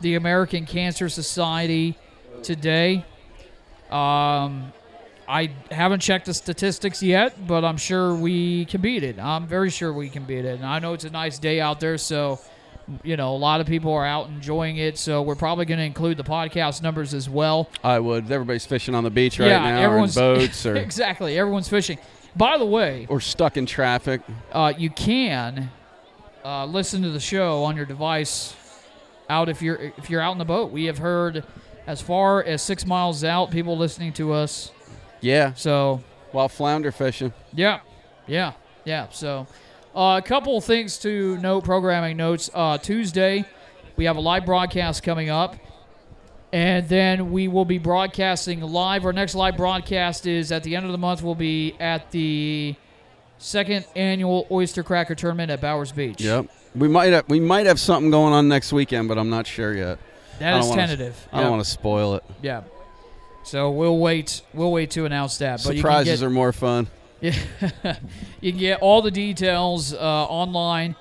the American Cancer Society today. Um... I haven't checked the statistics yet, but I'm sure we can beat it. I'm very sure we can beat it. And I know it's a nice day out there, so, you know, a lot of people are out enjoying it. So we're probably going to include the podcast numbers as well. I would. Everybody's fishing on the beach right yeah, now, everyone's, or in boats. Or exactly. Everyone's fishing. By the way. Or stuck in traffic. Uh, you can uh, listen to the show on your device out if you're if you're out in the boat. We have heard as far as six miles out, people listening to us. Yeah. So while flounder fishing. Yeah. Yeah. Yeah. So uh, a couple of things to note, programming notes. Uh, Tuesday, we have a live broadcast coming up. And then we will be broadcasting live. Our next live broadcast is at the end of the month. We'll be at the second annual Oyster Cracker Tournament at Bowers Beach. Yep. We might have, we might have something going on next weekend, but I'm not sure yet. That is tentative. Wanna, I don't yep. want to spoil it. Yeah. So we'll wait. We'll wait to announce that. But surprises you can get, are more fun. Yeah, you can get all the details uh, online.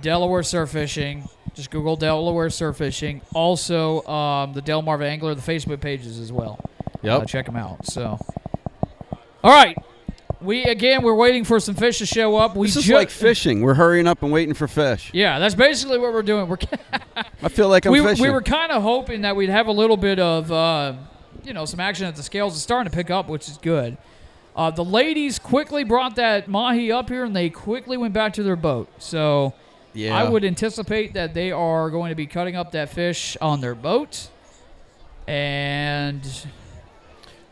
Delaware Surf Fishing. Just Google Delaware Surf Fishing. Also, um, the Delmarva Angler, the Facebook pages as well. Yep. Uh, check them out. So, all right. We again, we're waiting for some fish to show up. We this is ju- like fishing. We're hurrying up and waiting for fish. Yeah, that's basically what we're doing. We're. I feel like I'm we, fishing. We were kind of hoping that we'd have a little bit of. Uh, You know, some action at the scales is starting to pick up, which is good. Uh, the ladies quickly brought that mahi up here, and they quickly went back to their boat. So yeah. I would anticipate that they are going to be cutting up that fish on their boat. And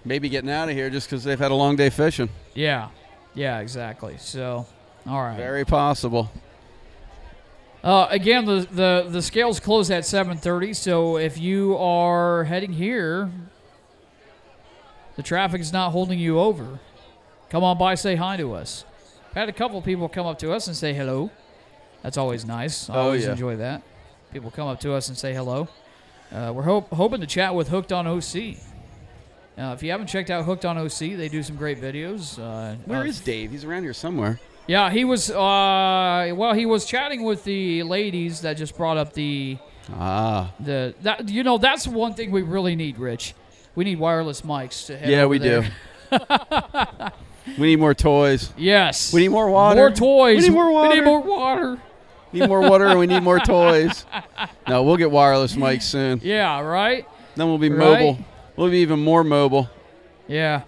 maybe getting out of here just because they've had a long day fishing. Yeah. Yeah, exactly. So, all right. Very possible. Uh, again, the, the, the scales close at seven thirty, so if you are heading here... The traffic is not holding you over. Come on by, say hi to us. I've had a couple of people come up to us and say hello. That's always nice. I oh, always yeah. enjoy that. People come up to us and say hello. Uh, we're hope, hoping to chat with Hooked on O C. Uh, if you haven't checked out Hooked on O C, they do some great videos. Uh, Where uh, is Dave? He's around here somewhere. Yeah, he was. Uh, well, he was chatting with the ladies that just brought up the. Ah. The that you know that's one thing we really need, Rich. We need wireless mics to head Yeah, over we there. do. We need more toys. Yes. We need more water. More toys. We need more water. We need more water. Need more water and we need more toys. No, we'll get wireless mics soon. Yeah, right? Then we'll be right? mobile. We'll be even more mobile. Yeah.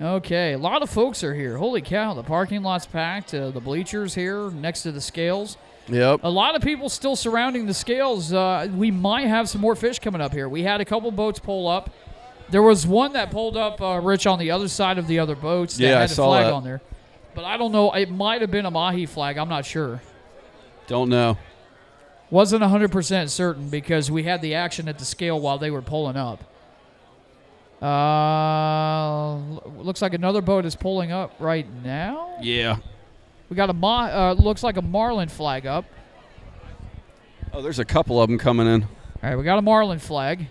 Okay, a lot of folks are here. Holy cow, the parking lot's packed. Uh, the bleachers here next to the scales. Yep. A lot of people still surrounding the scales. Uh, we might have some more fish coming up here. We had a couple boats pull up. There was one that pulled up, uh, Rich, on the other side of the other boats that yeah, had I a saw flag that. on there. But I don't know. It might have been a mahi flag. I'm not sure. Don't know. Wasn't one hundred percent certain because we had the action at the scale while they were pulling up. Uh, looks like another boat is pulling up right now. Yeah. We got a ma- uh, looks like a Marlin flag up. Oh, there's a couple of them coming in. All right, we got a Marlin flag.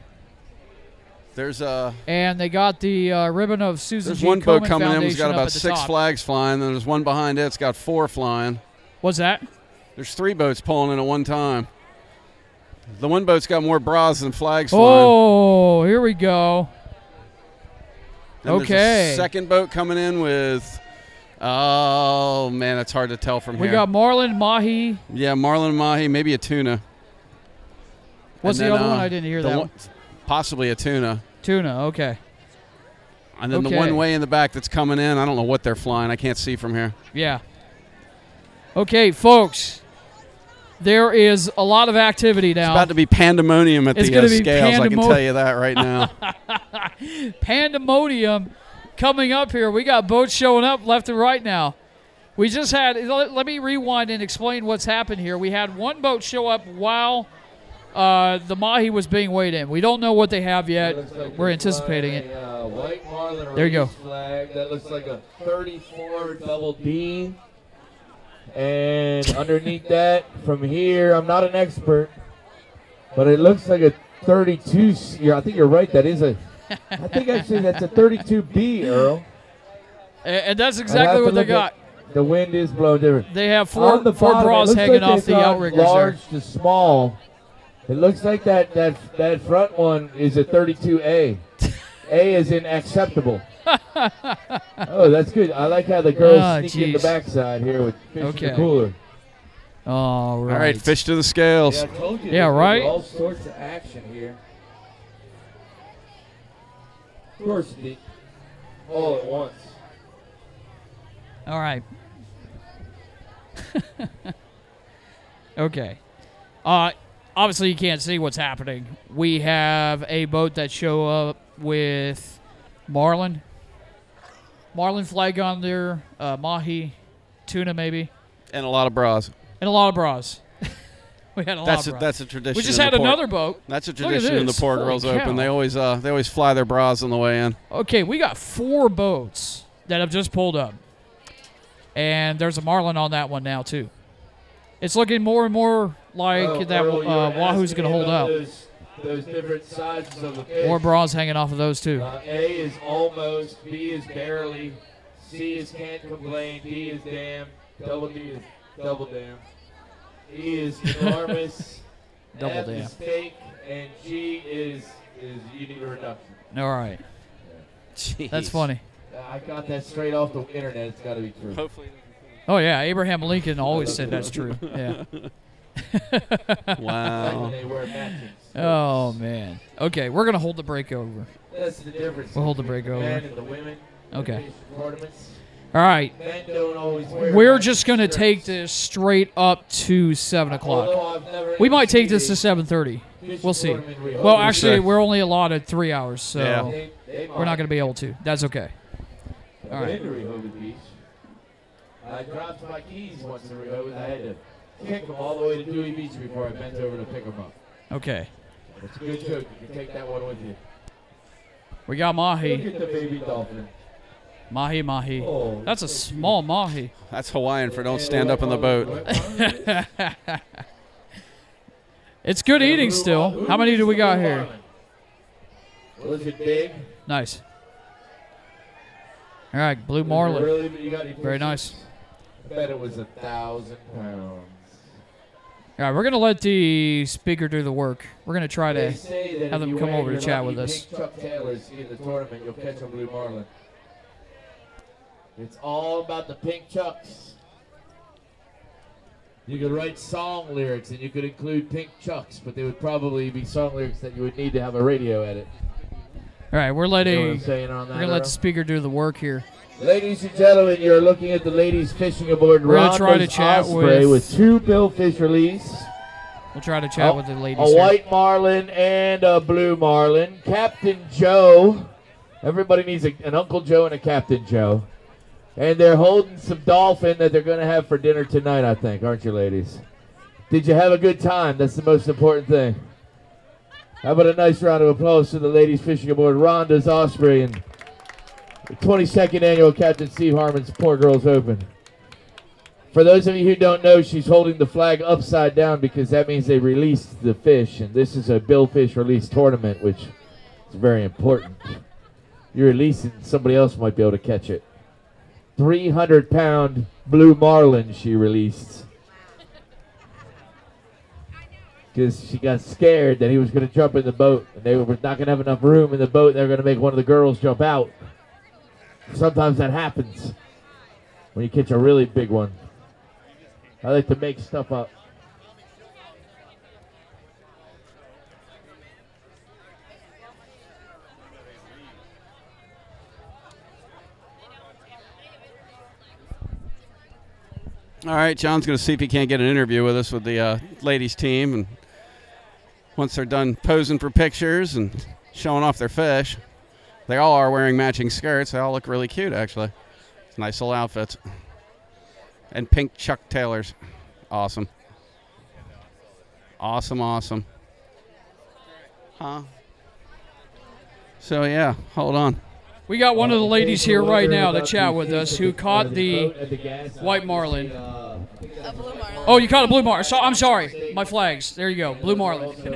There's a and they got the uh, ribbon of Susan G. Komen Foundation. There's one boat coming in. It's got about six flags flying. Then there's one behind it. It's got four flying. What's that? There's three boats pulling in at one time. The one boat's got more bras than flags flying. Oh, here we go. Then okay. There's a second boat coming in with. Oh, man, it's hard to tell from we here. We got Marlin, Mahi. Yeah, Marlin, Mahi, maybe a tuna. What's and the then, other uh, one? I didn't hear that one. one. Possibly a tuna. Tuna, okay. And then okay. the one way in the back that's coming in, I don't know what they're flying. I can't see from here. Yeah. Okay, folks, there is a lot of activity now. It's about to be pandemonium at it's the uh, scales. Pandemo- I can tell you that right now. Pandemonium. Coming up here, we got boats showing up left and right now. We just had, let, let me rewind and explain what's happened here. We had one boat show up while uh, the mahi was being weighed in. We don't know what they have yet. Like We're anticipating it. A, uh, White Marlin there you go. Flag. That looks like a thirty-four double D. And underneath that, from here, I'm not an expert, but it looks like a thirty-two. I think you're right. That is a. I think actually that's a thirty-two B, Earl. And, and that's exactly what they got. The wind is blowing different. They have four, the four bottom, bras hanging like off the outriggers large there. To small. It looks like that, that, that front one is a thirty-two A. A is in acceptable. Oh, that's good. I like how the girls oh, sneak geez. in the backside here with fish okay. in the cooler. All right. All right, fish to the scales. Yeah, I told you yeah right? All sorts of action here. Of course, all at once. All right. Okay. Uh, obviously, you can't see what's happening. We have a boat that show up with marlin. Marlin flag on there, uh, mahi, tuna maybe. And a lot of bras. And a lot of bras. We had a lot that's of bras. A, that's a tradition. We just had another boat. That's a tradition in the Poor Girls Open. They always uh, they always fly their bras on the way in. Okay, we got four boats that have just pulled up. And there's a marlin on that one now, too. It's looking more and more like oh, that Earl, uh, wahoo's going to hold out. Those, those different sizes of the fish. More bras hanging off of those, too. Uh, A is almost, B is barely, C is can't complain, D is damn, double D is double damn, E is enormous, double F damn. Is fake, and G is, is you need a reduction. All right. Yeah. That's funny. I got that straight off the internet. It's got to be true. Hopefully. Oh, yeah. Abraham Lincoln always said that's true. Yeah. Wow. Oh, man. Okay, we're going to hold the break over. That's the difference. We'll hold the break over. The men and the women. Okay. All right. We're just going to take this straight up to seven o'clock. We might take this to seven thirty. We'll see. Well, actually, we're only allotted three hours, so we're not going to be able to. That's okay. All right. I dropped my keys once in Rio. I had to kick them all the way to Dewey Beach before I bent over to pick them up. Okay. It's a good joke. You can take that one with you. We got mahi. Look at the baby dolphin. Mahi, mahi. Oh, that's a so small cute. Mahi. That's Hawaiian for don't stand up in the boat. It's good eating still. How many do we got here? Was it big? Nice. All right, blue marlin. Very nice. I bet it was a thousand pounds. All right, we're going to let the speaker do the work. We're going to try to have them come over to chat with us. Chuck Taylors in the tournament, you'll catch a blue marlin. It's all about the pink chucks. You could write song lyrics and you could include pink chucks, but they would probably be song lyrics that you would need to have a radio edit. All right, we're letting you know we're gonna Earl? let the speaker do the work here. Ladies and gentlemen, you're looking at the ladies fishing aboard Ronda's Osprey with, with two Bill Fisher leads. We'll try to chat oh, with the ladies. A here. White marlin and a blue marlin. Captain Joe. Everybody needs a, an Uncle Joe and a Captain Joe. And they're holding some dolphin that they're going to have for dinner tonight, I think, aren't you, ladies? Did you have a good time? That's the most important thing. How about a nice round of applause to the ladies fishing aboard Ronda's Osprey and the twenty-second Annual Captain Steve Harmon's Poor Girls Open. For those of you who don't know, she's holding the flag upside down because that means they released the fish, and this is a billfish release tournament, which is very important. You're releasing, somebody else might be able to catch it. three hundred pound blue marlin she released. Because she got scared that he was going to jump in the boat, and they were not going to have enough room in the boat, and they were going to make one of the girls jump out. Sometimes that happens when you catch a really big one. I like to make stuff up. All right, John's going to see if he can't get an interview with us with the uh, ladies team, and once they're done posing for pictures and showing off their fish, they all are wearing matching skirts. They all look really cute, actually. It's nice little outfits. And pink Chuck Taylors. Awesome. Awesome, awesome. Huh? So, yeah, hold on. We got one of the ladies here right now to chat with us who caught the white marlin. A blue marlin. Oh, you caught a blue marlin. So, I'm sorry. My flags. There you go. Blue marlin.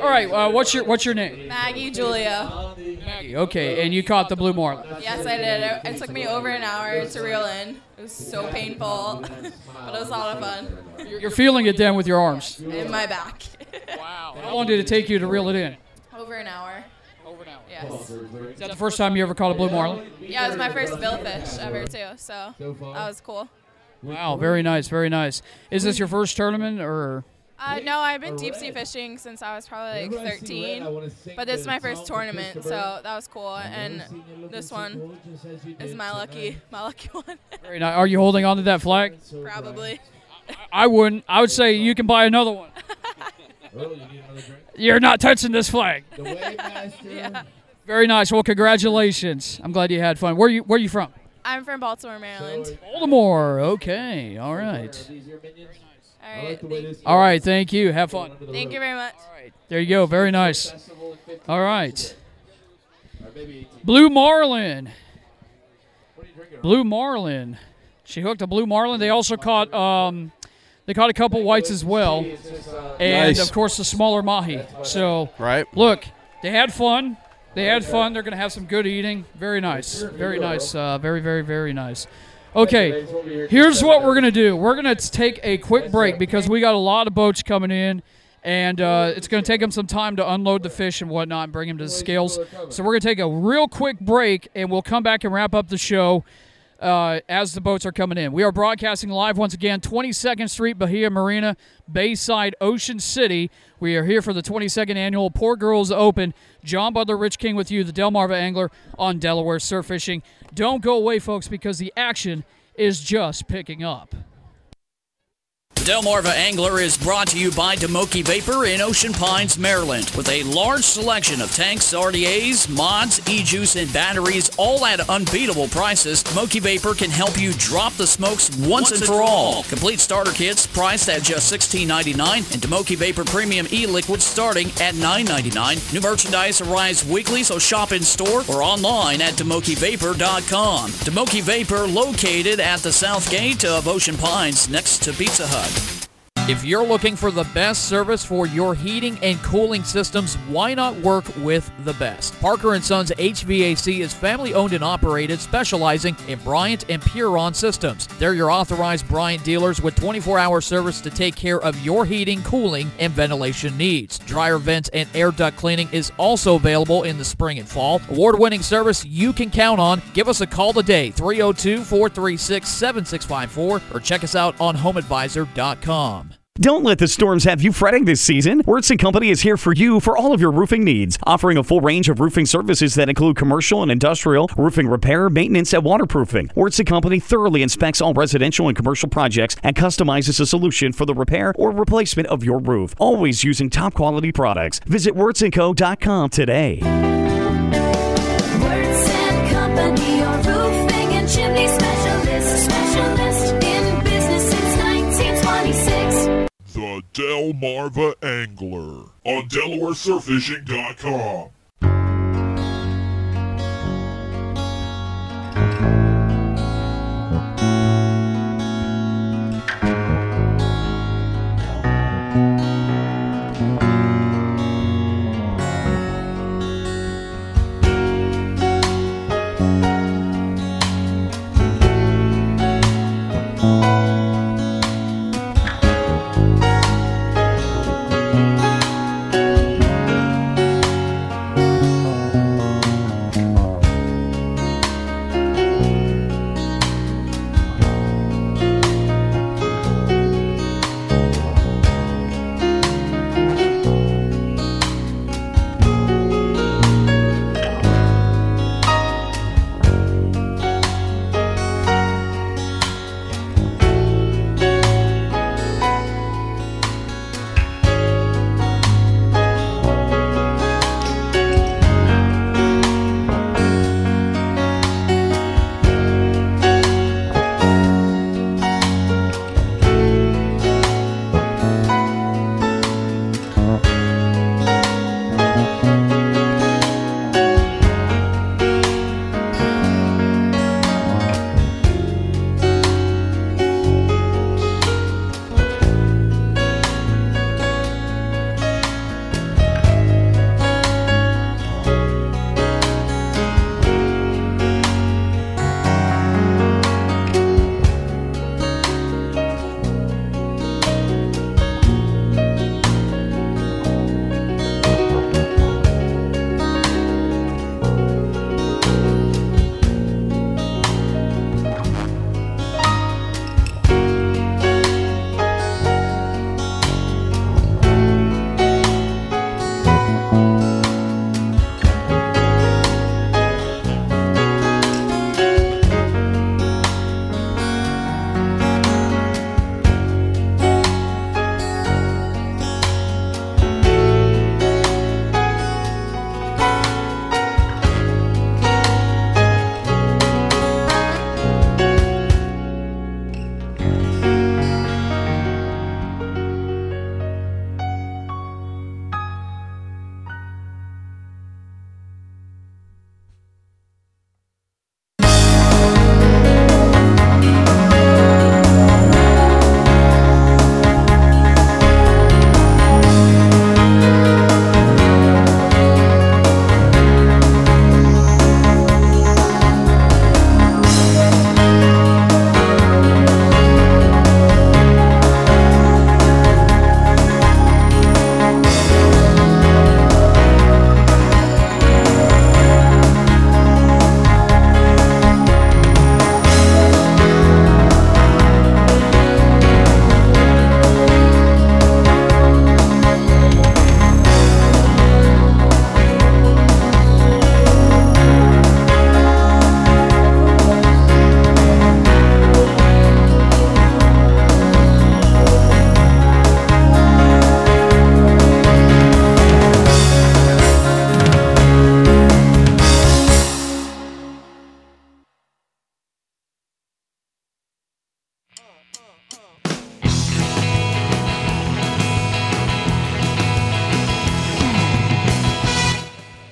All right. Uh, what's your What's your name? Maggie Julia. Maggie. Okay. And you caught the blue marlin. Yes, I did. It took me over an hour to reel in. It was so painful, but it was a lot of fun. You're feeling it then with your arms. In my back. Wow. How long did it take you to reel it in? Over an hour. Over an hour. Yeah. Yes. Is that the first time you ever caught a blue marlin? Yeah, it was my first billfish ever, too, so that was cool. Wow, very nice, very nice. Is this your first tournament, or...? Uh, no, I've been deep sea fishing since I was probably like thirteen, but this is my first tournament, so that was cool, and this one is my lucky, my lucky one. Very nice. Are you holding on to that flag? Probably. I, I wouldn't. I would say you can buy another one. You're not touching this flag. Yeah. Very nice. Well, congratulations. I'm glad you had fun. Where are you, where are you from? I'm from Baltimore, Maryland. Baltimore. Okay. All right. All right, like All right, thank you. Have fun. Thank you very much. All right, there you go. Very nice. All right. Blue Marlin. Blue Marlin. She hooked a blue marlin. They also caught um, they caught a couple whites as well. And, of course, the smaller mahi. So, right. Look, they had fun. They had fun. They're going to have some good eating. Very nice. Very nice. Uh, very, very, very nice. Okay, here's what we're going to do. We're going to take a quick break because we got a lot of boats coming in, and uh, it's going to take them some time to unload the fish and whatnot and bring them to the scales. So we're going to take a real quick break, and we'll come back and wrap up the show uh, as the boats are coming in. We are broadcasting live once again, twenty-second Street, Bahia Marina, Bayside, Ocean City. We are here for the twenty-second Annual Poor Girls Open. John Bodler, Rich King with you, the Delmarva Angler on Delaware Surf Fishing. Don't go away, folks, because the action is just picking up. Delmarva Angler is brought to you by DeMoki Vapor in Ocean Pines, Maryland. With a large selection of tanks, R D As, mods, e-juice, and batteries, all at unbeatable prices, DeMoki Vapor can help you drop the smokes once, once and for all. all. Complete starter kits priced at just sixteen ninety-nine dollars and DeMoki Vapor Premium e-liquid starting at nine ninety-nine dollars. New merchandise arrives weekly, so shop in store or online at demoki vapor dot com. DeMoki Vapor located at the south gate of Ocean Pines next to Pizza Hut. If you're looking for the best service for your heating and cooling systems, why not work with the best? Parker and Sons H V A C is family-owned and operated, specializing in Bryant and Puron systems. They're your authorized Bryant dealers with twenty-four hour service to take care of your heating, cooling, and ventilation needs. Dryer vents and air duct cleaning is also available in the spring and fall. Award-winning service you can count on. Give us a call today, three oh two, four three six, seven six five four, or check us out on home advisor dot com. Don't let the storms have you fretting this season. Wurtz and Company is here for you for all of your roofing needs, offering a full range of roofing services that include commercial and industrial, roofing repair, maintenance, and waterproofing. Wurtz and Company thoroughly inspects all residential and commercial projects and customizes a solution for the repair or replacement of your roof, always using top quality products. Visit wurtz and co dot com today. Wurtz and Company, your roofing and chimney specialist, specialist in business since nineteen twenty-six. The Delmarva Angler on Delaware Surf Fishing dot com.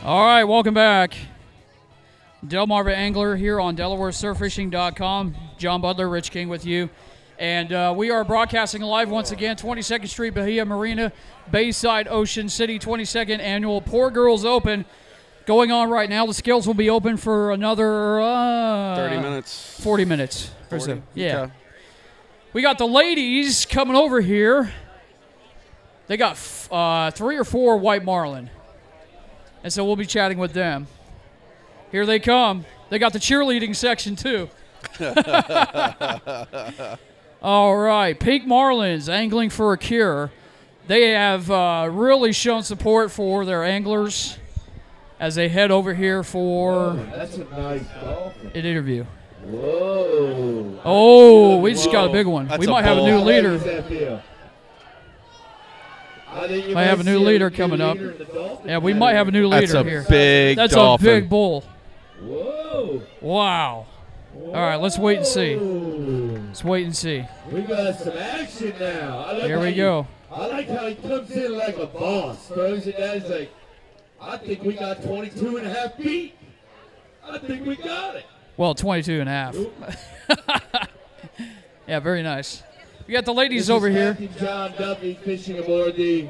All right, welcome back. Delmarva Angler here on Delaware Surf Fishing dot com. John Bodler, Rich King with you. And uh, we are broadcasting live once again, twenty-second Street, Bahia Marina, Bayside, Ocean City, twenty-second Annual Poor Girls Open. Going on right now. The scales will be open for another... Uh, thirty minutes. forty minutes. forty. So. Yeah. Okay. We got the ladies coming over here. They got f- uh, three or four White Marlin. And so we'll be chatting with them. Here they come. They got the cheerleading section, too. All right. Pink Marlins angling for a cure. They have uh, really shown support for their anglers as they head over here for Whoa, that's a nice dolphin. An interview. Whoa. Oh, we just Whoa. got a big one. That's we might have a new leader. I might have a new leader coming up. Yeah, we might have a new leader here. That's a big That's dolphin. a big bull. Whoa. Wow. Whoa. All right, let's wait and see. Let's wait and see. We got some action now. I like here we go. He, I like how he comes in like a boss. Throws it down. He's like, I think we got twenty-two and a half feet. I think we got it. Well, twenty-two and a half. Yeah, very nice. We got the ladies this over is here. John W. fishing aboard the,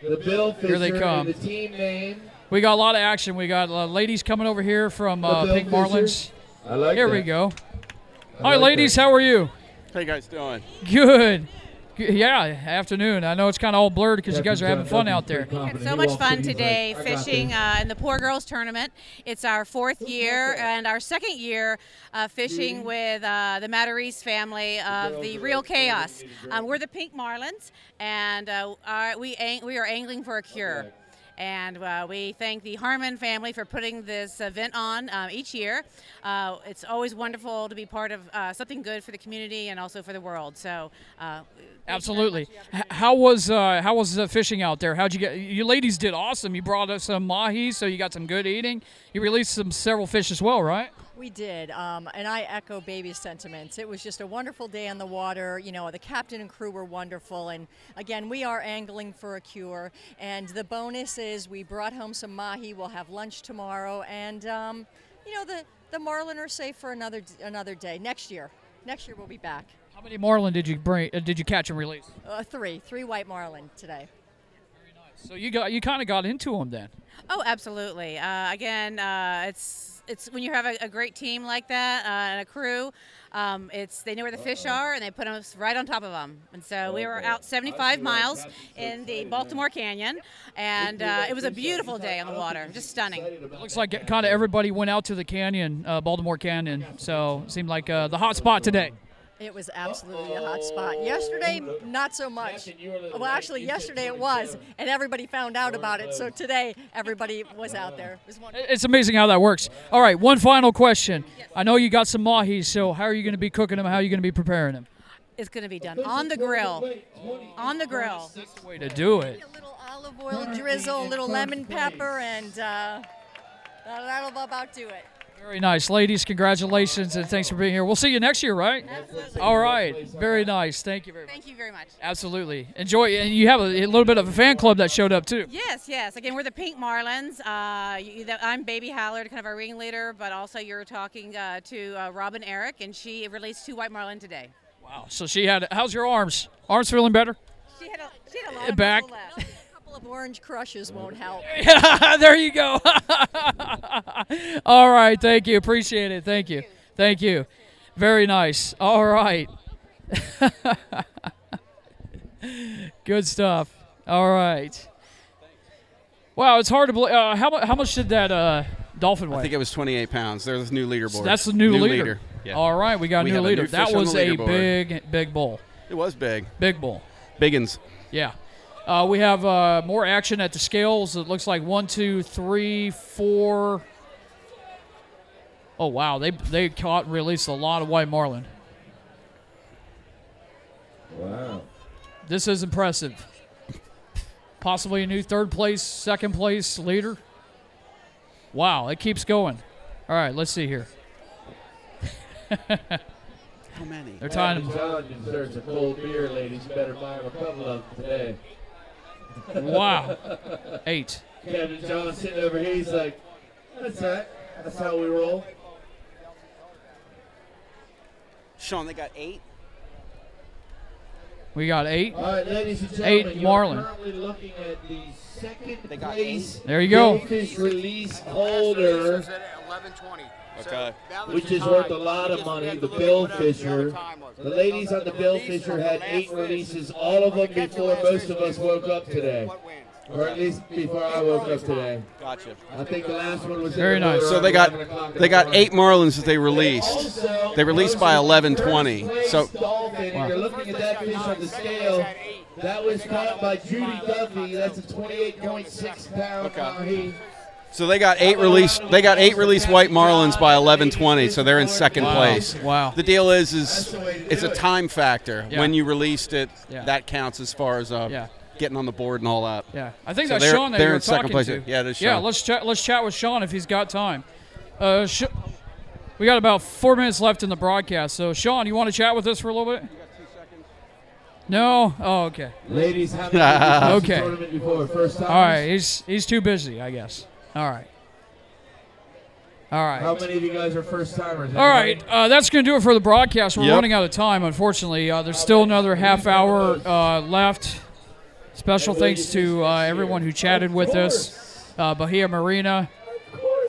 the Bill Fisher. Here they come. The team name. We got a lot of action. We got uh, ladies coming over here from uh, Pink Fisher. Marlins. I like Here that. we go. I Hi, like ladies. That. How are you? How you guys doing? Good. Yeah, afternoon. I know it's kind of all blurred because you guys are having fun out there. We're having so much fun today fishing uh, in the Poor Girls Tournament. It's our fourth year and our second year uh, fishing with uh, the Matarese family of the Real Chaos. Um, we're the Pink Marlins, and uh, our, we ang- we are angling for a cure. And uh, we thank the Harmon family for putting this event on um, each year. Uh, it's always wonderful to be part of uh, something good for the community and also for the world. So, uh, absolutely. How was uh, how was the fishing out there? How'd you get? You ladies did awesome. You brought us some mahi, so you got some good eating. You released some several fish as well, right? We did, um, and I echo baby's sentiments. It was just a wonderful day on the water. You know, the captain and crew were wonderful, and again, we are angling for a cure. And the bonus is we brought home some mahi. We'll have lunch tomorrow, and um, you know, the the marlin are safe for another another day. Next year, next year we'll be back. How many marlin did you bring? Uh, did you catch and release? Uh, three, three white marlin today. Very nice. So you got you kind of got into them then. Oh, absolutely. Uh, again, uh, it's. It's when you have a, a great team like that uh, and a crew, um, it's they know where the Uh-oh. fish are and they put them right on top of them. And so oh, we were out seventy-five miles in the Baltimore Canyon, and uh, it was a beautiful day on the water, just stunning. It looks like kind of everybody went out to the canyon, uh, Baltimore Canyon, so it seemed like uh, the hot spot today. It was absolutely Uh-oh. a hot spot. Yesterday, not so much. Well, actually, yesterday it was, and everybody found out about it. So today, everybody was out there. It was it's amazing how that works. All right, one final question. Yes. I know you got some mahi, so how are you going to be cooking them? How are you going to be preparing them? It's going to be done on the grill. On the grill. That's the way to do it. A little olive oil drizzle, a little lemon pepper, and uh, that'll about do it. Very nice. Ladies, congratulations, and thanks for being here. We'll see you next year, right? Absolutely. All right. Very nice. Thank you very much. Thank you very much. Absolutely. Enjoy. And you have a, a little bit of a fan club that showed up, too. Yes, yes. Again, we're the Pink Marlins. Uh, you, I'm Baby Hallard, kind of our ringleader, but also you're talking uh, to uh, Robin Eric, and she released two White Marlin today. Wow. So she had – how's your arms? Arms feeling better? She had a, she had a lot of back. Left. Of orange crushes won't help. Yeah, there you go. All right, thank you. Appreciate it. Thank you. Thank you. Very nice. All right. Good stuff. All right. Wow, it's hard to believe. Uh, how, how much did that uh, dolphin weigh? I think it was twenty-eight pounds. There's the new leaderboard. So that's the new, new leader. leader. Yeah. All right, we got a we new leader. A new that was a big, big bull. It was big. Big bull. Biggins. Yeah. Uh, we have uh, more action at the scales. It looks like one, two, three, four. Oh, wow. They they caught and released a lot of white marlin. Wow. This is impressive. Possibly a new third place, second place leader. Wow, it keeps going. All right, let's see here. How many? They're tying them. John deserves a cold beer, ladies. You better buy him a couple of them today. Wow. Eight. Captain John sitting over here. He's like, that's right. That's how we roll. Sean, they got eight. We got eight. All right, ladies and gentlemen, eight Marlin. You're currently looking at the second they got place. Eight. There you go. Fish release holder. eleven twenty. Okay. So which is worth a lot of money. The Bill Fisher. The ladies on the Bill Fisher had eight releases, all of them before most of us woke up today. Or at least before I woke up today. Gotcha. I think the last one was very nice. So they got they got eight Marlins that they released. They released by eleven twenty. So wow. You're looking at that fish on the scale. That was caught by Judy Duffy. That's a twenty-eight point six pound Mahi. So they got eight release. They got eight release White Marlins by eleven twenty. So they're in second wow. place. Wow. The deal is, is it's a time factor. Yeah. When you released it, yeah. that counts as far as uh, yeah. getting on the board and all that. Yeah, I think so that's Sean that they're you were in talking second place. To. Yeah, that's Sean. Yeah, let's chat. Let's chat with Sean if he's got time. Uh, sh- we got about four minutes left in the broadcast. So Sean, you want to chat with us for a little bit? No? Oh, okay. Ladies, haven't been to the tournament before. First time. All right, he's he's too busy, I guess. All right. All right. How many of you guys are first timers? All right. Uh, that's going to do it for the broadcast. We're yep. running out of time, unfortunately. Uh, there's still another half hour uh, left. Special thanks to uh, everyone who chatted with us. Uh, Bahia Marina,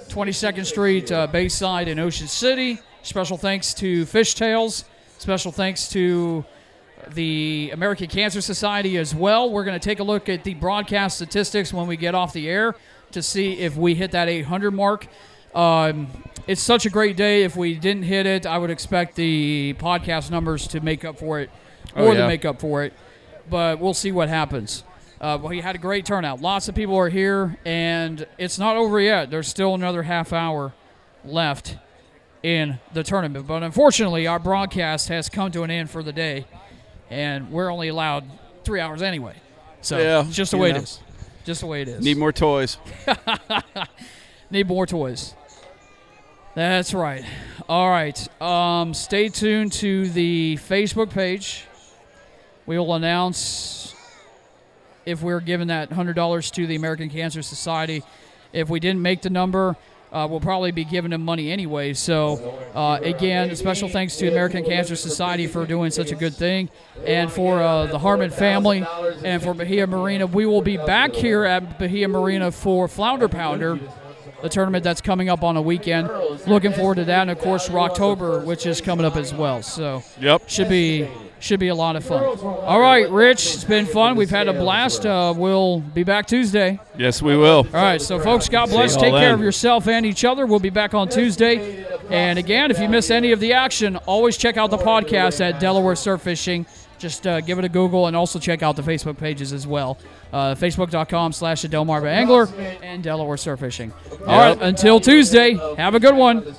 twenty-second Street, uh, Bayside in Ocean City. Special thanks to Fish Tales. Special thanks to the American Cancer Society as well. We're going to take a look at the broadcast statistics when we get off the air to see if we hit that eight hundred mark. Um, it's such a great day. If we didn't hit it, I would expect the podcast numbers to make up for it, or oh, yeah. to make up for it. But we'll see what happens. Uh, well, you had a great turnout. Lots of people are here, and it's not over yet. There's still another half hour left in the tournament. But unfortunately, our broadcast has come to an end for the day, and we're only allowed three hours anyway. So yeah, it's just the way know. it is. Just the way it is. Need more toys. Need more toys. That's right. All right. Um, stay tuned to the Facebook page. We will announce if we're giving that one hundred dollars to the American Cancer Society. If we didn't make the number, uh, we'll probably be giving them money anyway. So, uh, again, special thanks to American Cancer Society for doing such a good thing, and for uh, the Harmon family, and for Bahia Marina. We will be back here at Bahia Marina for Flounder Pounder, the tournament that's coming up on a weekend. Looking forward to that, and, of course, Rocktober, which is coming up as well. So yep. should be should be a lot of fun. All right, Rich, it's been fun. We've had a blast. Uh, we'll be back Tuesday. Yes, we will. All right, so, folks, God bless. Take care of yourself and each other. We'll be back on Tuesday. And, again, if you miss any of the action, always check out the podcast at Delaware Surf Fishing. Just uh, give it a Google, and also check out the Facebook pages as well. Uh, Facebook.com slash the Delmarva Angler and Delaware Surf Fishing. All right, until Tuesday, have a good one.